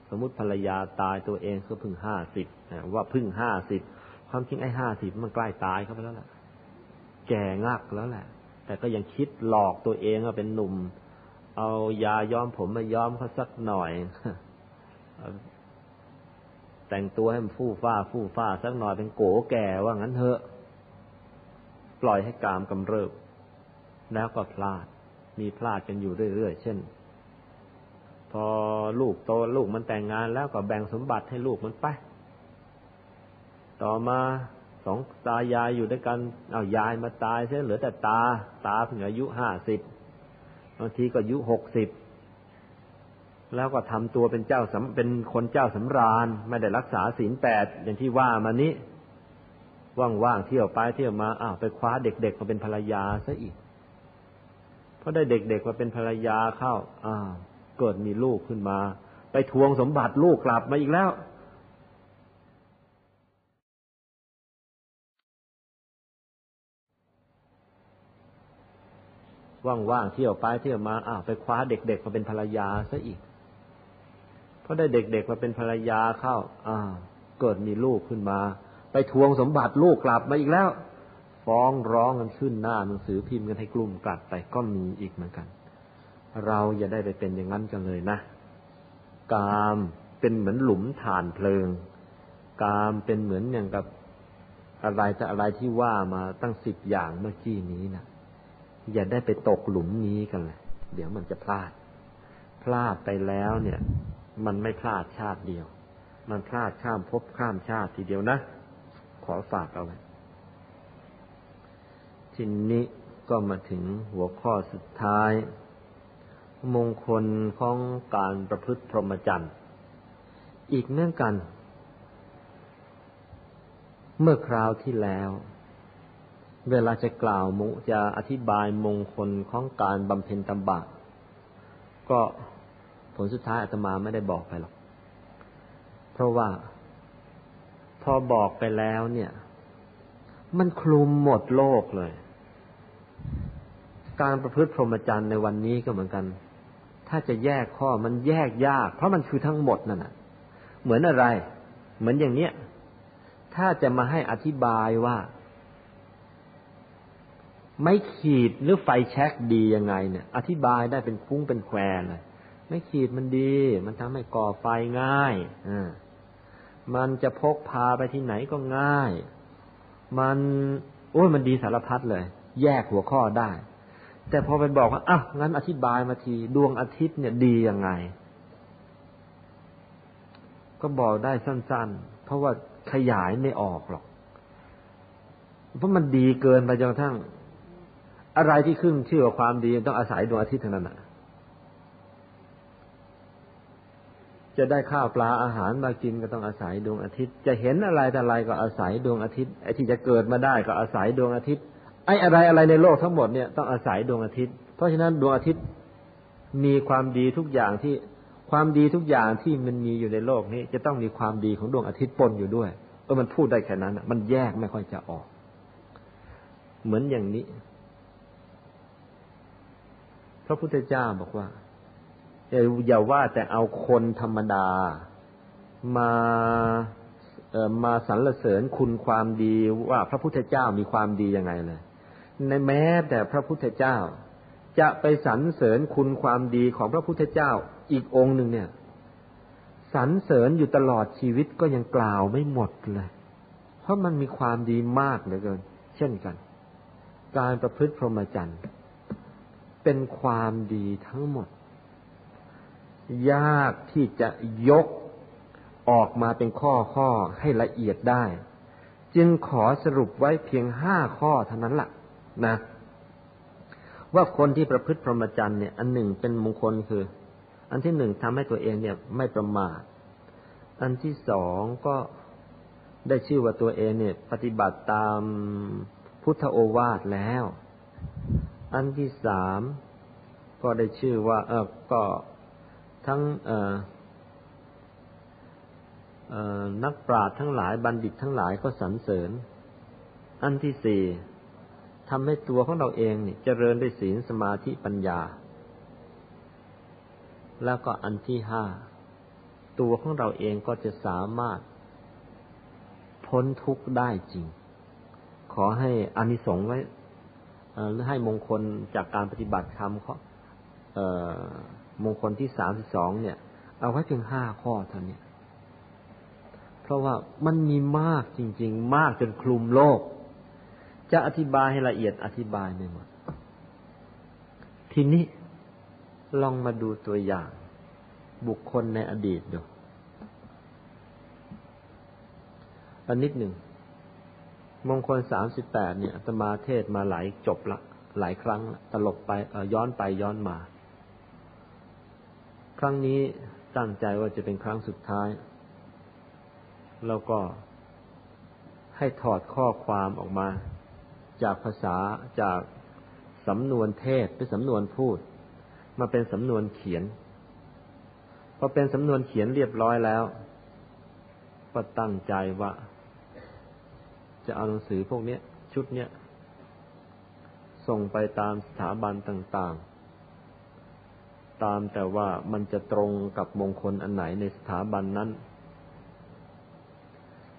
สมมุติภรรยาตายตัวเองก็เพิ่งห้าสิบว่าเพิ่งห้าสิบความจริงไอ้ห้าสิบมันใกล้ตายเข้าไปแล้วล่ะแก่งักแล้วแหละแต่ก็ยังคิดหลอกตัวเองว่าเป็นหนุ่มเอายาย้อมผมมาย้อมเขาสักหน่อยแต่งตัวให้มันฟู่ฟ้าฟู่ฟ้าสักหน่อยเป็นโก๋แก่ว่างั้นเถอะปล่อยให้กามกำเริบแล้วก็พลาดมีพลาดกันอยู่เรื่อยๆเช่นพอลูกโตลูกมันแต่งงานแล้วก็แบ่งสมบัติให้ลูกมันไปต่อมาสองตายายอยู่ด้วยกันเอายายมาตายเสียเหลือแต่ตาตาเพิ่งอายุห้าสิบบางทีก็อายุหกสิบแล้วก็ทำตัวเป็นเจ้าเป็นคนเจ้าสำราญไม่ได้รักษาศีลแปดอย่างที่ว่ามานี้ว่างๆเที่ยวไปเที่ยวมาอ้าวไปคว้าเด็กๆมาเป็นภรรยาซะอีกเพราะได้เด็กๆมาเป็นภรรยาเข้าอ้าวเกิดมีลูกขึ้นมาไปทวงสมบัติลูกกลับมาอีกแล้วว่างๆเที่ยวไปเที่ยวมาอ้าวไปคว้าเด็กๆมาเป็นภรรยาซะอีกเพราะได้เด็กๆมาเป็นภรรยาเข้าอ้าวเกิดมีลูกขึ้นมาไปทวงสมบัติลูกกลับมาอีกแล้วฟ้องร้องกันขึ้นหน้าหนังสือพิมพ์กันให้กลุ่มกลัดไปก็มีอีกเหมือนกันเราอย่าได้ไปเป็นอย่างนั้นกันเลยนะกามเป็นเหมือนหลุมถ่านเพลิง กามเป็นเหมือนอย่างกับอะไรแต่อะไรที่ว่ามาตั้งสิบอย่างเมื่อกี้นี้นะอย่าได้ไปตกหลุมนี้กันเลยเดี๋ยวมันจะพลาดพลาดไปแล้วเนี่ยมันไม่พลาดชาติเดียวมันพลาดข้ามภพข้ามชาติทีเดียวนะขอฝากเอาไว้ทีนี้ก็มาถึงหัวข้อสุดท้ายมงคลของการประพฤติพรหมจรรย์อีกเนื่องกันเมื่อคราวที่แล้วเวลาจะกล่าวมุจะอธิบายมงคลของการบำเพ็ญตบะก็ผลสุดท้ายอาตมาไม่ได้บอกไปหรอกเพราะว่าพอบอกไปแล้วเนี่ยมันคลุมหมดโลกเลยการประพฤติพรหมจรรย์ในวันนี้ก็เหมือนกันถ้าจะแยกข้อมันแยกยากเพราะมันคือทั้งหมดนั่นน่ะเหมือนอะไรเหมือนอย่างเนี้ยถ้าจะมาให้อธิบายว่าไม่ขีดหรือไฟแช็กดียังไงเนี่ยอธิบายได้เป็นคุ้งเป็นแควเลยไม่ขีดมันดีมันทำให้ก่อไฟง่ายอ่ามันจะพกพาไปที่ไหนก็ง่ายมันโอ้ยมันดีสารพัดเลยแยกหัวข้อได้แต่พอไปบอกว่าอ้าวงั้นอธิบายมาทีดวงอาทิตย์เนี่ยดียังไงก็บอกได้สั้นๆเพราะว่าขยายไม่ออกหรอกเพราะมันดีเกินไปจนกระทั่งอะไรที่ขึ้นชื่อว่าความดีต้องอาศัยดวงอาทิตย์เท่านั้นน่ะจะได้ข้าวปลาอาหารมากินก็ต้องอาศัยดวงอาทิตย์จะเห็นอะไรแต่อะไรก็อาศัยดวงอาทิตย์ไอ้ที่จะเกิดมาได้ก็อาศัยดวงอาทิตย์ไอ้อะไรอะไรในโลกทั้งหมดเนี่ยต้องอาศัยดวงอาทิตย์เพราะฉะนั้นดวงอาทิตย์มีความดีทุกอย่างที่ความดีทุกอย่างที่มันมีอยู่ในโลกนี้จะต้องมีความดีของดวงอาทิตย์ปนอยู่ด้วยเออมันพูดได้แค่นั้นมันแยกไม่ค่อยจะออกเหมือนอย่างนี้พระพุทธเจ้าบอกว่าอย่าว่าแต่เอาคนธรรมดามาเอ่อมาสรรเสริญคุณความดีว่าพระพุทธเจ้ามีความดียังไงเลยในแม้แต่พระพุทธเจ้าจะไปสรรเสริญคุณความดีของพระพุทธเจ้าอีกองค์หนึ่งเนี่ยสรรเสริญอยู่ตลอดชีวิตก็ยังกล่าวไม่หมดเลยเพราะมันมีความดีมากเหลือเกินเช่นกันการประพฤติพรหมจรรย์เป็นความดีทั้งหมดยากที่จะยกออกมาเป็นข้อๆให้ละเอียดได้จึงขอสรุปไว้เพียงห้าข้อเท่านั้นล่ะนะว่าคนที่ประพฤติพรหมจรรย์เนี่ยอันหนึ่งเป็นมงคลคืออันที่หนึ่งทำให้ตัวเองเนี่ยไม่ประมาทอันที่สองก็ได้ชื่อว่าตัวเองเนี่ยปฏิบัติตามพุทธโอวาทแล้วอันที่สามก็ได้ชื่อว่าเออก็ทั้งเอ่อเอ่อนักปราชญ์ทั้งหลายบัณฑิตทั้งหลายก็สรรเสริญอันที่สี่ทำให้ตัวของเราเองเนี่ยเจริญด้วยศีลสมาธิปัญญาแล้วก็อันที่ห้าตัวของเราเองก็จะสามารถพ้นทุกข์ได้จริงขอให้อานิสงส์ไว้หรือให้มงคลจากการปฏิบัติธรรมข้อเอ่อมงคลที่สามสิบสองเนี่ยเอาไว้เพียงห้าข้อเท่านี้เพราะว่ามันมีมากจริงๆมากจนคลุมโลกจะอธิบายให้ละเอียดอธิบายไม่หมดทีนี้ลองมาดูตัวอย่างบุคคลในอดีตดูอันนิดหนึ่งมงคลสามสิบแปดเนี่ยอาตมาเทศมาหลายจบละหลายครั้งตลบไปย้อนไปย้อนมาครั้งนี้ตั้งใจว่าจะเป็นครั้งสุดท้ายแล้วก็ให้ถอดข้อความออกมาจากภาษาจากสำนวนเทศเป็นสำนวนพูดมาเป็นสำนวนเขียนพอเป็นสำนวนเขียนเรียบร้อยแล้วก็ตั้งใจว่าจะเอาหนังสือพวกนี้ชุดเนี้ยส่งไปตามสถาบันต่างๆตามแต่ว่ามันจะตรงกับมงคลอันไหนในสถาบันนั้น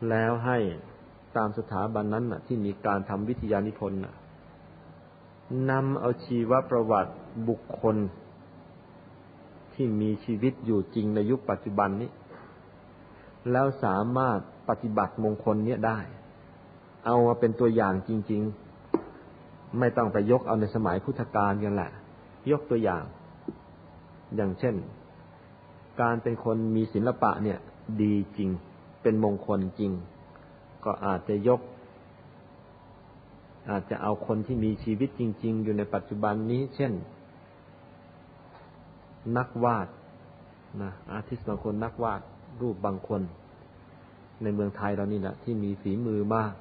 แล้วให้ตามสถาบันนั้นน่ะที่มีการทำวิทยานิพนธ์น่ะนำเอาชีวประวัติบุคคลที่มีชีวิตอยู่จริงในยุคปัจจุบันนี้แล้วสามารถ ปฏิบัติมงคลเนี้ยได้เอามาเป็นตัวอย่างจริงๆไม่ต้องไปยกเอาในสมัยพุทธกาลกันแหละยกตัวอย่างอย่างเช่นการเป็นคนมีศิลปะเนี่ยดีจริงเป็นมงคลจริงก็อาจจะยกอาจจะเอาคนที่มีชีวิตจริงๆอยู่ในปัจจุบันนี้เช่นนักวาดนะอาร์ติสต์บางคนนักวาดรูปบางคนในเมืองไทยเรานี่แหละที่มีฝีมือมาก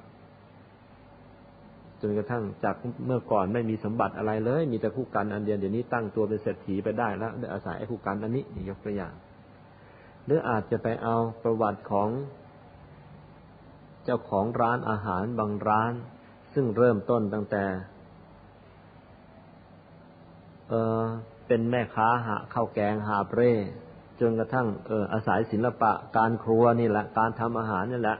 จนกระทั่งจากเมื่อก่อนไม่มีสมบัติอะไรเลยมีแต่คู่กันอันเดียวเดี๋ยวนี้ตั้งตัวเป็นเศรษฐีไปได้แล้วได้อาศัยไอ้คู่กันอันนี้ยกตัวอย่างหรืออาจจะไปเอาประวัติของเจ้าของร้านอาหารบางร้านซึ่งเริ่มต้นตั้งแต่เออเป็นแม่ค้าหาข้าวแกงหาเปร่จนกระทั่งเอออาศัยศิลปะการครัวนี่แหละการทำอาหารนี่แหละ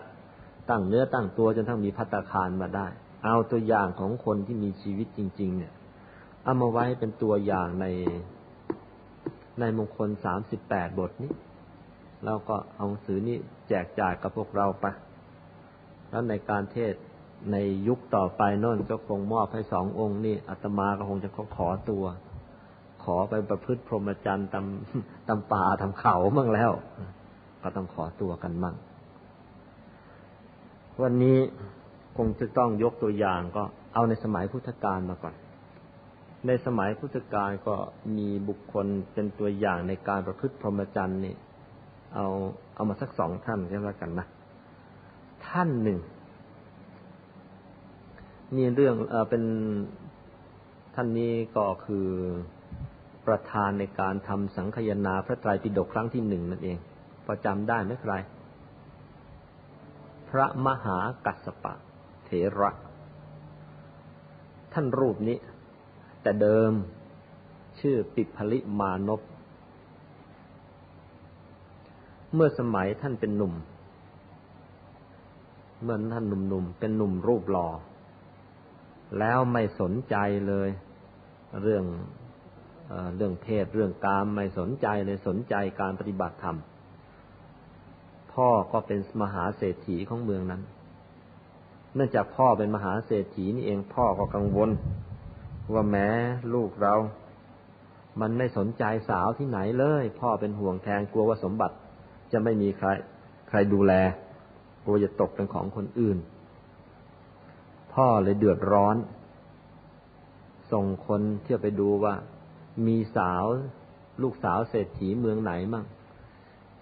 ตั้งเนื้อตั้งตัวจนทั้งมีภัตตาคารมาได้เอาตัวอย่างของคนที่มีชีวิตจริงๆเนี่ยเอามาไว้เป็นตัวอย่างในในมงคลสามสิบแปดบทนี้เราก็เอาหนังสือนี้แจกจ่ายกับพวกเราไปแล้วในการเทศในยุคต่อไปโน่นก็คงมอบให้สององค์นี่อาตมาก็คงจะขอตัวขอไปประพฤติพรหมจรรย์ตำตำป่าตำเขามั่งแล้วก็ต้องขอตัวกันมั่งวันนี้คงจะต้องยกตัวอย่างก็เอาในสมัยพุทธกาลมาก่อนในสมัยพุทธกาลก็มีบุคคลเป็นตัวอย่างในการประพฤติพรหมจรรย์นี่เอาเอามาสักสองท่านก็แล้วกันนะท่านหนึ่งนี่เรื่องเอ่อเป็นท่านนี้ก็คือประธานในการทำสังคายนาพระไตรปิฎกครั้งที่หนึ่งนั่นเองพอจำได้ไหมใครพระมหากัสสปะเถระท่านรูปนี้แต่เดิมชื่อปิพลิมานพเมื่อสมัยท่านเป็นหนุ่มเมื่อท่านหนุ่มๆเป็นหนุ่มรูปหล่อแล้วไม่สนใจเลยเรื่องเอ่อเรื่องเพศเรื่องกามไม่สนใจเลยสนใจการปฏิบัติธรรมพ่อก็เป็นมหาเศรษฐีของเมืองนั้นเนื่องจากพ่อเป็นมหาเศรษฐีนี่เองพ่อก็กังวลว่าแม้ลูกเรามันไม่สนใจสาวที่ไหนเลยพ่อเป็นห่วงแทนกลัวว่าสมบัติจะไม่มีใครใครดูแลกลัวจะตกเป็นของคนอื่นพ่อเลยเดือดร้อนส่งคนเที่ยวไปดูว่ามีสาวลูกสาวเศรษฐีเมืองไหนมั่ง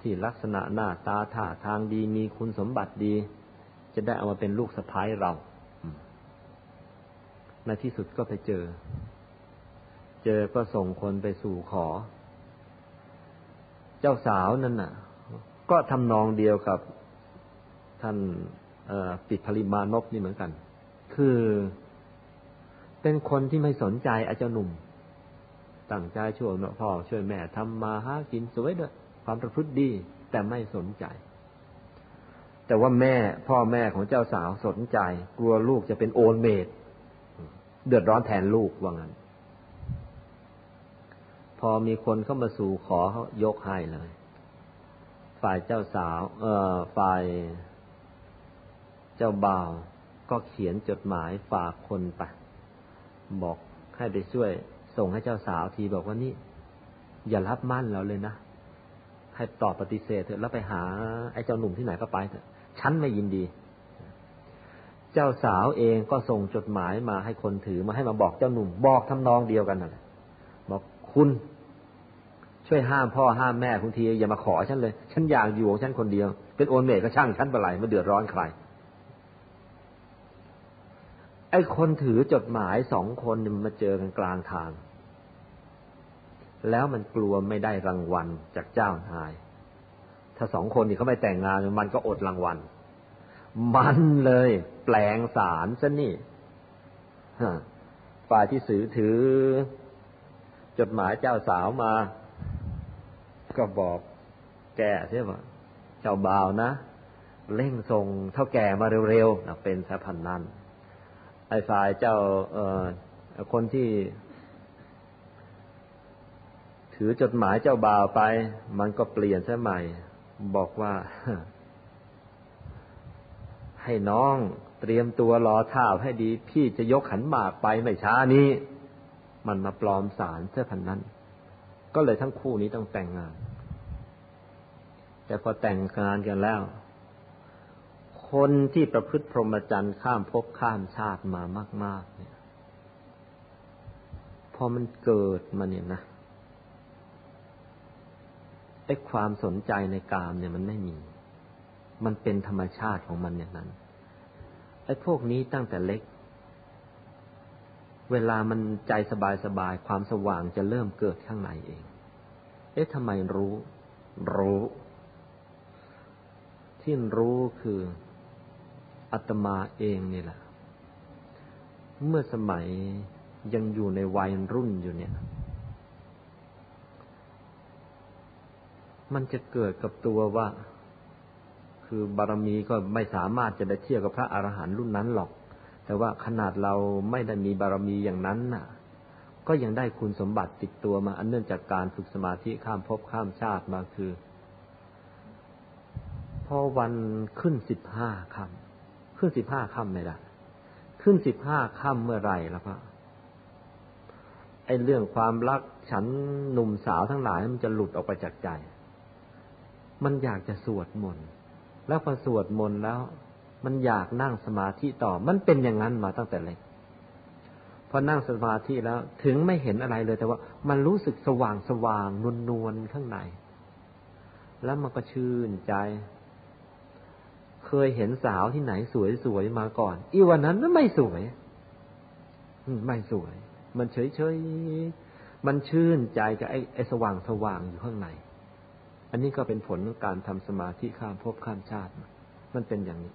ที่ลักษณะหน้าตาท่าทางดีมีคุณสมบัติดีจะได้เอามาเป็นลูกสะใภ้เราในที่สุดก็ไปเจอเจอก็ส่งคนไปสู่ขอเจ้าสาวนั่นน่ะก็ทำนองเดียวกับท่านปิพลิมานพนี่เหมือนกันคือเป็นคนที่ไม่สนใจอาจารย์หนุ่มตั้งใจช่วยพ่อช่วยแม่ทำมาหากินสวยด้วยความประพฤติดีแต่ไม่สนใจแต่ว่าแม่พ่อแม่ของเจ้าสาวสนใจกลัวลูกจะเป็นโอนเมดเดือดร้อนแทนลูกว่างั้นพอมีคนเข้ามาสู่ขอยกให้เลยฝ่ายเจ้าสาวเอ่อฝ่ายเจ้าบ่าวก็เขียนจดหมายฝากคนไปบอกให้ไปช่วยส่งให้เจ้าสาวทีบอกว่านี่อย่ารับมั่นเราเลยนะให้ตอบปฏิเสธเถอะแล้วไปหาไอ้เจ้าหนุ่มที่ไหนก็ไปเถอะฉันไม่ยินดีเจ้าสาวเองก็ส่งจดหมายมาให้คนถือมาให้มาบอกเจ้าหนุ่มบอกทำนองเดียวกันนั่นแหละบอกคุณช่วยห้ามพ่อห้ามแม่คุณทีอย่ามาขอฉันเลยฉันอยากอยู่ของฉันคนเดียวเป็นโอนเมดก็ช่างฉันไปไหลมาเดือดร้อนใครไอ้คนถือจดหมายสองคนมันมาเจอกันกลางทางแล้วมันกลัวไม่ได้รางวัลจากเจ้านายถ้าสองคนนี่เขาไม่แต่งงานมันก็อดรางวัลมันเลยแปลงสารซะนี่ฝ่ายที่สื่อถือจดหมายเจ้าสาวมาก็บอกแกใช่ไหมเจ้าบ่าวนะเร่งส่งเท่าแก่มาเร็วๆเป็นสะพันนั้นไอ้ฝ่ายเจ้าเอ่อคนที่ถือจดหมายเจ้าบ่าวไปมันก็เปลี่ยนซะใหม่บอกว่า ให้น้องเตรียมตัวรอท่าให้ดีพี่จะยกขันหมากไปไม่ช้านี้มันมาปลอมสารเสื้อพันนั้นก็เลยทั้งคู่นี้ต้องแต่งงานแต่พอแต่งงานกันแล้วคนที่ประพฤติพรหมจรรย์ข้ามภพข้ามชาติมามากๆเนี่ยพอมันเกิดมาเนี่ยนะไอ้ความสนใจในกามเนี่ยมันไม่มีมันเป็นธรรมชาติของมันอย่างนั้นไอ้พวกนี้ตั้งแต่เล็กเวลามันใจสบายๆความสว่างจะเริ่มเกิดข้างในเองเอ๊ะทำไมรู้รู้ที่รู้คืออาตมาเองนี่แหละเมื่อสมัยยังอยู่ในวัยรุ่นอยู่เนี่ยมันจะเกิดกับตัวว่าคือบารมีก็ไม่สามารถจะได้เทียบกับพระอรหันต์รุ่นนั้นหรอกแต่ว่าขนาดเราไม่ได้มีบารมีอย่างนั้นน่ะก็ยังได้คุณสมบัติติดตัวมาอันเนื่องจากการฝึกสมาธิข้ามภพข้ามชาติมาคือพอวันขึ้นสิบห้าค่ำขึ้นสิบห้าค่ำไม่ได้ขึ้นสิบห้าค่ำเมื่อไหร่ล่ะพะไอ้เรื่องความรักฉันหนุ่มสาวทั้งหลายมันจะหลุดออกไปจากใจมันอยากจะสวดมนต์แล้วพอสวดมนต์แล้วมันอยากนั่งสมาธิต่อมันเป็นอย่างนั้นมาตั้งแต่เล็กพอนั่งสมาธิแล้วถึงไม่เห็นอะไรเลยแต่ว่ามันรู้สึกสว่างสว่างนวลๆข้างในแล้วมันก็ชื่นใจเคยเห็นสาวที่ไหนสวยๆมาก่อนอีวันนั้นมันไม่สวยไม่สวยมันเฉยๆมันชื่นใจกับไอ้ไอ้สว่างสว่างอยู่ข้างในอันนี้ก็เป็นผลของการทำสมาธิข้ามภพข้ามชาติมันเป็นอย่างนี้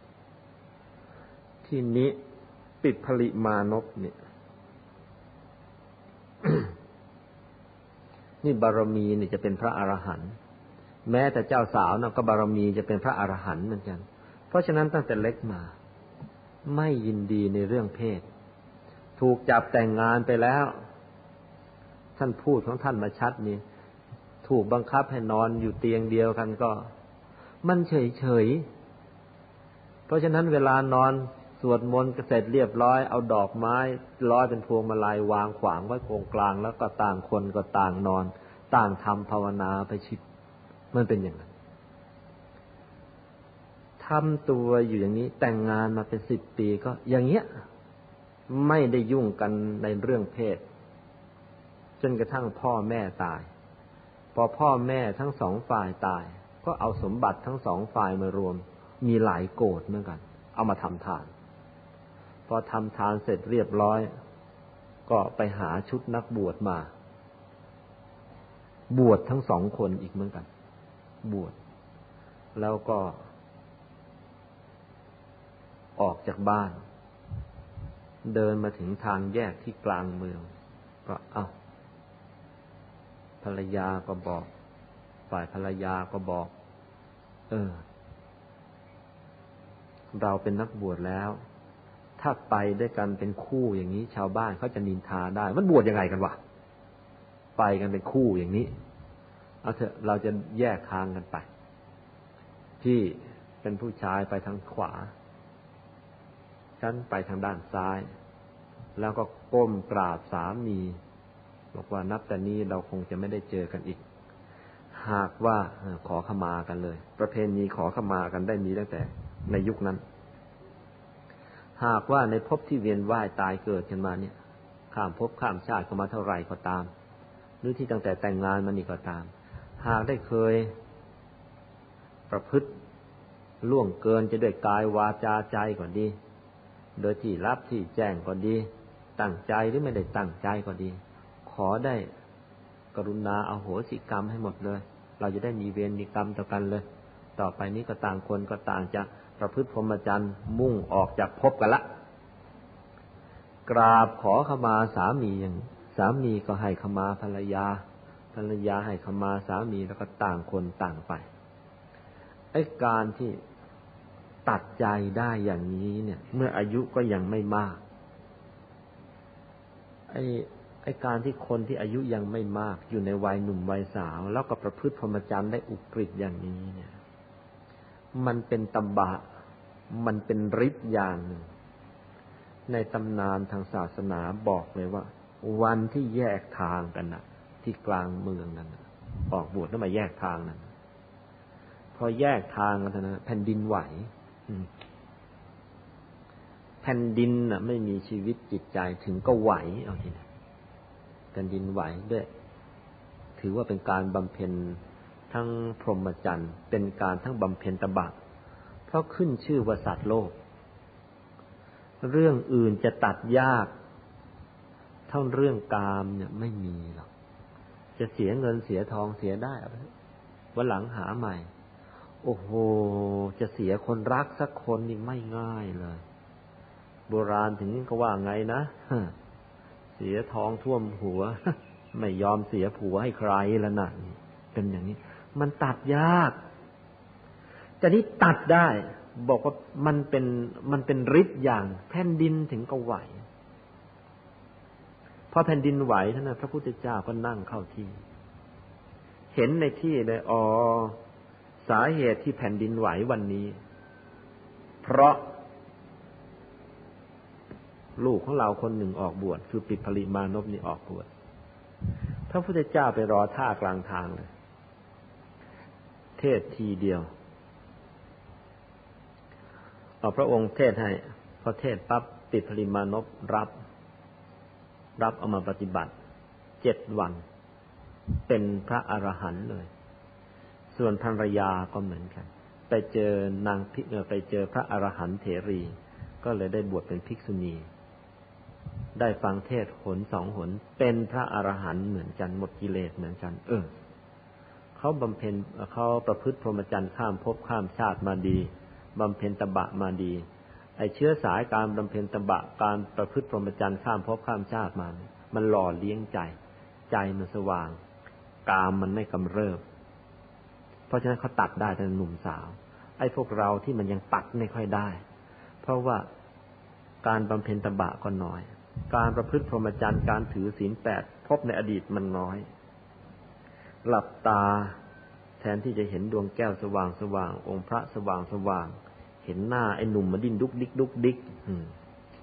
ทีนี้ปิดผลิมานพเนี่ย นี่บารมีเนี่ยจะเป็นพระอรหันต์แม้แต่เจ้าสาวน่ะก็บารมีจะเป็นพระอรหันต์เหมือนกันเพราะฉะนั้นตั้งแต่เล็กมาไม่ยินดีในเรื่องเพศถูกจับแต่งงานไปแล้วท่านพูดของท่านมาชัดนี่ถูกบังคับให้นอนอยู่เตียงเดียวกันก็มันเฉยๆเพราะฉะนั้นเวลานอนสวดมนต์เสร็จเรียบร้อยเอาดอกไม้ร้อยเป็นพวงมาลัยวางขวางไว้ตรงกลางแล้วก็ต่างคนก็ต่างนอนต่างทำภาวนาไปชิดมันเป็นอย่างนั้นทำตัวอยู่อย่างนี้แต่งงานมาเป็นสิบปีก็อย่างเงี้ยไม่ได้ยุ่งกันในเรื่องเพศจนกระทั่งพ่อแม่ตายพอพ่อแม่ทั้งสองฝ่ายตายก็เอาสมบัติทั้งสองฝ่ายมารวมมีหลายโกฏเหมือนกันเอามาทำทานพอทำทานเสร็จเรียบร้อยก็ไปหาชุดนักบวชมาบวชทั้งสองคนอีกเหมือนกันบวชแล้วก็ออกจากบ้านเดินมาถึงทางแยกที่กลางเมืองก็เอ้าภรรยาก็บอกฝ่ายภรรยาก็บอกเออเราเป็นนักบวชแล้วถ้าไปด้วยกันเป็นคู่อย่างนี้ชาวบ้านเขาจะนินทาได้มันบวชยังไงกันวะไปกันเป็นคู่อย่างนี้เอาเถอะเราจะแยกทางกันไปพี่เป็นผู้ชายไปทางขวาฉันไปทางด้านซ้ายแล้วก็ก้มกราบสามีบอกว่านับแต่นี้เราคงจะไม่ได้เจอกันอีกหากว่าขอขมากันเลยประเพณีขอขมากันได้มีตั้งแต่ในยุคนั้นหากว่าในภพที่เวียนว่ายตายเกิดกันมาเนี่ยข้ามภพข้ามชาติเข้ามาเท่าไหร่ก็ตามหรือที่ตั้งแต่แต่งงานมานี่ก็ตามหากได้เคยประพฤติล่วงเกินจะด้วยกายวาจาใจก็ดีโดยที่รับที่แจ้งก็ดีตั้งใจหรือไม่ได้ตั้งใจก็ดีขอได้กรุณาอโหสิกรรมให้หมดเลยเราจะได้มีเวรมีกรรมต่อกันเลยต่อไปนี้ก็ต่างคนก็ต่างจะประพฤติพรหมจรรย์มุ่งออกจากภพกันละกราบขอขมาสามีอย่างสามีก็ให้ขมาภรรยาภรรยาให้ขมาสามีแล้วก็ต่างคนต่างไปไอ้การที่ตัดใจได้อย่างนี้เนี่ยเมื่ออายุก็ยังไม่มากไอ้ไอ้การที่คนที่อายุยังไม่มากอยู่ในวัยหนุ่มวัยสาวแล้วก็ประพฤติพรหมจรรย์ได้อุกฤษอย่างนี้เนี่ยมันเป็นตบะ มันเป็นฤทธิ์อย่างหนึ่งในตำนานทางศาสนาบอกเลยว่าวันที่แยกทางกันนะที่กลางเมืองนั้นนะออกบวชแล้วมาแยกทางนั้นพอแยกทางกันนะแผ่นดินไหวแผ่นดินน่ะไม่มีชีวิตจิตใจถึงก็ไหวเอาทีนะแผ่นดินไหวด้วยถือว่าเป็นการบำเพ็ญทั้งพรหมจรรย์เป็นการทั้งบำเพ็ญตบะเพราะขึ้นชื่อว่าสัตว์โลกเรื่องอื่นจะตัดยากเท่าเรื่องกามเนี่ยไม่มีหรอกจะเสียเงินเสียทองเสียได้วันหลังหาใหม่โอ้โหจะเสียคนรักสักคนนี่ไม่ง่ายเลยโบราณถึงก็ว่าไงนะเสียทองท่วมหัวไม่ยอมเสียผัวให้ใครละนะเป็นอย่างนี้มันตัดยากแต่นี่ตัดได้บอกว่ามันเป็นมันเป็นฤทธิ์อย่างแผ่นดินถึงก็ไหวพอแผ่นดินไหวท่านนะพระพุทธเจ้าก็นั่งเข้าที่เห็นในที่เลยอ๋อสาเหตุที่แผ่นดินไหววันนี้เพราะลูกของเราคนหนึ่งออกบวชคือปิดผลิมานพนี่ออกบวชพระพุทธเจ้าไปรอท่ากลางทางเลยเทศทีเดียวเอาพระองค์เทศให้พอเทศปั๊บปิดผลิมานพรับรับเอามาปฏิบัติเจ็ดวันเป็นพระอรหันต์เลยส่วนภรรยาก็เหมือนกันไปเจอนางพิกไปเจอพระอรหันต์เถรีก็เลยได้บวชเป็นภิกษุณีได้ฟังเทศหนสองหนเป็นพระอรหันต์เหมือนกันหมดกิเลสเหมือนกันเออเขาบำเพ็ญเขาประพฤติพรหมจรรย์ข้ามภพข้ามชาติมาดีบำเพ็ญตบะมาดีไอเชื้อสายการบำเพ็ญตบะการประพฤติพรหมจรรย์ข้ามภพข้ามชาติมามันหล่อเลี้ยงใจใจมันสว่างกามมันไม่กำเริบเพราะฉะนั้นเขาตัดได้แต่หนุ่มสาวไอพวกเราที่มันยังตัดไม่ค่อยได้เพราะว่าการบำเพ็ญตบะก็น้อยการประพฤติพรหมจรรย์การถือศีลแปดพบในอดีตมันน้อยหลับตาแทนที่จะเห็นดวงแก้วสว่างสว่างองค์พระสว่างสว่างเห็นหน้าไอ้หนุ่มมาดิ้นดุกดิกดุกดิก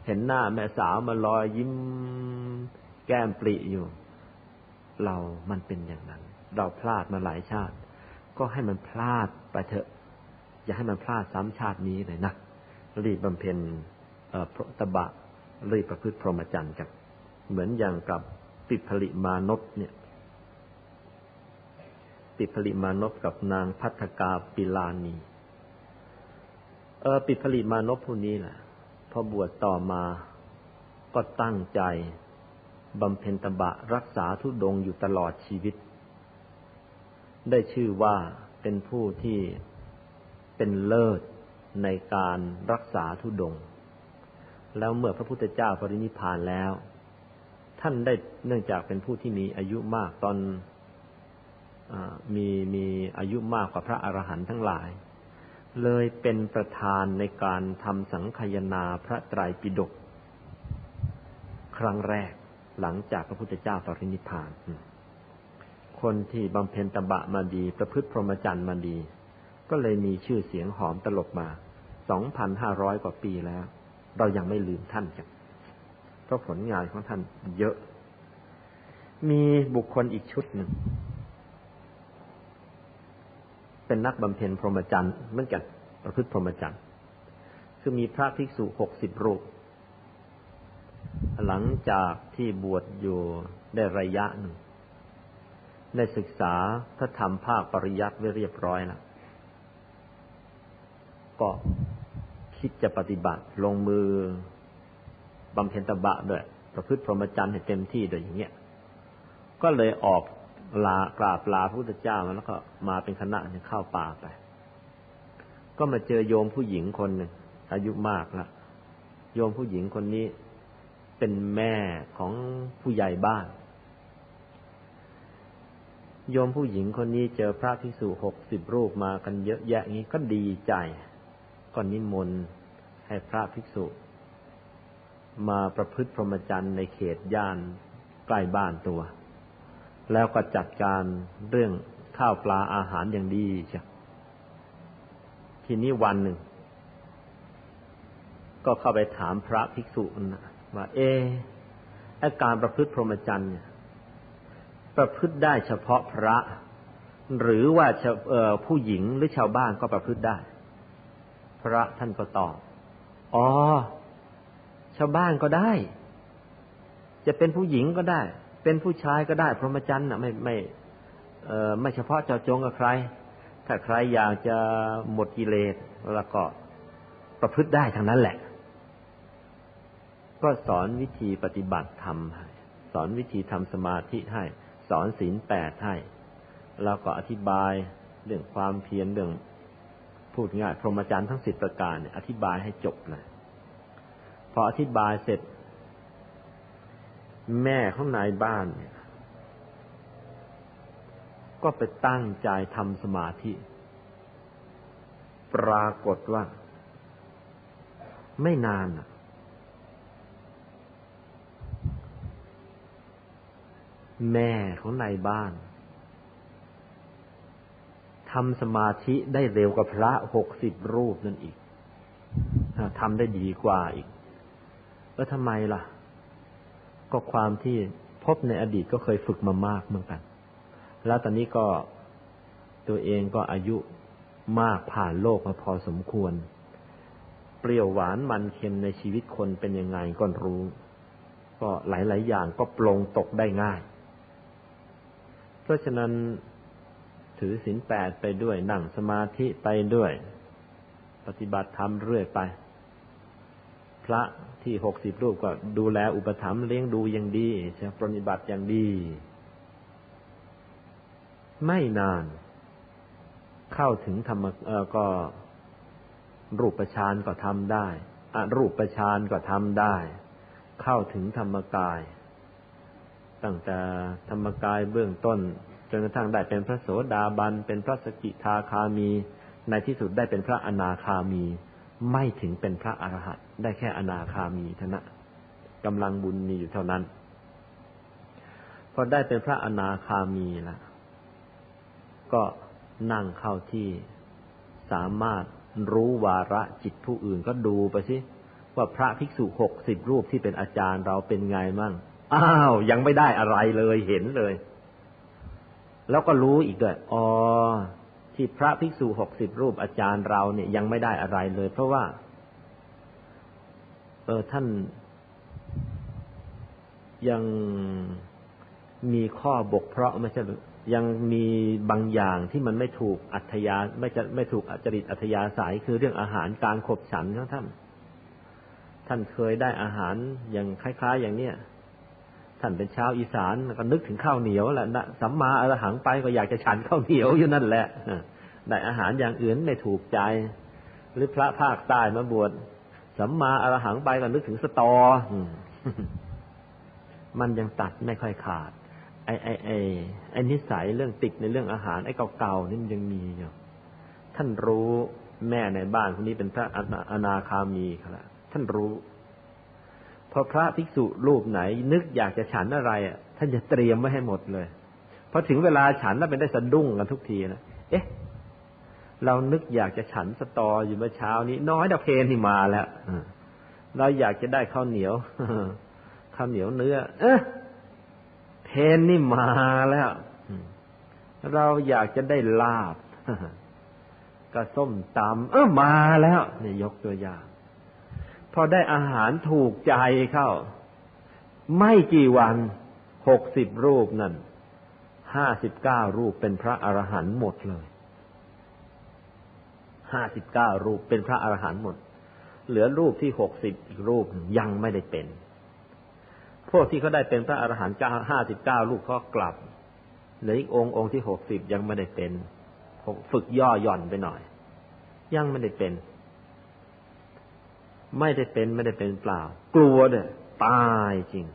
เห็นหน้าแม่สาวมาลอยยิ้มแก้มปริอยู่เรามันเป็นอย่างนั้นเราพลาดมาหลายชาติก็ให้มันพลาดไปเถอะอย่าให้มันพลาดซ้ำชาตินี้เลยนะรีบบำเพ็ญตบะรีบประพฤติพรหมจรรย์กันเหมือนอย่างกับปิดผลิมานพเนี่ยปิดผลิมานพกับนางภัททกาปิลานีเออปิดผลิมานพผู้นี้แหละพอบวชต่อมาก็ตั้งใจบำเพ็ญตบะรักษาธุดงค์อยู่ตลอดชีวิตได้ชื่อว่าเป็นผู้ที่เป็นเลิศในการรักษาธุดงค์แล้วเมื่อพระพุทธเจ้าปรินิพพานแล้วท่านได้เนื่องจากเป็นผู้ที่มีอายุมากตอนมีมีอายุมากกว่าพระอรหันต์ทั้งหลายเลยเป็นประธานในการทำสังคายนาพระไตรปิฎกครั้งแรกหลังจากพระพุทธเจ้าปรินิพพานคนที่บำเพ็ญตบะมาดีประพฤติพรหมจรรย์มาดีก็เลยมีชื่อเสียงหอมตลบมา สองพันห้าร้อย กว่าปีแล้วเรายังไม่ลืมท่านจ้ะเพราะผลงานของท่านเยอะมีบุคคลอีกชุดหนึ่งเป็นนักบำเพ็ญพรหมจรรย์เหมือนกันประพฤติพรหมจรรย์คือมีพระภิกษุหกสิบรูปหลังจากที่บวชอยู่ได้ระยะหนึ่งได้ศึกษาพระธรรมภาคปริยัติไว้เรียบร้อยแล้วก็คิดจะปฏิบัติลงมือบำเพ็ญตบะด้วยประพฤติพรหมจรรย์ให้เต็มที่ด้วยอย่างเงี้ยก็เลยออกลากราบลาพระพุทธเจ้าแล้วก็มาเป็นคณะเข้าป่าไปก็มาเจอโยมผู้หญิงคนหนึ่งอายุมากแล้วโยมผู้หญิงคนนี้เป็นแม่ของผู้ใหญ่บ้านโยมผู้หญิงคนนี้เจอพระภิกษุหกสิบรูปมากันเยอะแยะนี้ก็ดีใจก็นิมนต์ให้พระภิกษุมาประพฤติพรหมจรรย์ในเขตย่านใกล้บ้านตัวแล้วก็จัดการเรื่องข้าวปลาอาหารอย่างดีจ้ะทีนี้วันหนึ่ง ก็เข้าไปถามพระภิกษุนะว่าเอไอ้การประพฤติพรหมจรรย์เนี่ยประพฤติได้เฉพาะพระหรือว่าผู้หญิงหรือชาวบ้านก็ประพฤติได้พระท่านก็ตอบอ๋อชาวบ้านก็ได้จะเป็นผู้หญิงก็ได้เป็นผู้ชายก็ได้พรหมจรรย์น่ะไม่ไม่เอ่อไม่เฉพาะเจาะจงกับใครถ้าใครอยากจะหมดกิเลสแล้วก็ประพฤติได้ทั้งนั้นแหละก็สอนวิธีปฏิบัติธรรมให้สอนวิธีทำสมาธิให้สอนศีลแปดให้แล้วก็อธิบายเรื่องความเพียรเรื่องพูดง่ายพรหมจรรย์ทั้งสิบประการเนี่ยอธิบายให้จบนะพออธิบายเสร็จแม่ของนายบ้านเนี่ยก็ไปตั้งใจทำสมาธิปรากฏว่าไม่นานแม่ของนายบ้านทำสมาธิได้เร็วกว่าพระหกสิบรูปนั่นอีกทำได้ดีกว่าอีกแล้วทำไมล่ะก็ความที่พบในอดีตก็เคยฝึกมามากเหมือนกันแล้วตอนนี้ก็ตัวเองก็อายุมากผ่านโลกมาพอสมควรเปรี้ยวหวานมันเค็มในชีวิตคนเป็นยังไงก็รู้ก็หลายๆอย่างก็ปลงตกได้ง่ายเพราะฉะนั้นถือศีลแปดไปด้วยนั่งสมาธิไปด้วยปฏิบัติธรรมเรื่อยไปพระที่หกสิบรูปก็ดูแลอุปถัมภ์เลี้ยงดูอย่างดีใช่ปฏิบัติอย่างดีไม่นานเข้าถึงธรรมเอ่อก็รูปฌานก็ทำได้อรูปฌานก็ทำได้เข้าถึงธรรมกายตั้งแต่ธรรมกายเบื้องต้นจนกระทั่งได้เป็นพระโสดาบันเป็นพระสกิทาคามีในที่สุดได้เป็นพระอนาคามีไม่ถึงเป็นพระอรหันต์ได้แค่อนาคามีเท่านั้นกำลังบุญมีอยู่เท่านั้นพอได้เป็นพระอนาคามีละก็นั่งเข้าที่สามารถรู้วาระจิตผู้อื่นก็ดูไปสิว่าพระภิกษุหกสิบรูปที่เป็นอาจารย์เราเป็นไงมั่งอ้าวยังไม่ได้อะไรเลยเห็นเลยแล้วก็รู้อีกด้วยอ๋อที่พระภิกษุหกสิบรูปอาจารย์เราเนี่ยยังไม่ได้อะไรเลยเพราะว่าเออท่านยังมีข้อบกพร่องไม่ใช่ยังมีบางอย่างที่มันไม่ถูกอัธยาไม่จะไม่ถูกจริตอัธยาศัยคือเรื่องอาหารการขบฉันของท่านท่านเคยได้อาหารอย่างคล้ายๆอย่างเนี้ยท่านเป็นชาวอีสานก็นึกถึงข้าวเหนียวแหละนะสัมมาอรหังไปก็อยากจะฉันข้าวเหนียวอยู่นั่นแหละได้อาหารอย่างอื่นไม่ถูกใจหรือพระภาคใต้มาบวชสัมมาอรหังไปก็นึกถึงสตอ มันยังตัดไม่ค่อยขาดไอ้ไอ้ไอ้ไอ้นิสัยเรื่องติดในเรื่องอาหารไอ้เก่าๆนี่มันยังมีอยู่ท่านรู้แม่ในบ้านคนนี้เป็นพระอนาคามีครับท่านรู้พอพระภิกษุรูปไหนนึกอยากจะฉันอะไรอ่ะท่านจะเตรียมไว้ให้หมดเลยพอถึงเวลาฉันแล้วเป็นได้สะดุ้งกันทุกทีนะเอ๊ะเรานึกอยากจะฉันสตออยู่เมื่อเช้านี้น้อยดอกเพนที่มาแล้วเราอยากจะได้ข้าวเหนียว ข้าวเหนียวเนื้อเอ๊ะเพนนี่มาแล้วเราอยากจะได้ลาบกระส้มตำเออมาแล้วนี่ยกตัวอย่างพอได้อาหารถูกใจเข้าไม่กี่วันหกสิบรูปนั่นห้าสิบเก้ารูปเป็นพระอรหันต์หมดเลยห้าสิบเก้ารูปเป็นพระอรหันต์หมดเหลือรูปที่หกสิบอีกรูปยังไม่ได้เป็นพวกที่เขาได้เป็นพระอรหันต์ห้าสิบเก้ารูปเขากลับเหลืออีกองค์องค์ที่หกสิบยังไม่ได้เป็นฝึกย่อหย่อนไปหน่อยยังไม่ได้เป็นไม่ได้เป็นไม่ได้เป็นเปล่ากลัวเนี่ยตายจริง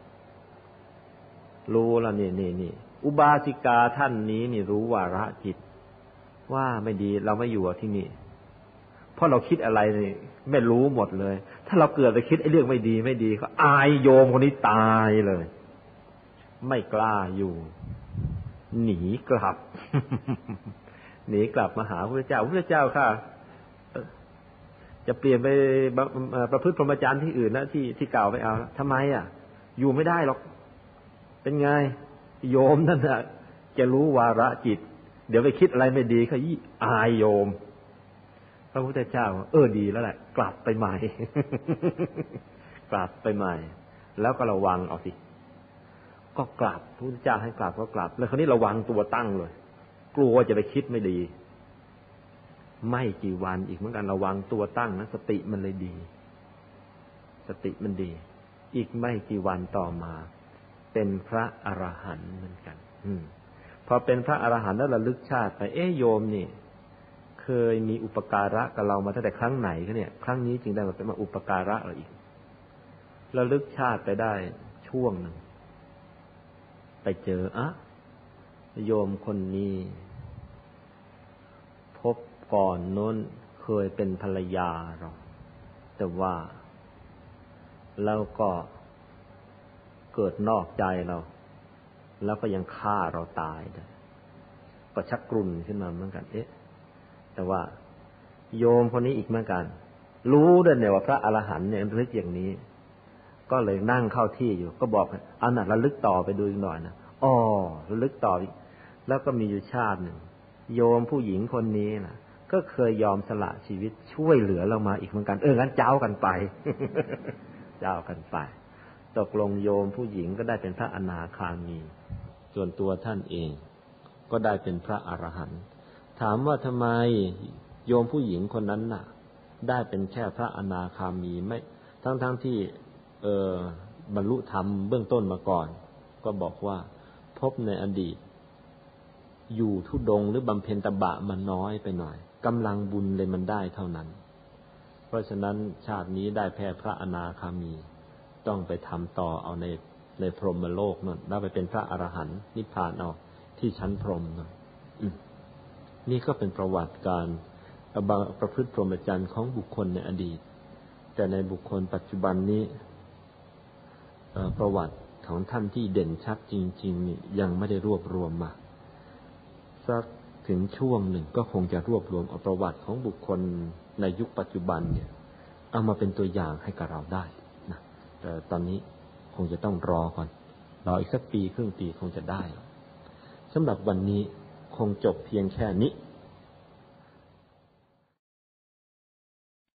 รู้แล้วนี่นี่นี่อุบาสิกาท่านนี้นี่รู้วาระจิตว่าไม่ดีเราไม่อยู่ที่นี่เพราะเราคิดอะไรนี่ไม่รู้หมดเลยถ้าเราเกิดไปคิดไอ้เรื่องไม่ดีไม่ดีก็อายโยมคนนี้ตายเลยไม่กล้าอยู่หนีกลับ หนีกลับมาหาพระพุทธเจ้าพระพุทธเจ้าค่ะ จะเปลี่ยนไปประพฤติพรหมจรรย์ที่อื่นนะที่ที่เก่าไปเอาทำไมอ่ะอยู่ไม่ได้หรอกเป็นไงโยมนั่นน่ะจะรู้วาระจิตเดี๋ยวไปคิดอะไรไม่ดีเขายี่อายโยมพระพุทธเจ้าเออดีแล้วแหละกลับไปใหม่ กลับไปใหม่แล้วก็ระวังเอาสิก็กลับพระพุทธเจ้าให้กลับก็กลับแล้วคราวนี้ระวังตัวตั้งเลยกลัวจะไปคิดไม่ดีไม่กี่วันอีกเหมือนกันระวังตัวตั้งนะสติมันเลยดีสติมันดีอีกไม่กี่วันต่อมาเป็นพระอรหันต์เหมือนกันอืมพอเป็นพระอรหันต์แล้วระลึกชาติไปเอ๊ะโยมนี่เคยมีอุปการะกับเรามาตั้งแต่ครั้งไหนคะเนี่ยครั้งนี้จึงได้มาเป็นมาอุปการะเราอีกระลึกชาติไปได้ช่วงนึงไปเจออะโยมคนนี้พบก่อนโน้นเคยเป็นภรรยาเราแต่ว่าเราก็เกิดนอกใจเราแล้วก็ยังฆ่าเราตายได้ก็ชักกรุ่นขึ้นมาเหมือนกันเอ๊ะแต่ว่าโยมคนนี้อีกเหมือนกันรู้ด้วยเนี่ยว่าพระอรหันต์เนี่ยระลึกอย่างนี้ก็เลยนั่งเข้าที่อยู่ก็บอกเอาน่ะระลึกต่อไปดูอีกหน่อยนะอ๋อระลึกต่ออีกแล้วก็มีอยู่ชาติหนึ่งโยมผู้หญิงคนนี้นะก็เคยยอมสละชีวิตช่วยเหลือเรามาอีกเหมือนกันเอองั้นเจ้ากันไป เจ้ากันไปตกลงโยมผู้หญิงก็ได้เป็นพระอนาคามีส่วนตัวท่านเองก็ได้เป็นพระอรหันต์ถามว่าทำไมโยมผู้หญิงคนนั้นน่ะได้เป็นแค่พระอนาคามีไม่ทั้งๆที่เอ่อบรรลุธรรมเบื้องต้นมาก่อนก็บอกว่าพบในอดีตอยู่ทุดงหรือบำเพ็ญตบะมันน้อยไปหน่อยกำลังบุญเลยมันได้เท่านั้นเพราะฉะนั้นชาตินี้ได้แพ้พระอนาคามีต้องไปทำต่อเอาในในพรหมโลกนั่นแล้วไปเป็นพระอรหันต์นิพพานเอาที่ชั้นพรหมนั่นนี่ก็เป็นประวัติการประพฤติพรหมจรรย์ของบุคคลในอดีตแต่ในบุคคลปัจจุบันนี้ประวัติของท่านที่เด่นชัดจริงๆนี่ยังไม่ได้รวบรวมมาสักถึงช่วงหนึ่งก็คงจะรวบรวมเอาประวัติของบุคคลในยุคปัจจุบันเนี่ยเอามาเป็นตัวอย่างให้กับเราได้นะแต่ตอนนี้คงจะต้องรอก่อนรออีกสักปีครึ่งปีคงจะได้สำหรับวันนี้คงจบเพียงแค่นี้